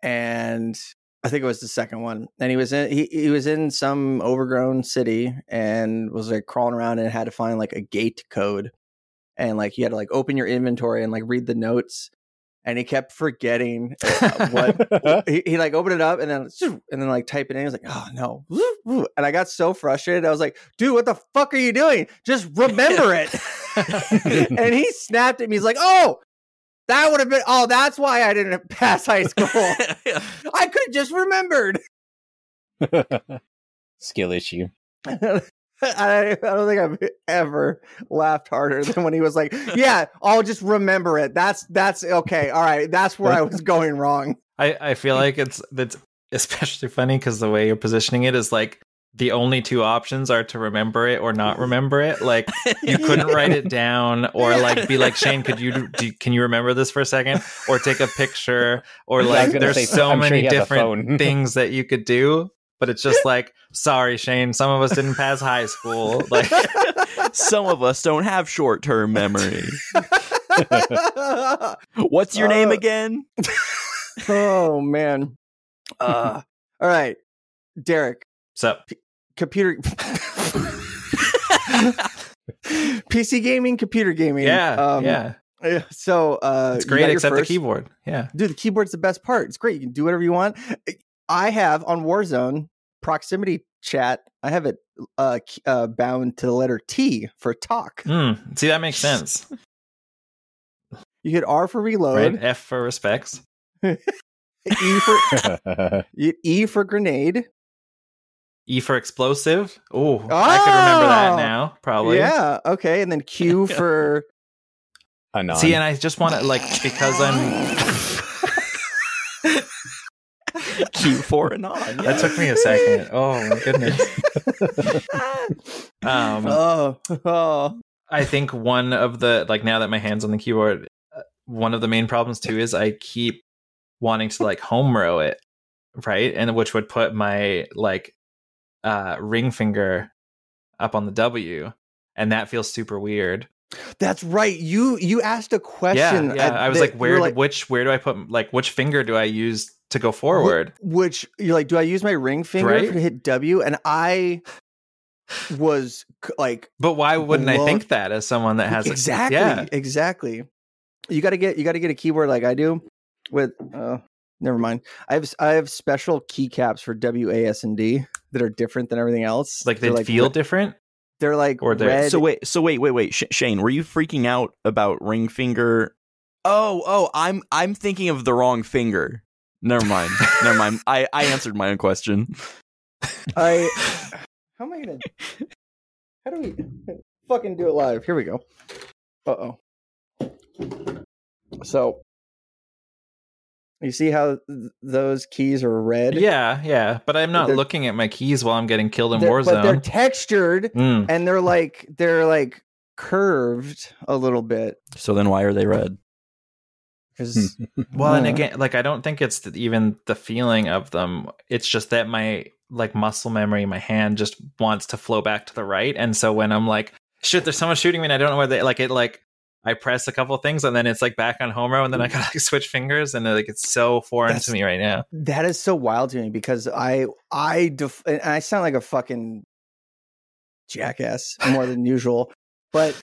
and I think it was the second one. And he was in he, he was in some overgrown city and was, like, crawling around and had to find, like, a gate code. And, like, you had to, like, open your inventory and, like, read the notes. And he kept forgetting what he, he, like, opened it up and then, and then, like, type it in. He was like, oh, no. And I got so frustrated. I was like, dude, what the fuck are you doing? Just remember it. And he snapped at me. He's like, oh, that would have been, oh, that's why I didn't pass high school. I could have just remembered. Skill issue. I don't think I've ever laughed harder than when he was like, yeah, I'll just remember it. That's that's okay. All right. That's where I was going wrong. I, I feel like it's that's especially funny because the way you're positioning it is like the only two options are to remember it or not remember it. Like you couldn't write it down or like be like, Shane, could you do, can you remember this for a second or take a picture or like there's say, so I'm many sure different things that you could do. But it's just like, sorry, Shane, some of us didn't pass high school. Like, some of us don't have short-term memory. What's your uh, name again? Oh, man. Uh, all right. Derek. What's up? P- computer. P C gaming, computer gaming. Yeah, um, yeah. So uh, it's great, except first. the keyboard. Yeah. Dude, the keyboard's the best part. It's great. You can do whatever you want. I have on Warzone proximity chat. I have it uh, uh, bound to the letter T for talk. Mm, see, that makes sense. You hit R for reload, right, F for respects, E for E for grenade, E for explosive. Ooh, oh, I could remember that now. Probably, yeah. Okay, and then Q for. Anon. See, and I just want to like because I'm. Q for and on. Yeah. That took me a second. Oh my goodness. um, oh, oh. I think one of the like now that my hand's on the keyboard, one of the main problems too is I keep wanting to like home row it, right? And which would put my like uh, ring finger up on the W, and that feels super weird. That's right. You you asked a question. Yeah, yeah. I was the, like, where like, which where do I put like which finger do I use to go forward? Which you're like, do I use my ring finger right? to hit W? And I was like, but why wouldn't blown. I think that as someone that has exactly, a, yeah. exactly. You got to get you got to get a keyboard like I do. With uh, never mind. I have I have special keycaps for W, A, S, and D that are different than everything else. Like they like, feel what? different. They're like or they're, red. So wait, so wait, wait, wait, Sh- Shane, were you freaking out about ring finger? Oh, oh, I'm I'm thinking of the wrong finger. Never mind, never mind. I, I answered my own question. I how am I gonna? How do we fucking do it live? Here we go. Uh oh. So you see how th- those keys are red? Yeah, yeah. But I'm not they're, looking at my keys while I'm getting killed in Warzone. But they're textured mm. and they're like they're like curved a little bit. So then why are they red? Because well, uh, and again, like I don't think it's the, even the feeling of them. It's just that my like muscle memory, my hand just wants to flow back to the right, and so when I'm like, shit, there's someone shooting me, and I don't know where they like it. Like I press a couple things, and then it's like back on home row, and then I gotta like switch fingers, and like it's so foreign That's, to me right now. That is so wild to me because I I def- and I sound like a fucking jackass more than usual, but.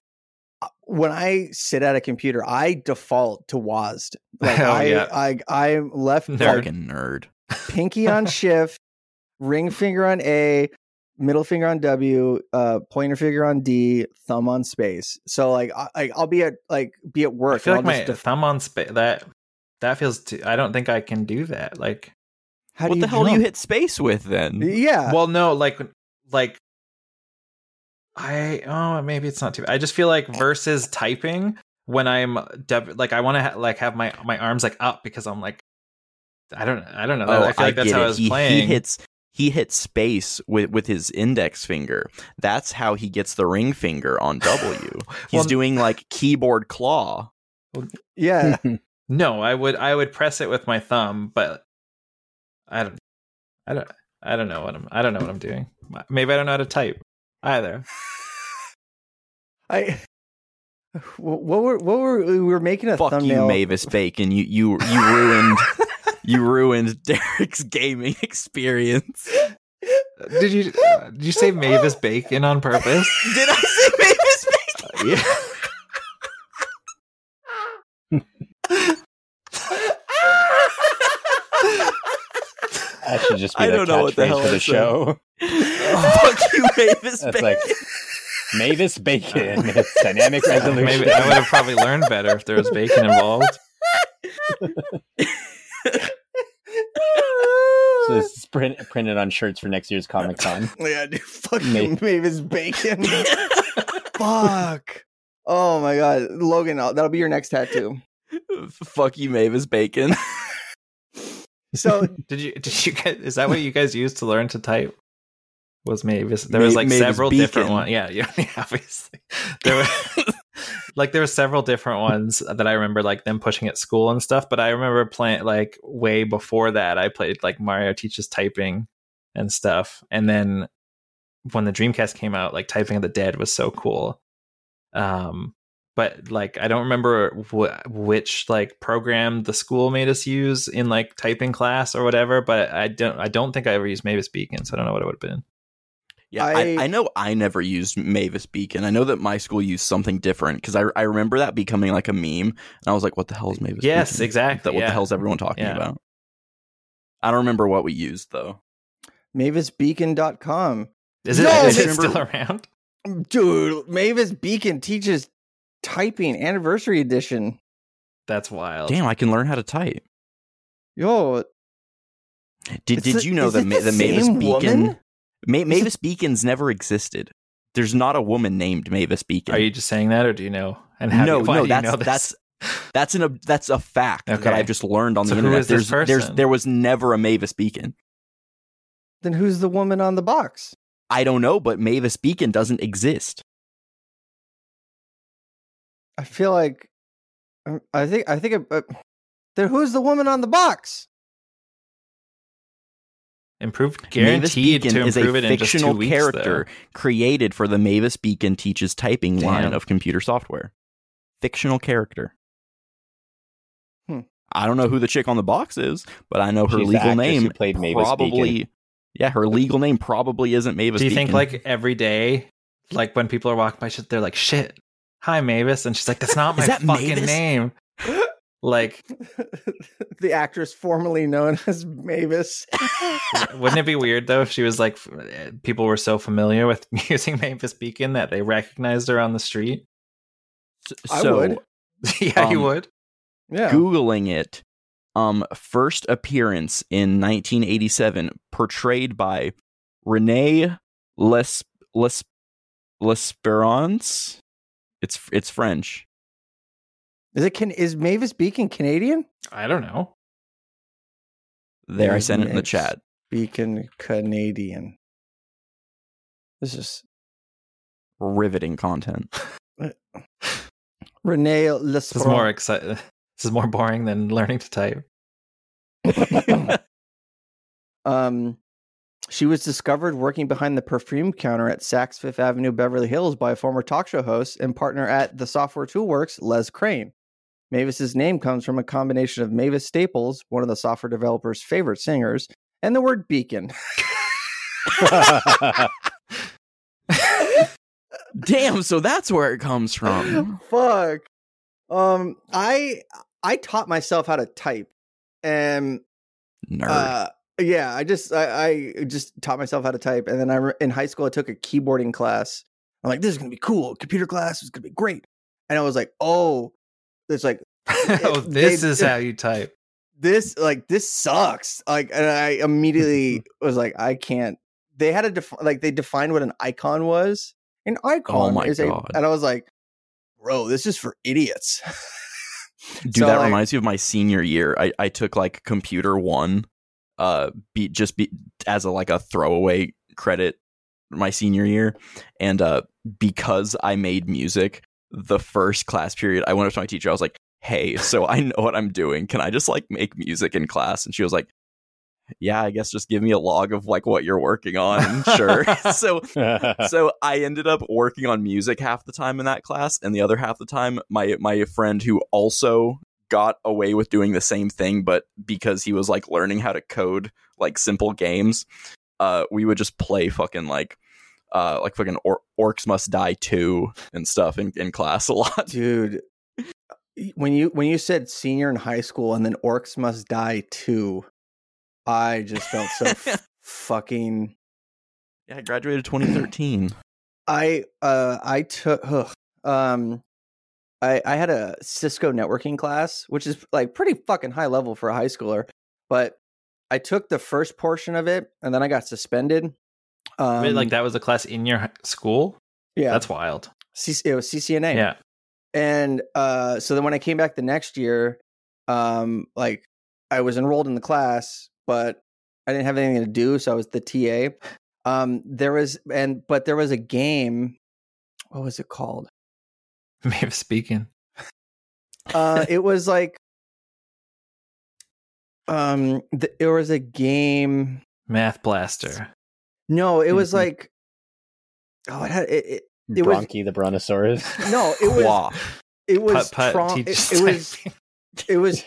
When I sit at a computer, I default to W A S D. Like oh, I, yeah. I, I, I'm left nerd. nerd. Pinky on shift, ring finger on A, middle finger on W, uh, pointer finger on D, thumb on space. So like, I, I'll be at like be at work. I feel and like I'll my just def- thumb on space that that feels. Too, I don't think I can do that. Like, how what do the hell do you hit space with then? Yeah. Well, no, like like. I oh maybe it's not too bad. I just feel like versus typing when I'm deb- like I want to ha- like have my my arms like up because I'm like I don't I don't know oh, I feel I like that's it. how I was he, playing he hits he hits space with with his index finger. That's how he gets the ring finger on W. He's well, doing like keyboard claw. Yeah. No, I would I would press it with my thumb, but I don't I don't I don't know what I'm I don't know what I'm doing. Maybe I don't know how to type either. I what were what were we were making a Fuck thumbnail. Fuck you, Mavis Bacon. You you you ruined you ruined Derek's gaming experience. Did you did you say Mavis Bacon on purpose? Did I say Mavis Bacon? Yeah. That should just be I the catchphrase for the show. Oh, fuck you, Mavis Bacon. Like, Mavis Bacon. It's dynamic resolution. Maybe I would have probably learned better if there was bacon involved. So this is print, printed on shirts for next year's Comic Con. Yeah, dude, fucking Mavis, Mavis Bacon. Fuck. Oh my god, Logan, that'll be your next tattoo. Fuck you, Mavis Bacon. So did you? Did you guys? Is that what you guys used to learn to type? Was Mavis? There was like Mavis several Beacon. Different ones. Yeah, yeah, obviously. There were like there were several different ones that I remember, like them pushing at school and stuff. But I remember playing like way before that. I played like Mario Teaches Typing and stuff. And then when the Dreamcast came out, like Typing of the Dead was so cool. Um. But like, I don't remember wh- which like program the school made us use in like typing class or whatever. But I don't, I don't think I ever used Mavis Beacon, so I don't know what it would have been. Yeah, I, I, I know I never used Mavis Beacon. I know that my school used something different because I, I remember that becoming like a meme, and I was like, "What the hell is Mavis?" Yes, Beacon? Exactly. What yeah. the hell is everyone talking yeah. about? I don't remember what we used though. Mavis Beacon dot com Is it, no, is it still around, dude? Mavis Beacon teaches. Typing anniversary edition. That's wild. Damn, I can learn how to type. Yo, did did a, you know that Ma- the Mavis Beacon? Ma- Mavis it... Beacon's never existed. There's not a woman named Mavis Beacon. Are you just saying that, or do you know? And how no, you, why no, do that's, you know that's that's an that's a fact okay. that I've just learned on so the internet. There's person? there's there was never a Mavis Beacon. Then who's the woman on the box? I don't know, but Mavis Beacon doesn't exist. I feel like, I think, I think, uh, then who's the woman on the box? Improved guaranteed Mavis Beacon to improve is a it fictional in just two character weeks, created for the Mavis Beacon Teaches Typing Damn. line of computer software. Fictional character. Hmm. I don't know who the chick on the box is, but I know her She's legal name. Who played Mavis probably, Beacon. Yeah, her legal name probably isn't Mavis. Do you Beacon. think like every day, like when people are walking by, they're like, "Shit. Hi, Mavis," and she's like, "That's not my that fucking Mavis? name." Like the actress formerly known as Mavis. Wouldn't it be weird though if she was like, people were so familiar with using Mavis Beacon that they recognized her on the street? I so, would. Yeah, um, you would. Yeah. Googling it. Um, first appearance in nineteen eighty-seven, portrayed by Renee Les Les L'Esperance. It's it's French. Is it can is Mavis Beacon Canadian? I don't know. There, I sent it in the chat. Beacon Canadian. This is riveting content. Renee Lespron. This is more exciting. This is more boring than learning to type. um. She was discovered working behind the perfume counter at Saks Fifth Avenue, Beverly Hills by a former talk show host and partner at the Software Toolworks, Les Crane. Mavis's name comes from a combination of Mavis Staples, one of the software developer's favorite singers, and the word beacon. Damn, so that's where it comes from. Fuck. Um, I I taught myself how to type. And, Nerd. Uh, Yeah, I just I, I just taught myself how to type, and then I re- in high school I took a keyboarding class. I'm like, this is gonna be cool. Computer class is gonna be great, and I was like, oh, it's like, oh, this they, is how you type. This like this sucks. Like, and I immediately was like, I can't. They had a def- like they defined what an icon was. An icon oh my is God. a, and I was like, bro, this is for idiots. Dude, so, that like, reminds me of my senior year. I I took like computer one. Uh, be just be as a like a throwaway credit my senior year, and uh, because I made music, the first class period, I went up to my teacher. I was like, hey, so I know what I'm doing. Can I just like make music in class? And she was like, yeah, I guess just give me a log of like what you're working on. Sure. so so I ended up working on music half the time in that class, and the other half the time my my friend who also got away with doing the same thing, but because he was like learning how to code like simple games, uh we would just play fucking like uh like fucking or- Orcs Must Die two and stuff in, in class a lot. Dude, when you when you said senior in high school and then Orcs Must Die two, I just felt so f- fucking. Yeah, I graduated twenty thirteen. I uh I took ugh, um I I had a Cisco networking class, which is like pretty fucking high level for a high schooler, but I took the first portion of it and then I got suspended. Um, Wait, like that was a class in your school? Yeah, that's wild. C- it was C C N A. Yeah, and uh, so then when I came back the next year, um, like I was enrolled in the class, but I didn't have anything to do, so I was the T A. Um, there was, and but there was a game. What was it called? Maybe speaking. Uh, it was like, um, th- it was a game. Math Blaster. No, it was mm-hmm. like, oh, it had it. it, it Bronchi was, the Brontosaurus. No, it was. It was Put, Tron. It, it was. It was.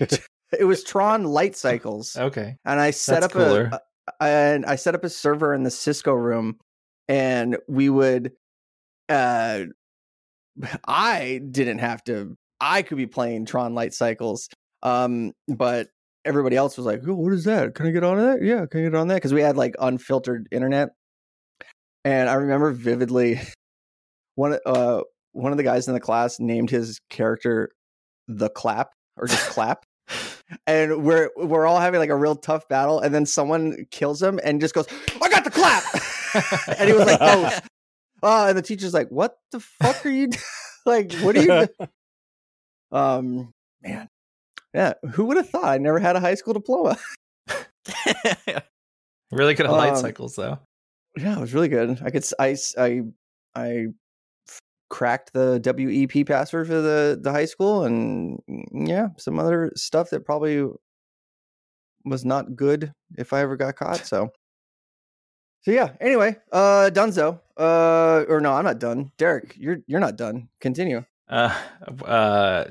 It was Tron Light Cycles. Okay, and I set That's up cooler. a and I set up a server in the Cisco room, and we would. Uh, I didn't have to. I could be playing Tron Light Cycles, um, but everybody else was like, oh, "What is that? Can I get on that? Yeah, can I get on that?" Because we had like unfiltered internet, and I remember vividly one uh one of the guys in the class named his character the Clap or just Clap. And we're we're all having like a real tough battle, and then someone kills him and just goes, "I got the clap," and he was like, "Oh, oh!" And the teacher's like, "What the fuck are you do- like? What are you?" Do-? Um, man, yeah. Who would have thought I never had a high school diploma? Really good at light um, cycles, though. Yeah, it was really good. I could I I I cracked the W E P password for the, the high school, and yeah, some other stuff that probably was not good if I ever got caught. So, so yeah. Anyway, uh, Dunzo, uh, or no, I'm not done. Derek, you're you're not done. Continue. Uh, uh,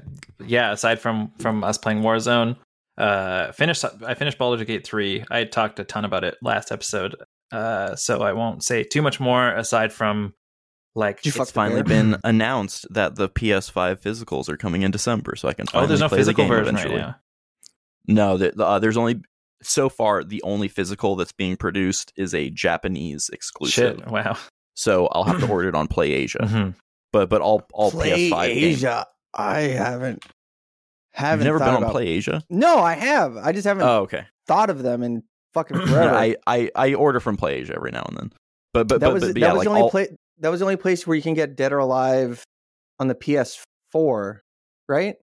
yeah. Aside from from us playing Warzone, uh, finished. I finished Baldur's Gate three. I had talked a ton about it last episode, uh, so I won't say too much more. Aside from Like it's finally been announced that the P S five physicals are coming in December, so I can finally oh, there's no play physical the game version eventually. Right now. No, the, the, uh, there's only so far the only physical that's being produced is a Japanese exclusive. Shit, wow! So I'll have to order it on PlayAsia. Mm-hmm. But but all all Play P S five Asia. I haven't haven't You've never been on about... PlayAsia. No, I have. I just haven't. Oh, okay. Thought of them in fucking forever. Yeah, I, I I order from PlayAsia every now and then. But but that but, was, but that yeah, was like the only all... play. That was the only place where you can get Dead or Alive on the P S four, right?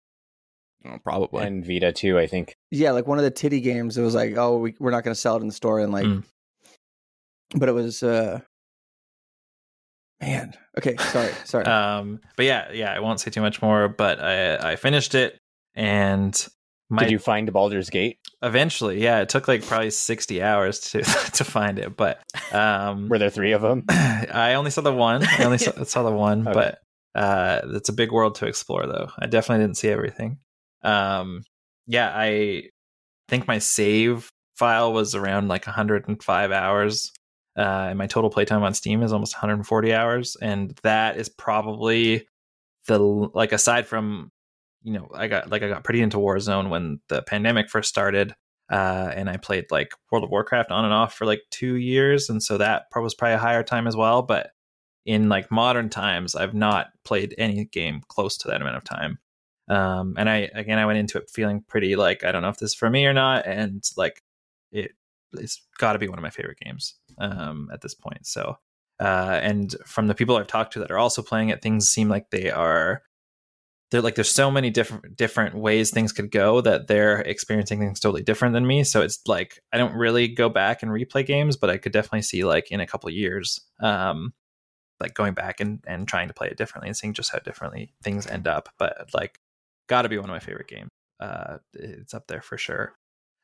Oh, probably. And Vita too, I think. Yeah, like one of the titty games. It was like, oh, we, we're not going to sell it in the store, and like, mm. but it was, uh, man. Okay, sorry, sorry. um, but yeah, yeah, I won't say too much more. But I, I finished it, and my... did you find Baldur's Gate? Eventually, yeah, it took like probably sixty hours to to find it, but um, were there three of them? I only saw the one. I only saw, saw the one, okay. But uh, it's a big world to explore, though. I definitely didn't see everything. Um, yeah, I think my save file was around like one hundred five hours, uh, and my total playtime on Steam is almost one hundred forty hours, and that is probably the like aside from. You know, I got like I got pretty into Warzone when the pandemic first started, uh, and I played like World of Warcraft on and off for like two years, and so that was probably a higher time as well. But in like modern times, I've not played any game close to that amount of time. Um, and I again, I went into it feeling pretty like I don't know if this is for me or not, and like it, it's got to be one of my favorite games um, at this point. So, uh, and from the people I've talked to that are also playing it, things seem like they are. They're like, there's so many different different ways things could go that they're experiencing things totally different than me. So it's like, I don't really go back and replay games, but I could definitely see like in a couple of years, um, like going back and, and trying to play it differently and seeing just how differently things end up. But like got to be one of my favorite games. Uh, it's up there for sure.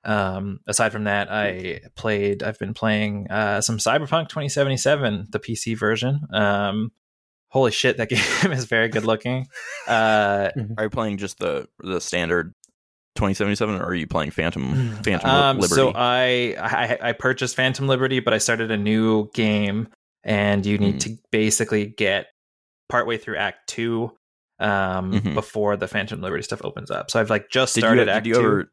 Um, aside from that, I played, I've been playing uh, some Cyberpunk twenty seventy-seven, the P C version. Um, holy shit, that game is very good looking. Uh, are you playing just the the standard twenty seventy-seven, or are you playing Phantom Phantom um, Liberty? So I, I I purchased Phantom Liberty, but I started a new game, and you need mm. to basically get partway through Act Two um, mm-hmm. before the Phantom Liberty stuff opens up. So I've like just started did you, Act did you Two. Ever,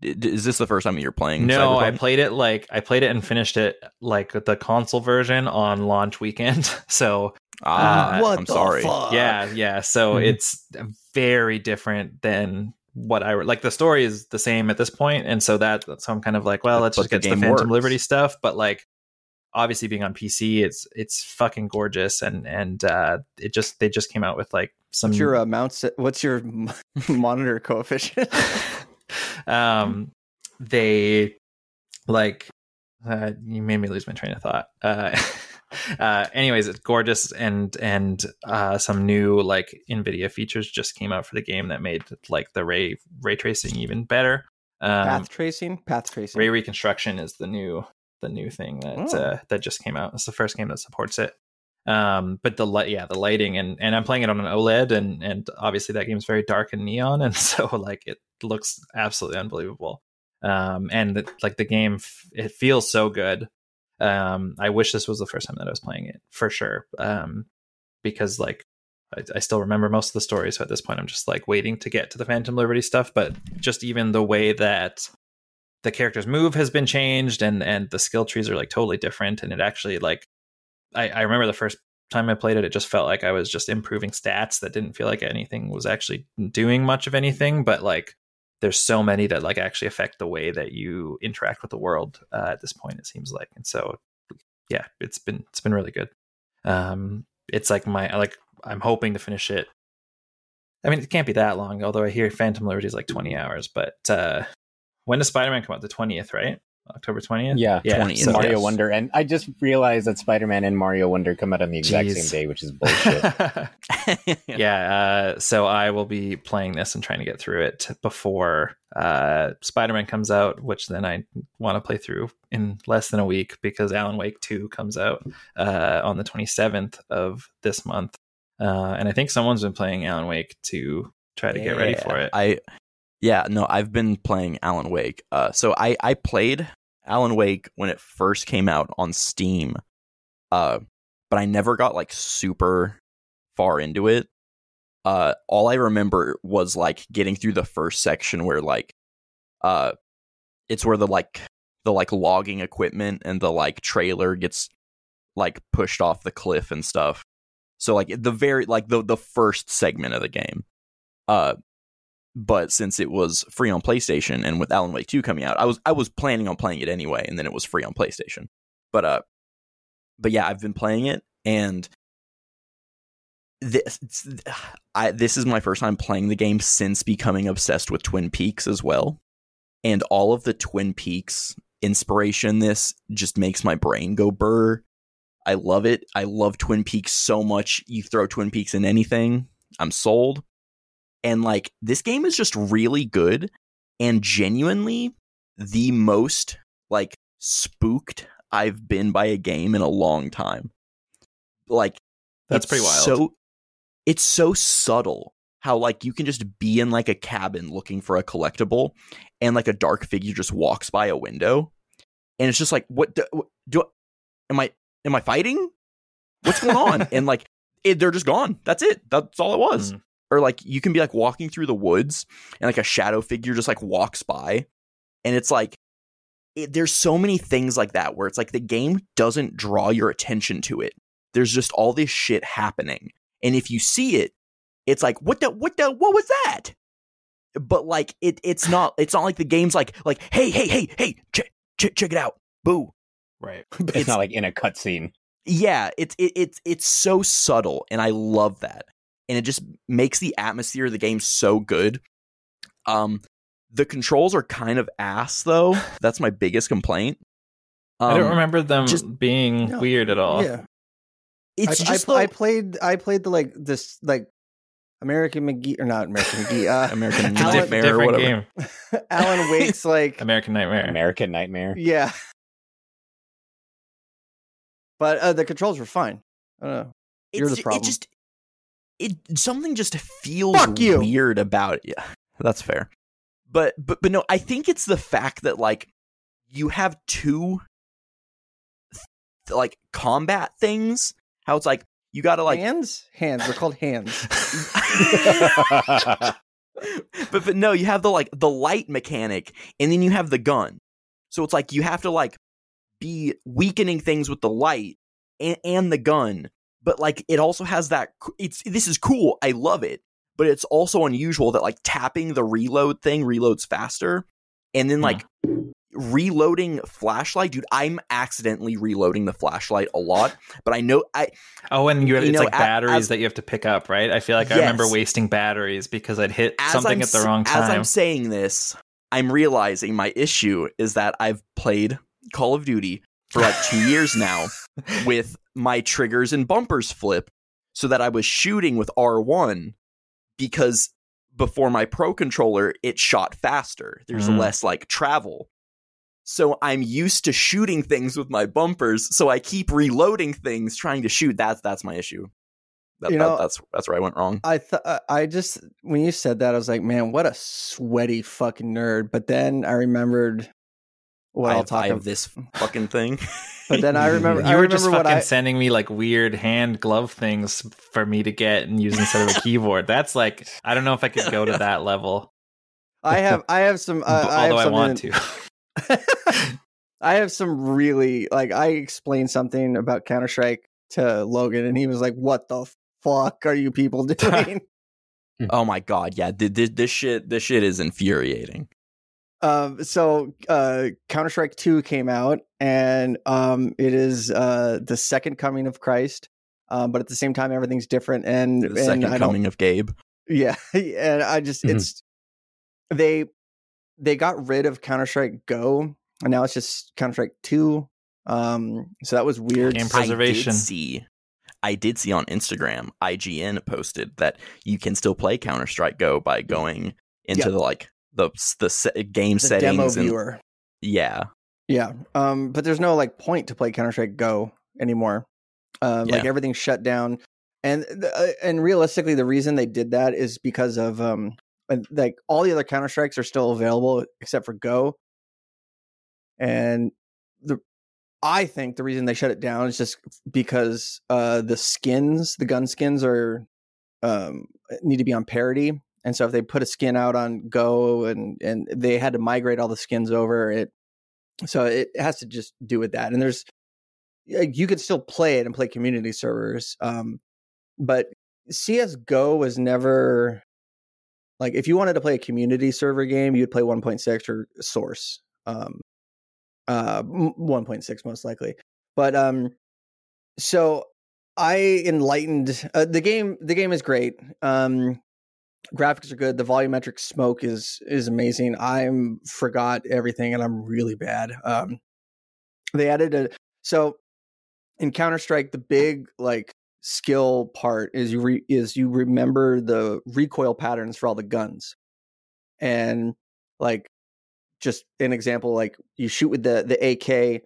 is this the first time you're playing? No, Cyberpunk? I played it like I played it and finished it like the console version on launch weekend. So ah, uh, what I'm the sorry. Fuck? Yeah, yeah. So mm-hmm. it's very different than what I like. The story is the same at this point, and so that so I'm kind of like, well, let's but just get the, the Phantom works. Liberty stuff. But like, obviously, being on P C, it's it's fucking gorgeous, and and uh, it just they just came out with like some. What's your uh, mount se- What's your monitor coefficient? um they like uh you made me lose my train of thought uh uh anyways it's gorgeous, and and uh some new like NVIDIA features just came out for the game that made like the ray ray tracing even better. um path tracing path tracing ray reconstruction is the new the new thing that oh. uh that just came out. It's the first game that supports it. Um, but the light, yeah, the lighting, and, and I'm playing it on an OLED, and, and obviously that game's very dark and neon, and so like it looks absolutely unbelievable. Um, and the, like the game, f- it feels so good. Um, I wish this was the first time that I was playing it for sure. Um, because like I, I still remember most of the story, so at this point I'm just like waiting to get to the Phantom Liberty stuff. But just even the way that the characters move has been changed, and and the skill trees are like totally different, and it actually like. I, I remember the first time I played it, it just felt like I was just improving stats that didn't feel like anything was actually doing much of anything. But like, there's so many that like actually affect the way that you interact with the world uh, at this point, it seems like. And so, yeah, it's been it's been really good. Um, it's like my like I'm hoping to finish it. I mean, it can't be that long, although I hear Phantom Liberty is like twenty hours. But uh, when does Spider-Man come out? The twentieth, right? October twentieth? Yeah, yeah. twentieth. So, Mario yes. Wonder. And I just realized that Spider-Man and Mario Wonder come out on the exact Jeez. same day, which is bullshit. yeah, uh, so I will be playing this and trying to get through it before uh, Spider-Man comes out, which then I want to play through in less than a week, because Alan Wake two comes out uh, on the twenty-seventh of this month. Uh, and I think someone's been playing Alan Wake to try to yeah, get ready for it. I Yeah, no, I've been playing Alan Wake. Uh, so I, I played Alan Wake when it first came out on Steam, uh, but I never got like super far into it. Uh, all I remember was like getting through the first section where like, uh, it's where the like the like logging equipment and the like trailer gets like pushed off the cliff and stuff. So like the very like the the first segment of the game. Uh. But since it was free on PlayStation, and with Alan Wake two coming out, I was I was planning on playing it anyway, and then it was free on PlayStation. But uh, but yeah, I've been playing it, and this I this is my first time playing the game since becoming obsessed with Twin Peaks as well, and all of the Twin Peaks inspiration. This just makes my brain go burr. I love it. I love Twin Peaks so much. You throw Twin Peaks in anything, I'm sold. And like, this game is just really good, and genuinely the most like spooked I've been by a game in a long time. Like, that's pretty wild. So it's so subtle how like you can just be in like a cabin looking for a collectible, and like a dark figure just walks by a window, and it's just like, what do, do I, am I am I fighting? What's going on? And like, it, they're just gone. That's it. That's all it was. Mm. Or like, you can be like walking through the woods, and like a shadow figure just like walks by, and it's like, it, there's so many things like that where it's like the game doesn't draw your attention to it. There's just all this shit happening, and if you see it, it's like, what the what the what was that? But like, it it's not it's not like the game's like like hey hey hey hey ch- ch- check it out, boo. Right. It's, it's not like in a cutscene. Yeah, it's it, it's it's so subtle, and I love that. And it just makes the atmosphere of the game so good. Um, the controls are kind of ass, though. That's my biggest complaint. Um, I don't remember them just being no, weird at all. Yeah, it's I, just I, the, I played. I played the like this like American McGee, or not American McGee, uh, American Nightmare or whatever. Game. Alan Wake's like American Nightmare. American Nightmare. Yeah. But uh, the controls were fine. I don't know. It's, You're the problem. It just, it, something just feels Fuck you. weird about it. Yeah, that's fair. But, but, but no, I think it's the fact that, like, you have two, th- like, combat things. How it's like, you gotta, like... Hands? Hands. They're called hands. but, but no, you have the, like, the light mechanic, and then you have the gun. So it's like, you have to, like, be weakening things with the light and, and the gun, but like it also has that it's this is cool, I love it, but it's also unusual that like tapping the reload thing reloads faster, and then like yeah. reloading flashlight, dude, I'm accidentally reloading the flashlight a lot, but I know I oh and you, you it's know, like as, batteries as, that you have to pick up, right? I feel like yes. I remember wasting batteries because I'd hit as something I'm, at the wrong time. As I'm saying this, I'm realizing my issue is that I've played Call of Duty for like two years now with my triggers and bumpers flip, so that I was shooting with R one because before my pro controller it shot faster, there's mm. less like travel, so I'm used to shooting things with my bumpers, so I keep reloading things trying to shoot. That's that's my issue. That, you know, that, that's that's where I went wrong. I th- I just when you said that I was like, man, what a sweaty fucking nerd. But then I remembered Well, I'll talk of this fucking thing. But then I remember you I were remember just fucking I, sending me like weird hand glove things for me to get and use instead of a keyboard. That's like, I don't know if I could go to that level. I have, I have some. Uh, Although I, have I want that, to. I have some really like. I explained something about Counter-Strike to Logan, and he was like, "What the fuck are you people doing?" Oh my god, yeah, this, this shit, this shit is infuriating. Um, so, uh, Counter-Strike two came out, and, um, it is, uh, the second coming of Christ. Um, but at the same time, everything's different. And the and second I coming of Gabe. Yeah. And I just, mm-hmm. it's, they, they got rid of Counter-Strike Go, and now it's just Counter-Strike two. Um, so that was weird. Game preservation. I did see, I did see on Instagram, I G N posted that you can still play Counter-Strike Go by going into yep. the, like, the the se- game the settings demo and, viewer. yeah yeah um but there's no like point to play Counter-Strike Go anymore. um yeah. Like everything's shut down, and uh, and realistically the reason they did that is because of um like all the other Counter-Strikes are still available except for Go, and the I think the reason they shut it down is just because uh the skins the gun skins are um need to be on parity. And so if they put a skin out on Go, and, and they had to migrate all the skins over it, so it has to just do with that. And there's, you could still play it and play community servers. Um, but C S G O was never like, if you wanted to play a community server game, you'd play one point six or Source, um, uh, one point six most likely. But um, so I enlightened uh, the game. The game is great. Um, Graphics are good. The volumetric smoke is is amazing. I'm forgot everything, and I'm really bad. Um, they added a so in Counter-Strike, the big like skill part is you re, is you remember the recoil patterns for all the guns, and like just an example, like you shoot with the the A K,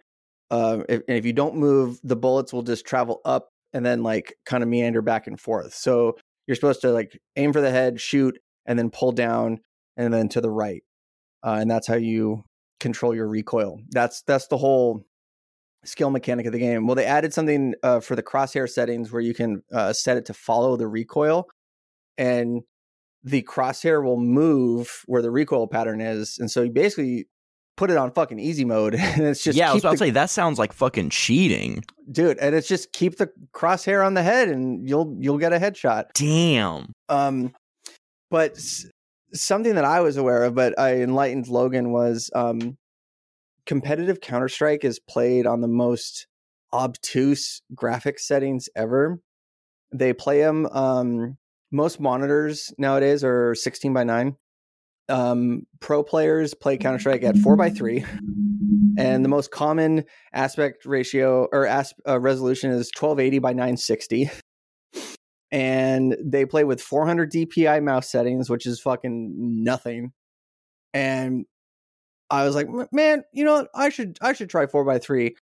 uh, if, and if you don't move, the bullets will just travel up and then like kind of meander back and forth. So you're supposed to like aim for the head, shoot, and then pull down, and then to the right, uh, and that's how you control your recoil. That's that's the whole skill mechanic of the game. Well, they added something uh, for the crosshair settings where you can uh, set it to follow the recoil, and the crosshair will move where the recoil pattern is. And so you basically put it on fucking easy mode, and it's just yeah. Keep I was about the, to say that sounds like fucking cheating, dude. And it's just keep the crosshair on the head, and you'll you'll get a headshot. Damn. Um, but something that I was aware of, but I enlightened Logan was um, competitive Counter-Strike is played on the most obtuse graphic settings ever. They play them. Um, most monitors nowadays are sixteen by nine. Um, pro players play Counter-Strike at four by three, and the most common aspect ratio or asp- uh, resolution is twelve eighty by nine sixty. and they play with four hundred D P I mouse settings, which is fucking nothing. And I was like, man, you know, I should I should try four by three.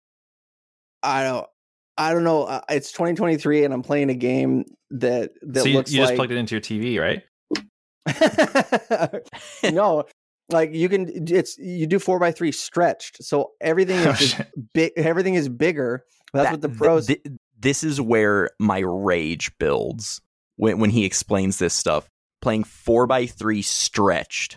I don't I don't know. It's twenty twenty-three, and I'm playing a game that that so you, looks. You just like... plugged it into your T V, right? No, like you can. It's you do four by three stretched, so everything is oh, just big. Everything is bigger. That's that, what the pros. Th- th- this is where my rage builds when when he explains this stuff. Playing four by three stretched.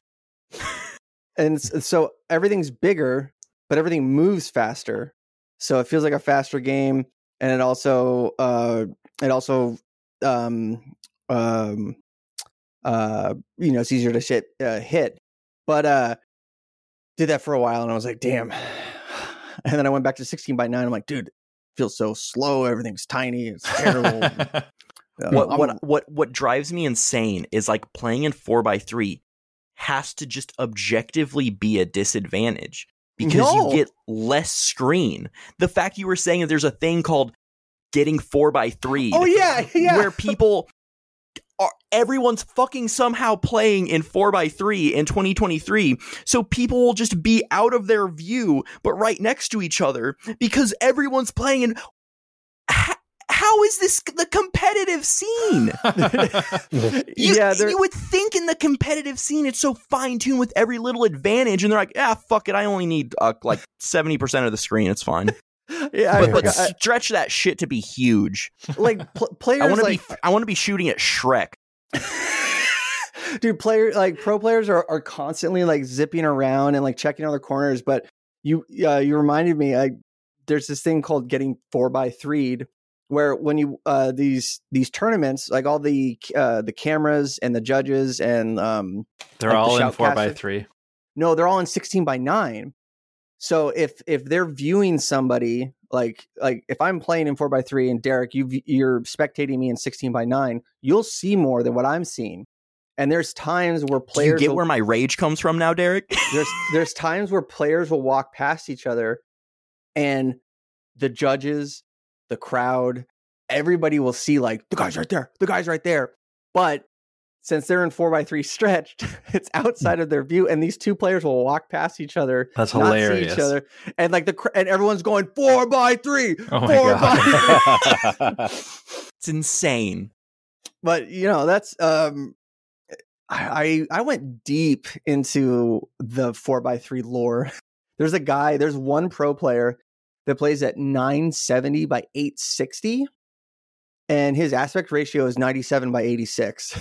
And so everything's bigger, but everything moves faster. So it feels like a faster game, and it also uh, it also um, um, uh, you know, it's easier to shit, uh, hit. But uh, did that for a while, and I was like, damn. And then I went back to sixteen by nine. I'm like, dude, it feels so slow. Everything's tiny. It's terrible. uh, what what what what drives me insane is like playing in four by three has to just objectively be a disadvantage because no. you get less screen. The fact you were saying that there's a thing called getting four by three. Oh yeah, yeah. Where people are, everyone's fucking somehow playing in four by three in twenty twenty-three. So people will just be out of their view, but right next to each other because everyone's playing in ha- How is this the competitive scene? you, yeah, you would think in the competitive scene it's so fine-tuned with every little advantage, and they're like, ah, fuck it, I only need uh, like seventy percent of the screen, it's fine. Yeah, but, but stretch that shit to be huge. Like pl- players, I want to like, be I want to be shooting at Shrek. Dude, player like pro players are, are constantly like zipping around and like checking other corners. But you uh, you reminded me, I, there's this thing called getting four by three'd. Where when you uh, these these tournaments, like all the uh, the cameras and the judges and um, they're like all the in four by three. No, they're all in sixteen by nine. So if if they're viewing somebody, like like if I'm playing in four by three and Derek, you you're spectating me in sixteen by nine, you'll see more than what I'm seeing. And there's times where players Do you get will, where my rage comes from now, Derek. there's there's times where players will walk past each other, and the judges, the crowd, everybody will see like the guy's right there, the guy's right there. But since they're in four by three stretched, it's outside of their view, and these two players will walk past each other. That's hilarious. See each other, and like the and everyone's going four by three, oh my four God. by three. It's insane. But you know that's um, I I went deep into the four by three lore. There's a guy. There's one pro player that plays at nine seventy by eight sixty, and his aspect ratio is ninety-seven by eighty-six.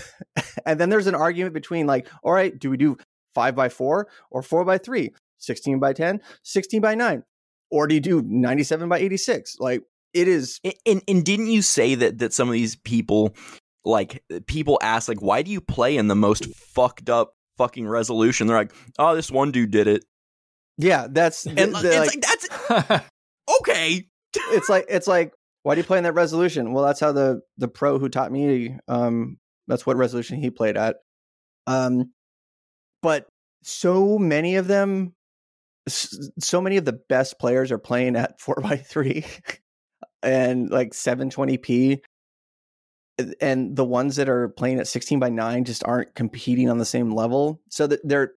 And then there's an argument between like, all right, do we do five by four or four by three, sixteen by ten, sixteen by nine, or do you do ninety-seven by eighty-six? Like it is. And, and didn't you say that that some of these people, like people ask like, why do you play in the most fucked up fucking resolution? They're like, oh, this one dude did it. Yeah, that's. And it's like, like that's. Okay. It's like it's like why do you play in that resolution? Well, that's how the the pro who taught me um that's what resolution he played at. Um but so many of them so many of the best players are playing at four by three and like seven twenty p, and the ones that are playing at sixteen by nine just aren't competing on the same level. So that they're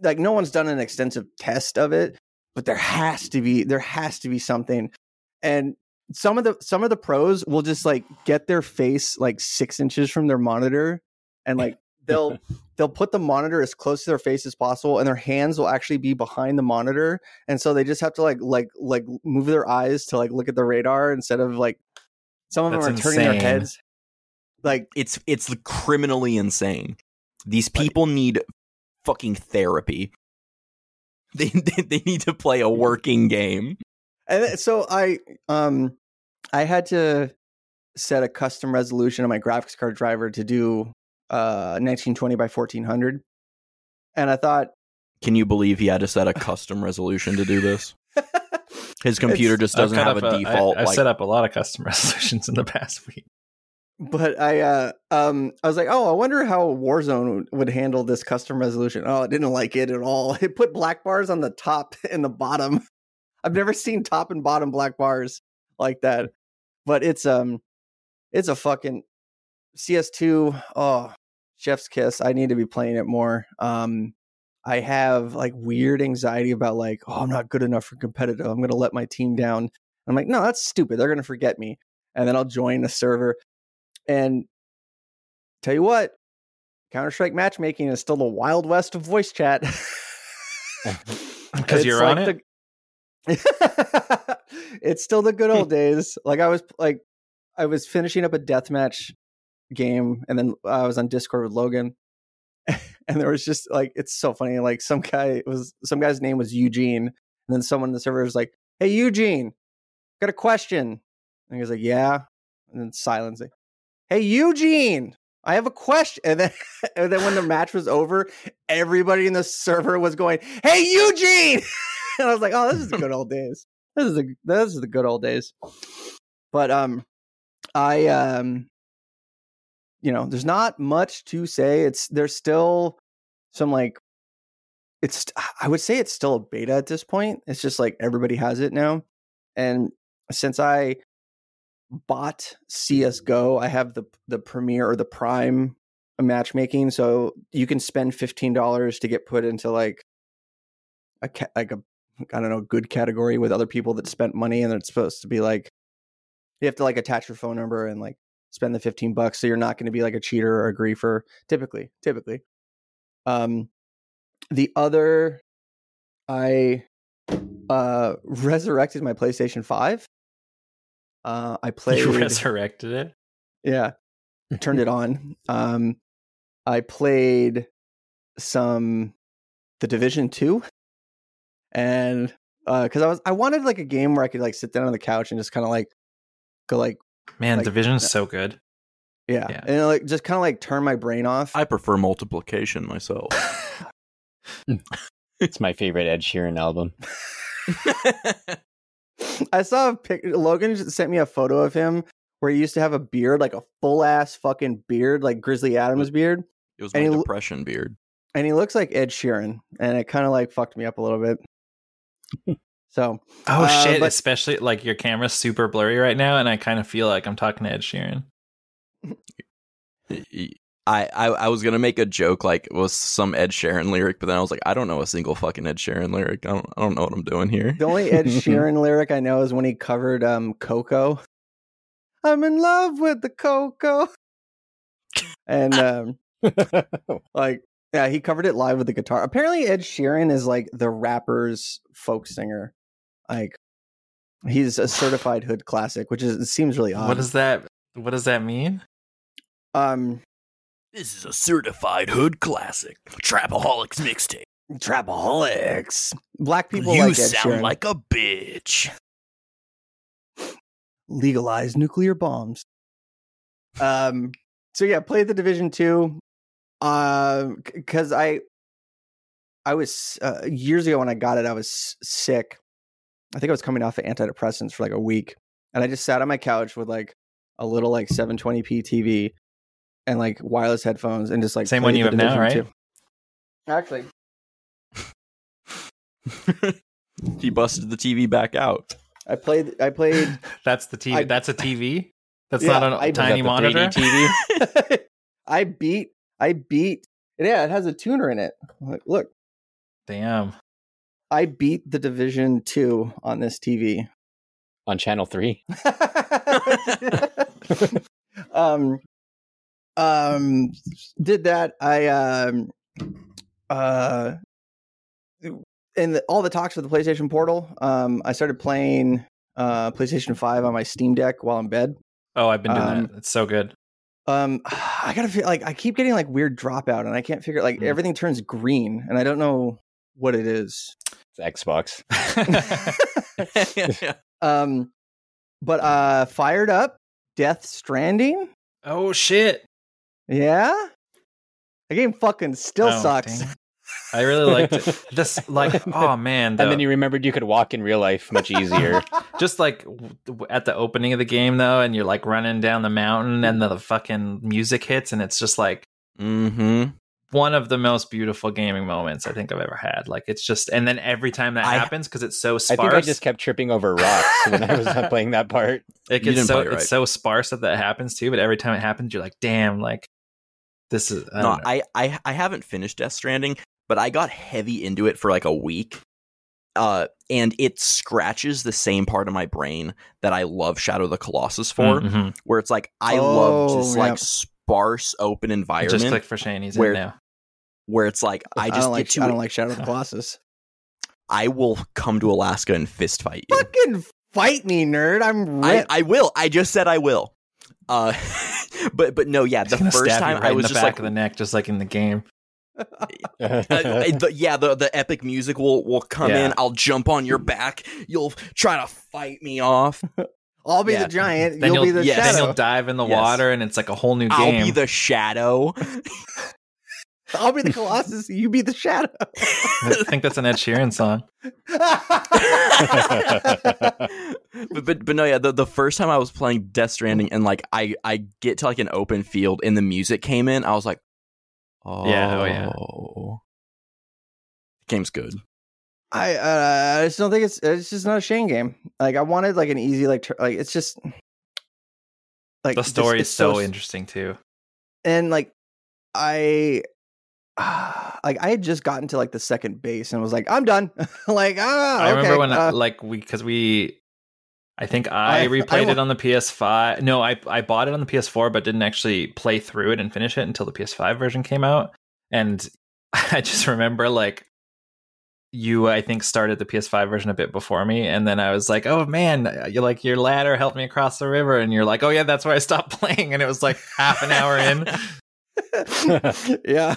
like no one's done an extensive test of it. But there has to be there has to be something, and some of the some of the pros will just like get their face like six inches from their monitor, and like they'll they'll put the monitor as close to their face as possible, and their hands will actually be behind the monitor, and so they just have to like like like move their eyes to like look at the radar instead of like some of That's them are insane. Turning their heads. Like it's it's criminally insane. These people but, need fucking therapy. They they need to play a working game, and so I um I had to set a custom resolution on my graphics card driver to do uh nineteen twenty by fourteen hundred, and I thought, can you believe he had to set a custom resolution to do this? His computer just doesn't have a, a default. I, I've like, set up a lot of custom resolutions in the past week, but I uh um I was like, oh, I wonder how Warzone would handle this custom resolution. Oh, it didn't like it at all. It put black bars on the top and the bottom. I've never seen top and bottom black bars like that. But it's um it's a fucking C S two, oh, chef's kiss. I need to be playing it more. Um, I have like weird anxiety about like, oh, I'm not good enough for competitive. I'm going to let my team down. I'm like, no, that's stupid. They're going to forget me. And then I'll join the server. And tell you what, Counter-Strike matchmaking is still the Wild West of voice chat. Because you're like on the... it? It's still the good old days. Like I was like, I was finishing up a deathmatch game, and then I was on Discord with Logan. And there was just like, it's so funny. Like some guy was, some guy's name was Eugene. And then someone in the server was like, hey, Eugene, got a question. And he was like, yeah. And then silence. Like, hey, Eugene, I have a question. And then, and then when the match was over, everybody in the server was going, hey, Eugene. And I was like, oh, this is the good old days. This is the, this is the good old days. But, um, I, um, you know, there's not much to say. It's, there's still some like, it's, I would say it's still a beta at this point. It's just like everybody has it now. And since I bought C S G O, I have the, the Premier or the Prime matchmaking. So you can spend fifteen dollars to get put into like a, like a, I don't know, good category with other people that spent money, and it's supposed to be like, you have to like attach your phone number and like spend the fifteen bucks. So you're not going to be like a cheater or a griefer. Typically, typically. Um, the other, I, uh, resurrected my PlayStation five. Uh, I played. You resurrected it? Yeah. Turned it on. Um, I played some, The Division two. And, uh, cause I was, I wanted like a game where I could like sit down on the couch and just kind of like go like, man, like, Division is so good. Yeah. yeah. And like just kind of like turn my brain off. I prefer multiplication myself. It's my favorite Ed Sheeran album. I saw a picture. Logan sent me a photo of him where he used to have a beard, like a full ass fucking beard, like Grizzly Adams beard. It was my and depression lo- beard. And he looks like Ed Sheeran, and it kind of like fucked me up a little bit. So, oh uh, shit! But, especially like your camera's super blurry right now, and I kind of feel like I'm talking to Ed Sheeran. I, I I was gonna make a joke like it was some Ed Sheeran lyric, but then I was like, I don't know a single fucking Ed Sheeran lyric. I don't I don't know what I'm doing here. The only Ed Sheeran lyric I know is when he covered um Coco. I'm in love with the Coco, and um, like. Yeah, he covered it live with the guitar. Apparently, Ed Sheeran is like the rapper's folk singer. Like, he's a certified hood classic, which is it seems really odd. What does that? What does that mean? Um, this is a certified hood classic. Trapaholics mixtape. Trapaholics. Black people you like Ed Sheeran. You sound like a bitch. Legalize nuclear bombs. Um. So yeah, play The Division two. Uh, because I, I was uh, years ago when I got it, I was sick. I think I was coming off of antidepressants for like a week, and I just sat on my couch with like a little like seven twenty p T V and like wireless headphones, and just like same one you have now, right? Two. Actually, he busted the T V back out. I played. I played. That's the T V. I, that's a T V. That's yeah, not a I, tiny monitor T V. I beat. I beat, yeah, it has a tuner in it. Like, look. Damn. I beat The Division two on this T V. On channel three. um, um, did that. I, um, uh, in the, all the talks of the PlayStation Portal, um, I started playing uh, PlayStation five on my Steam Deck while in bed. Oh, I've been doing um, that. It's so good. Um, I gotta feel like I keep getting like weird dropout, and I can't figure like mm. everything turns green, and I don't know what it is. It's Xbox. yeah, yeah. Um, but uh, fired up Death Stranding. Oh shit! Yeah, the game fucking still oh, sucks. Dang. I really liked it. Just like, oh man. Though. And then you remembered you could walk in real life much easier. Just like at the opening of the game though, and you're like running down the mountain and the, the fucking music hits, and it's just like, mm-hmm. one of the most beautiful gaming moments I think I've ever had. Like, it's just, and then every time that I, happens, because it's so sparse. I think I just kept tripping over rocks when I was not playing that part. It gets so, it right. It's so sparse that that happens too, but every time it happens, you're like, damn, like, this is... I no, I, I, I haven't finished Death Stranding, but I got heavy into it for like a week. Uh, and it scratches the same part of my brain that I love Shadow of the Colossus for, mm-hmm. where it's like, I oh, love this, yeah. like, sparse open environment. Just click for Shane, he's where, in now. Where it's like, I just I don't, like, to, I don't like Shadow of the Colossus. I will come to Alaska and fist fight you. Fucking fight me, nerd. I'm ripped. I, I will. I just said I will. Uh, but but no, yeah, the first time right I was in the just back like, of the neck, just like in the game. uh, the, yeah, the, the epic music will, will come yeah. in. I'll jump on your back. You'll try to fight me off. I'll be yeah. the giant. Then you'll, you'll be the yes. shadow. Then you'll dive in the yes. water, and it's like a whole new I'll game. I'll be the shadow. I'll be the Colossus. You be the shadow. I think that's an Ed Sheeran song. but, but but no, yeah. The, the first time I was playing Death Stranding, and like I I get to like an open field, and the music came in. I was like. Oh yeah, oh yeah. The game's good. I uh, I just don't think it's it's just not a Shane game. Like I wanted like an easy like tur- like it's just like the story just, is so, so interesting too. And like I uh, like I had just gotten to like the second base and was like I'm done. like ah, I okay, remember when uh, like we because we I think I, I replayed I will- it on the P S five. No, I I bought it on the P S four, but didn't actually play through it and finish it until the P S five version came out. And I just remember, like, you, I think, started the P S five version a bit before me. And then I was like, oh, man, you're like, your ladder helped me across the river. And you're like, oh, yeah, that's where I stopped playing. And it was like half an hour in. yeah.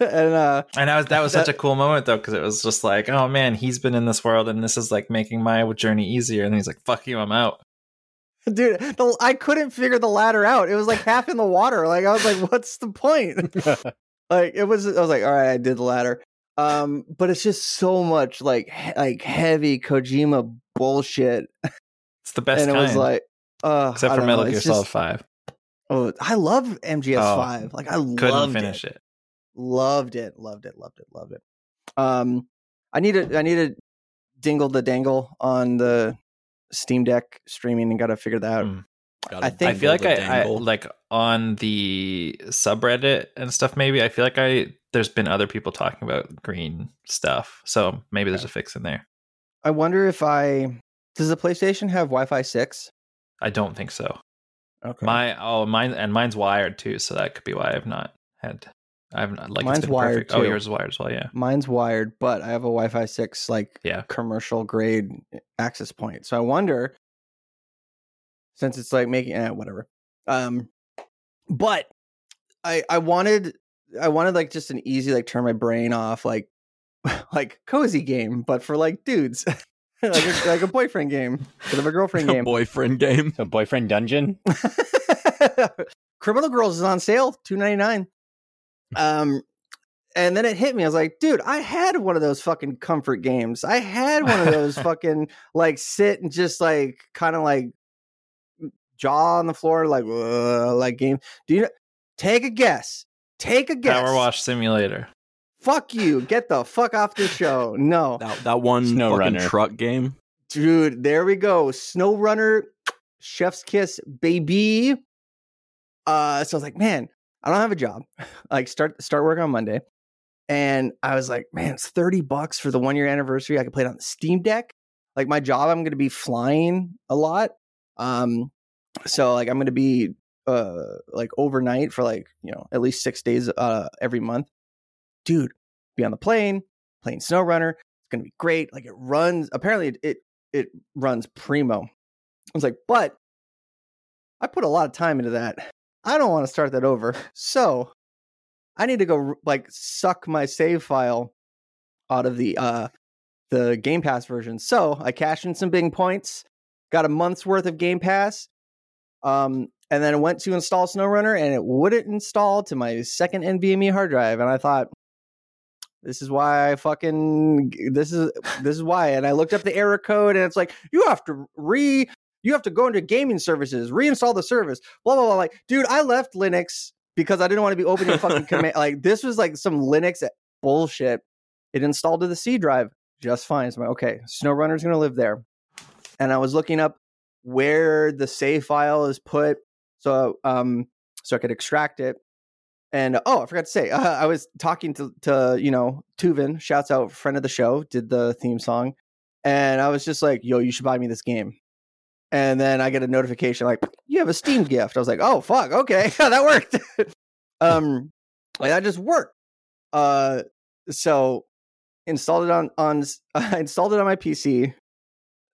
And uh, and I was that was that, such a cool moment though, because it was just like, oh man, he's been in this world, and this is like making my journey easier. And he's like, "Fuck you, I'm out, dude." The, I couldn't figure the ladder out. It was like half in the water. Like I was like, "What's the point?" like it was. I was like, "All right, I did the ladder." Um, but it's just so much like he- like heavy Kojima bullshit. It's the best. And kind. It was like, uh, except for Metal Gear Solid Five. Oh, I love M G S five. Oh, like I couldn't finish it. it. Loved it, loved it, loved it, loved it. Um, I need to, I need to dingle the dangle on the Steam Deck streaming and got to figure that out. Mm. I think I feel like I, I like on the subreddit and stuff. Maybe I feel like I there's been other people talking about green stuff, so maybe there's a fix in there. I wonder if I does the PlayStation have Wi-Fi six? I don't think so. Okay, my oh mine and mine's wired too, so that could be why I've not had. I've not like mine's it's been wired perfect. Too. Oh, yours is wired as well, yeah. Mine's wired, but I have a Wi-Fi six like yeah. commercial grade access point. So I wonder, since it's like making eh, whatever. Um, but I I wanted I wanted like just an easy like turn my brain off like like cozy game, but for like dudes. like a, like a boyfriend game, instead of a girlfriend game. A boyfriend game, a boyfriend dungeon. Criminal Girls is on sale, two ninety-nine. Um, and then it hit me. I was like, dude, I had one of those fucking comfort games. I had one of those fucking like sit and just like kind of like jaw on the floor, like uh, like game. Do you know? Take a guess? Take a guess. Power Wash Simulator. Fuck you. Get the fuck off this show. No, that, that one SnowRunner truck game, dude. There we go. SnowRunner, chef's kiss, baby. Uh, so I was like, man. I don't have a job. Like start start work on Monday. And I was like, man, it's thirty bucks for the one year anniversary. I could play it on the Steam Deck. Like my job, I'm going to be flying a lot. Um, so like I'm going to be uh, like overnight for like, you know, at least six days uh, every month. Dude, be on the plane, playing SnowRunner. It's going to be great. Like it runs. Apparently it, it, it runs primo. I was like, but I put a lot of time into that. I don't want to start that over. So I need to go like suck my save file out of the uh, the Game Pass version. So I cashed in some Bing points, got a month's worth of Game Pass, um, and then I went to install SnowRunner and it wouldn't install to my second NVMe hard drive. And I thought, this is why I fucking this is this is why. And I looked up the error code and it's like, you have to re You have to go into gaming services, reinstall the service, blah, blah, blah. Like, dude, I left Linux because I didn't want to be opening a fucking command. Like, this was like some Linux bullshit. It installed to the C drive just fine. So I'm like, okay, SnowRunner's going to live there. And I was looking up where the save file is put so um so I could extract it. And oh, I forgot to say, uh, I was talking to, to, you know, Tuvin, shouts out, friend of the show, did the theme song. And I was just like, yo, you should buy me this game. And then I get a notification like, you have a Steam gift. I was like, oh, fuck. Okay, that worked. um, like, that just worked. Uh, so installed it on, on I installed it on my P C,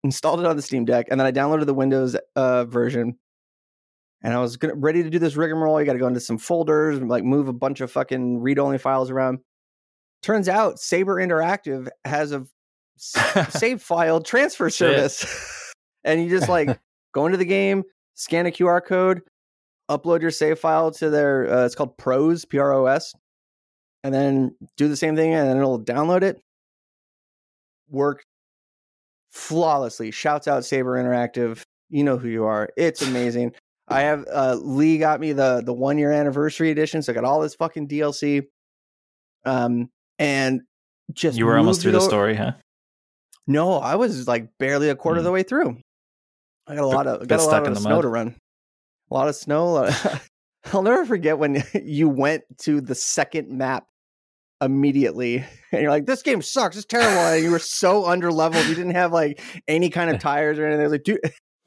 installed it on the Steam Deck, and then I downloaded the Windows uh, version. And I was gonna, ready to do this rigmarole. You got to go into some folders and like move a bunch of fucking read-only files around. Turns out Saber Interactive has a save file transfer service. And you just like go into the game, scan a Q R code, upload your save file to their, uh, it's called PROS, P R O S, and then do the same thing and then it'll download it. Worked flawlessly. Shouts out Saber Interactive. You know who you are. It's amazing. I have uh, Lee got me the the one year anniversary edition, so I got all this fucking D L C. Um, and just you were almost through the story, huh? No, I was like barely a quarter mm. of the way through. I got a lot of got a lot of snow to run, a lot of snow. A lot of... I'll never forget when you went to the second map immediately, and you're like, "This game sucks, it's terrible," and you were so underleveled. You didn't have like any kind of tires or anything. I was like, dude.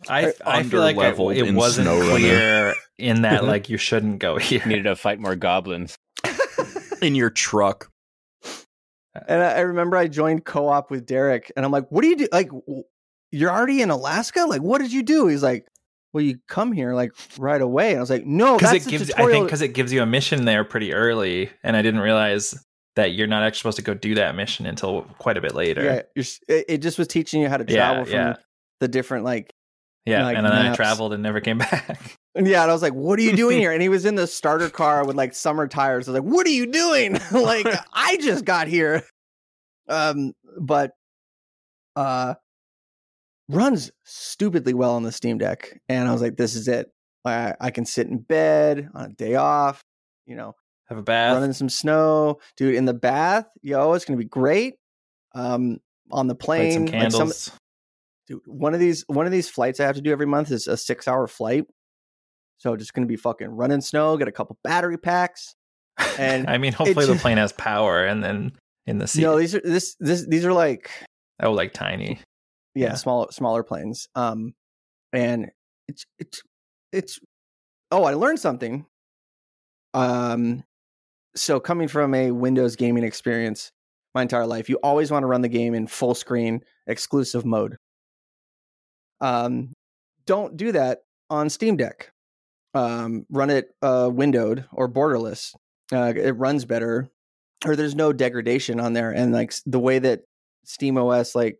I, I feel like I, it wasn't clear in that, like, you shouldn't go here. Needed to fight more goblins. In your truck. And I, I remember I joined co-op with Derek, and I'm like, what do you do? Like, you're already in Alaska? Like, what did you do? He's like, well, you come here, like, right away. And I was like, no, that's it gives, tutorial. I think because it gives you a mission there pretty early, and I didn't realize that you're not actually supposed to go do that mission until quite a bit later. Yeah, you're, it just was teaching you how to travel yeah, from yeah. the different, like, Yeah, and, like, and then maps. I traveled and never came back. Yeah, and I was like, what are you doing here? And he was in the starter car with, like, summer tires. I was like, what are you doing? Like, I just got here. Um, But uh, runs stupidly well on the Steam Deck. And I was like, this is it. I, I can sit in bed on a day off, you know. Have a bath. Run in some snow. Dude, in the bath, yo, it's going to be great. Um, On the plane. Light some candles. Like some, Dude, one of these one of these flights I have to do every month is a six hour flight, so just gonna be fucking running snow, get a couple battery packs, and I mean, hopefully the plane has power, and then in the sea. No, these are this this these are like oh, like tiny, yeah, yeah. small smaller planes. Um, and it's it's it's oh, I learned something. Um, so coming from a Windows gaming experience my entire life, you always want to run the game in full screen exclusive mode. Um, don't do that on Steam Deck. Um, run it uh, windowed or borderless. Uh, it runs better, or there's no degradation on there. And like the way that Steam O S, like,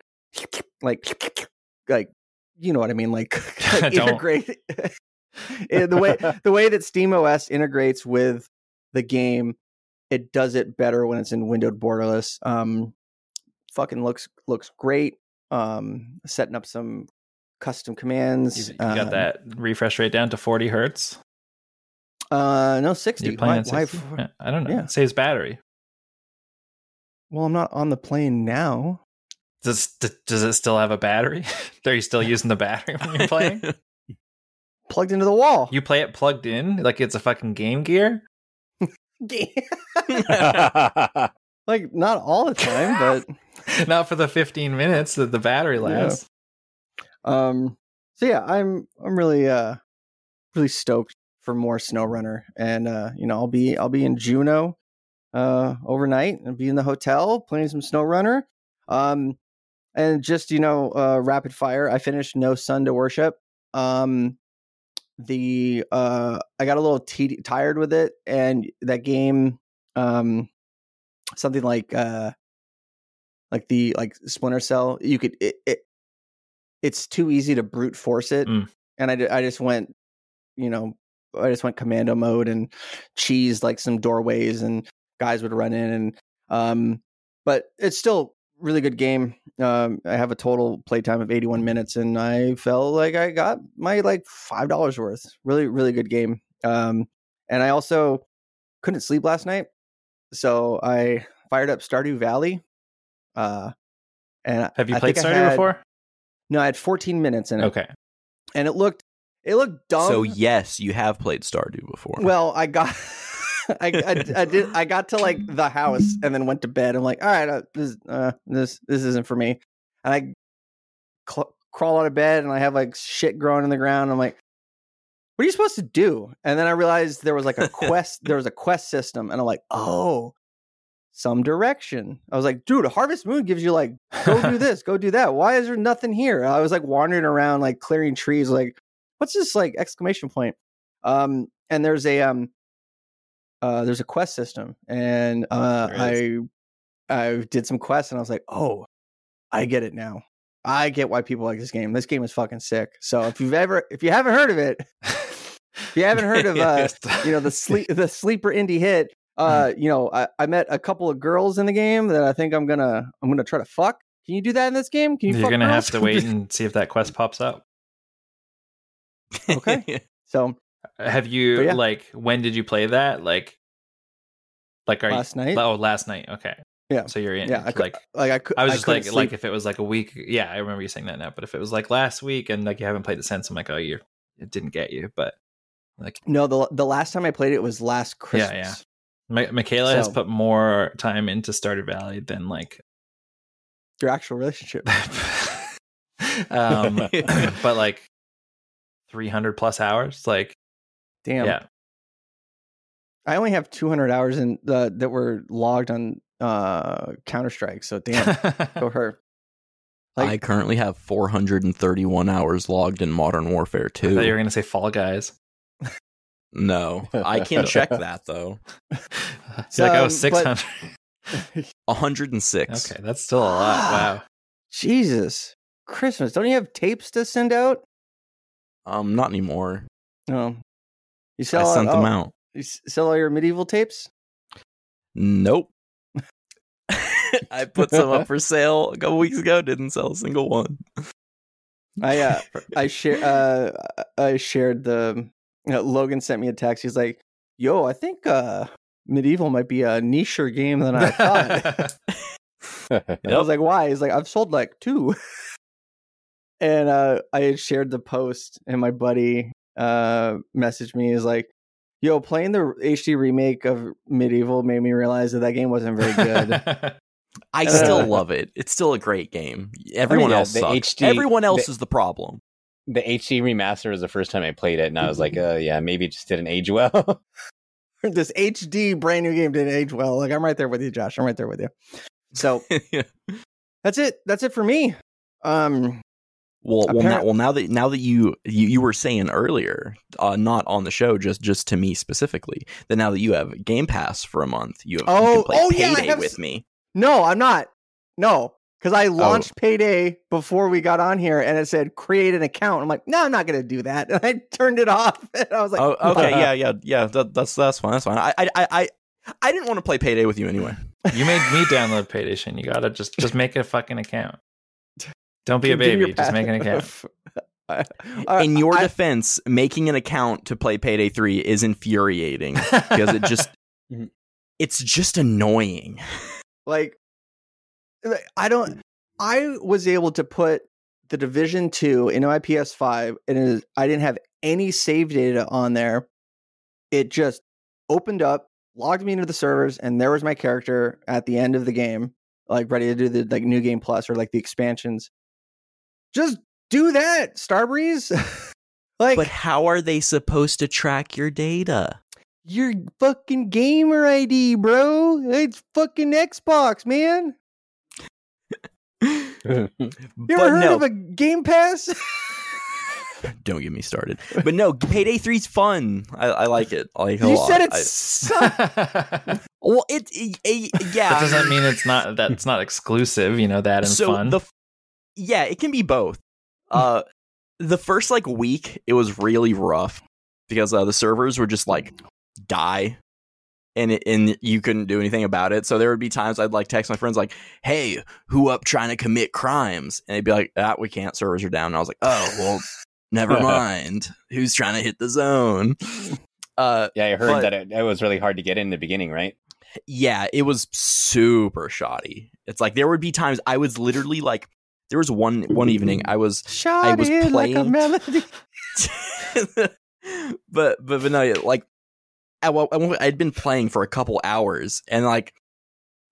like, like, you know what I mean? Like, like integrate the way the way that Steam O S integrates with the game. It does it better when it's in windowed borderless. Um, fucking looks looks great. Um, setting up some custom commands. You, you um, got that refresh rate down to forty hertz? Uh, no, sixty. You playing why, sixty? Why, I don't know. Yeah. It saves battery. Well, I'm not on the plane now. Does does it still have a battery? Are you still using the battery when you're playing? Plugged into the wall. You play it plugged in? Like it's a fucking Game Gear? Game. Like, not all the time, but... Not for the fifteen minutes that the battery lasts. Yeah. Um, so yeah, I'm, I'm really, uh, really stoked for more SnowRunner, and, uh, you know, I'll be, I'll be in Juneau, uh, overnight, and be in the hotel playing some SnowRunner. Um, and just, you know, uh, rapid fire, I finished No Sun to Worship. Um, the, uh, I got a little te- tired with it, and that game, um, something like, uh, like the, like Splinter Cell, you could, it, it it's too easy to brute force it. Mm. And I, I just went, you know, I just went commando mode and cheesed like some doorways and guys would run in. And, um, but it's still really good game. Um, I have a total playtime of eighty-one minutes, and I felt like I got my like five dollars worth. Really, really good game. Um, and I also couldn't sleep last night, so I fired up Stardew Valley. Uh, and have you I played Stardew had, before? No, I had fourteen minutes in it. Okay, and it looked it looked dumb. So yes, you have played Stardew before. Well, I got I, I I did I got to like the house and then went to bed. I'm like, all right, uh, this uh, this this isn't for me. And I cl- crawl out of bed and I have like shit growing in the ground. I'm like, what are you supposed to do? And then I realized there was like a quest. There was a quest system. And I'm like, oh, some direction. I was like, dude, Harvest Moon gives you like, go do this, go do that. Why is there nothing here? I was like wandering around, like clearing trees. Like, what's this like exclamation point? Um, and there's a, um, uh, there's a quest system. And uh, I, I did some quests and I was like, oh, I get it now. I get why people like this game. This game is fucking sick. So if you've ever, if you haven't heard of it, if you haven't heard of, uh, you know, the sleep, the sleeper indie hit, uh, you know, I, I met a couple of girls in the game that I think I'm gonna, I'm gonna try to fuck. Can you do that in this game? Can you? You're fuck gonna girls? Have to wait and see if that quest pops up. Okay. So, have you yeah. like? When did you play that? Like, like are last you, night? Oh, last night. Okay. Yeah. So you're in. Yeah. I could, like, like I, could, I was just I like, sleep. Like if it was like a week. Yeah, I remember you saying that now. But if it was like last week and like you haven't played it since, I'm like, oh, you it didn't get you. But like, no, the the last time I played it was last Christmas. Yeah, yeah. Mi- Michaela so, has put more time into Stardew Valley than like your actual relationship. um, but like three hundred plus hours. Like, damn. Yeah. I only have two hundred hours in the that were logged on. uh Counter-Strike, so damn. Go her. Like, I currently have four hundred thirty-one hours logged in Modern Warfare two. I thought you were gonna say Fall Guys. No, I can check that though. It's um, like, oh, six hundred but... one hundred six. Okay, that's still a lot. Wow. Jesus Christmas, don't you have tapes to send out? Um not anymore. No, you sell I sent all, them oh, out you sell all your Medieval tapes? Nope. I put some up for sale a couple weeks ago. Didn't sell a single one. I uh, I share uh, I shared the uh, Logan sent me a text. He's like, "Yo, I think uh, Medieval might be a nicher game than I thought." Yep. I was like, "Why?" He's like, "I've sold like two." And uh, I shared the post, and my buddy uh, messaged me. He's like, "Yo, playing the H D remake of Medieval made me realize that that game wasn't very good." I still uh, love it. It's still a great game. Everyone I mean, else yeah, sucks. H D, Everyone else the, is the problem. The H D remaster was the first time I played it, and I was like, uh, yeah, maybe it just didn't age well. This H D brand new game didn't age well. Like, I'm right there with you, Josh. I'm right there with you. So yeah. That's it. That's it for me. Um, well, well, now, well, now that now that you, you, you were saying earlier, uh, not on the show, just just to me specifically, that now that you have Game Pass for a month, you have oh, you can play oh, Payday yeah, have... with me. No, I'm not. No, because I launched oh. Payday before we got on here, and it said create an account. I'm like, no, I'm not going to do that. And I turned it off. And I was like, oh, okay, uh-huh. yeah, yeah, yeah. That, that's that's fine. That's fine. I I I I didn't want to play Payday with you anyway. You made me download Payday, Shane. You gotta just just make a fucking account. Don't be a baby. Just make an account. I, I, In your I, defense, making an account to play Payday three is infuriating because it just it's just annoying. Like, I don't, I was able to put the Division two into my P S five, and it is, I didn't have any save data on there. It just opened up, logged me into the servers, and there was my character at the end of the game, like ready to do the like new game plus or like the expansions. Just do that, Starbreeze. Like, but how are they supposed to track your data? Your fucking gamer I D, bro. It's fucking Xbox, man. You ever but heard no. of a Game Pass? Don't get me started. But no, Payday three's fun. I, I like it. I like it a you lot. said it I... sucks. Well, it, it, it yeah. That doesn't mean it's not that's not exclusive. You know that and so fun. The, yeah, it can be both. Uh, the first like week, it was really rough because uh, the servers were just like. die and it, and you couldn't do anything about it. So there would be times I'd like text my friends like, hey, who up trying to commit crimes? And they'd be like, ah, we can't, servers are down. And I was like, oh well, never mind, who's trying to hit the zone? Uh, yeah, I heard but, that it, it was really hard to get in the beginning, right? Yeah, it was super shoddy. It's like there would be times I was literally like, there was one one evening I was shoddy I was playing like a melody. but, but but no, like I I'd been playing for a couple hours and like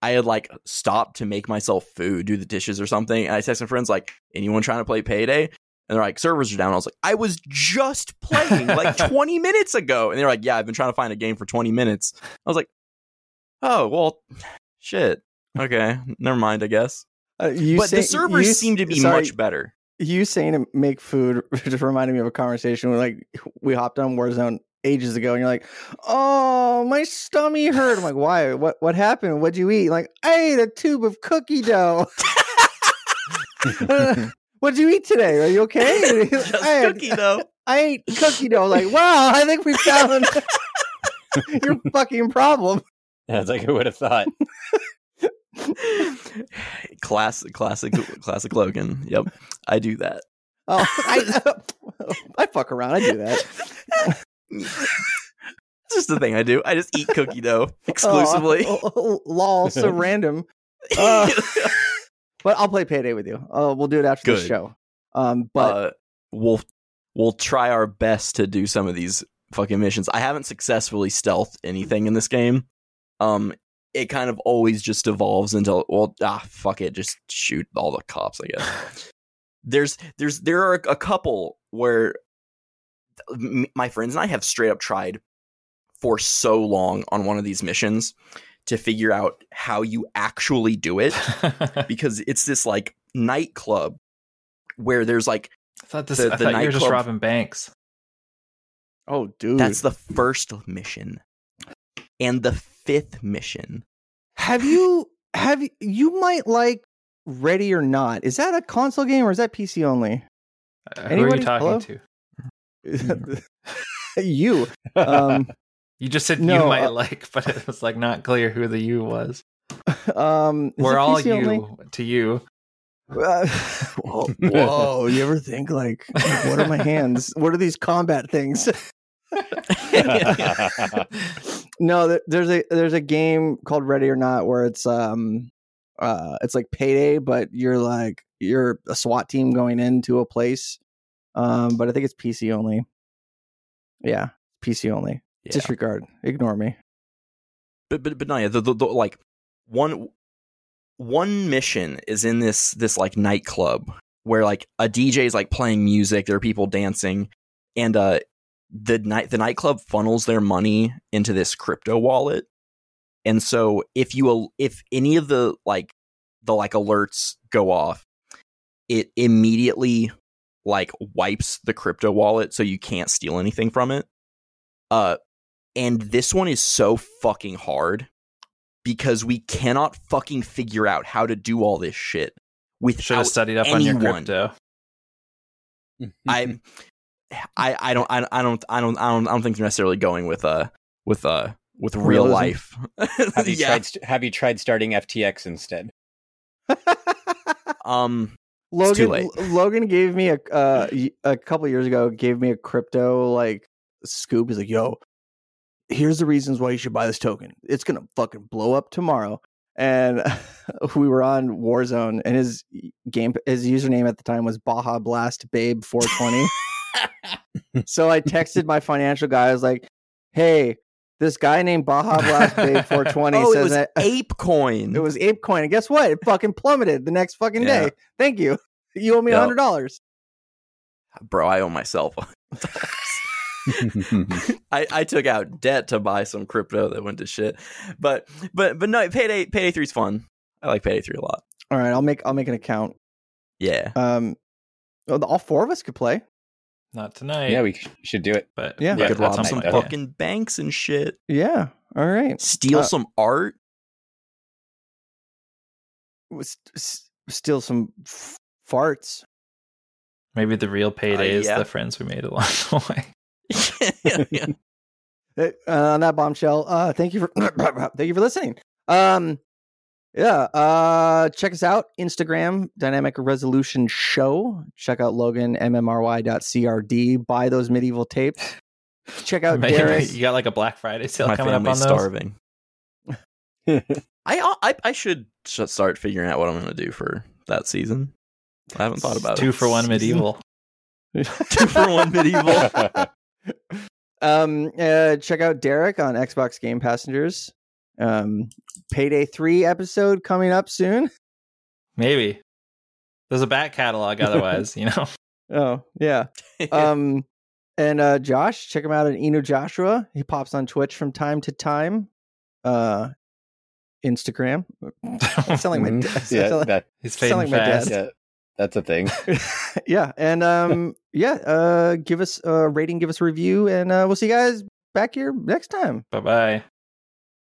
I had like stopped to make myself food, do the dishes or something, and I texted friends like, anyone trying to play Payday? And they're like, servers are down. I was like, I was just playing like twenty minutes ago. And they're like, yeah, I've been trying to find a game for twenty minutes. I was like, oh, well, shit. Okay, never mind, I guess. Uh, you but say, the servers you, seem to be sorry, much better. You saying to make food just reminded me of a conversation where like we hopped on Warzone ages ago, and you're like, oh, my stomach hurt. I'm like, why? What What happened? What'd you eat? Like, I ate a tube of cookie dough. What'd you eat today? Are you okay? Just I cookie had, dough. I ate cookie dough. Like, wow, I think we found your fucking problem. That's like I would have thought. classic, classic, classic Logan. Yep, I do that. Oh, I, uh, I fuck around. I do that. It's just the thing I do. I just eat cookie dough exclusively. Oh, oh, oh, lol, so random. Uh, but I'll play Payday with you. Uh, we'll do it after Good. the show. Um, but uh, we'll we'll try our best to do some of these fucking missions. I haven't successfully stealthed anything in this game. Um, it kind of always just evolves into, well, ah, fuck it, just shoot all the cops, I guess. there's, there's, there are a couple where my friends and I have straight up tried for so long on one of these missions to figure out how you actually do it, because it's this like nightclub where there's like, I thought this, the, I the thought you were just robbing banks. Oh, dude, that's the first mission. And the fifth mission. Have you, have you, you might like Ready or Not. Is that a console game or is that P C only? Uh, who are you talking to? You. Um, you just said no, you might uh, like, but it was like not clear who the you was. Um, We're all P C you only? To you. Uh, whoa, whoa, you ever think like, what are my hands? What are these combat things? No, there's a there's a game called Ready or Not where it's um uh it's like Payday, but you're like you're a SWAT team going into a place, um but I think it's P C only. Yeah, P C only. Yeah. Disregard, ignore me. But but but no, yeah, the, the, the like one one mission is in this this like nightclub where like a D J is like playing music, there are people dancing, and uh. the night the nightclub funnels their money into this crypto wallet, and so if you if any of the like the like alerts go off, it immediately like wipes the crypto wallet so you can't steal anything from it. Uh and this one is so fucking hard because we cannot fucking figure out how to do all this shit without Should have studied up anyone. On your crypto. I'm I, I don't I, I don't I don't I don't I don't think they're necessarily going with uh with uh with real Realism. life. have you yeah. tried Have you tried starting F T X instead? um, Logan it's too late. Logan gave me a uh, a couple years ago gave me a crypto like scoop. He's like, "Yo, here's the reasons why you should buy this token. It's gonna fucking blow up tomorrow." And we were on Warzone, and his game his username at the time was Baja Blast Babe four twenty. So I texted my financial guy. I was like, "Hey, this guy named Baja Blast Babe four twenty oh, says it was that ApeCoin. It was ApeCoin, and guess what? It fucking plummeted the next fucking yeah. day. Thank you. You owe me a hundred dollars, bro. I owe myself. I, I took out debt to buy some crypto that went to shit. But but but no, Payday Payday three is fun. I like Payday three a lot. All right, I'll make I'll make an account. Yeah. Um, all four of us could play. Not tonight. Yeah, we should do it. But yeah, we could rob some night, fucking yeah. banks and shit. Yeah. All right. Steal uh, some art. St- steal some f- farts. Maybe the real Payday uh, is yeah. the friends we made along the way. yeah, yeah. Uh, on that bombshell, uh, thank you for thank you for listening. Um, yeah. Uh, check us out. Instagram, Dynamic Resolution Show. Check out Logan, M M R Y dot C R D. Buy those medieval tapes. Check out Maybe Darius. You got like a Black Friday sale My coming up on those. My family's starving. I, I I should start figuring out what I'm going to do for that season. I haven't thought about two it. Two for one medieval. Two for one medieval. um, uh, check out Derek on Xbox Game Passengers. Um, Payday three episode coming up soon. Maybe. There's a back catalog otherwise, you know? Oh, yeah. Um, and uh, Josh, check him out at Eno Joshua. He pops on Twitch from time to time. Uh, Instagram. I'm selling my dad. Yeah, selling, that, he's selling my dad. Yeah, that's a thing. Yeah. And um, yeah, uh, give us a rating, give us a review, and uh, we'll see you guys back here next time. Bye-bye.